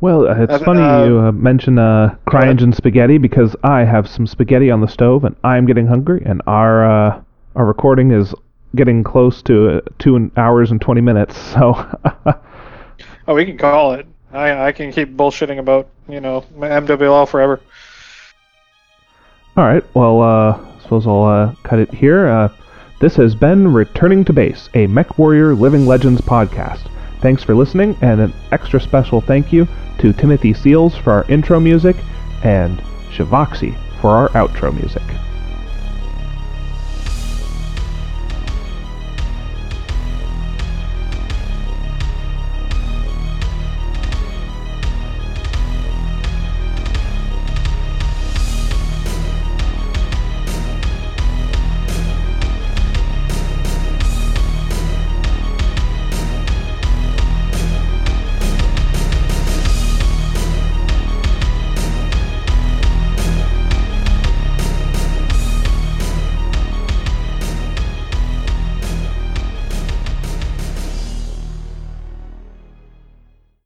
Well, it's funny you mention CryEngine spaghetti, because I have some spaghetti on the stove, and I'm getting hungry, and our recording is getting close to 2 hours and 20 minutes. So, oh, we can call it. I can keep bullshitting about, you know, MWL forever. All right, well, I suppose I'll cut it here. This has been Returning to Base, a MechWarrior Living Legends podcast. Thanks for listening, and an extra special thank you to Timothy Seals for our intro music and Shivoxi for our outro music.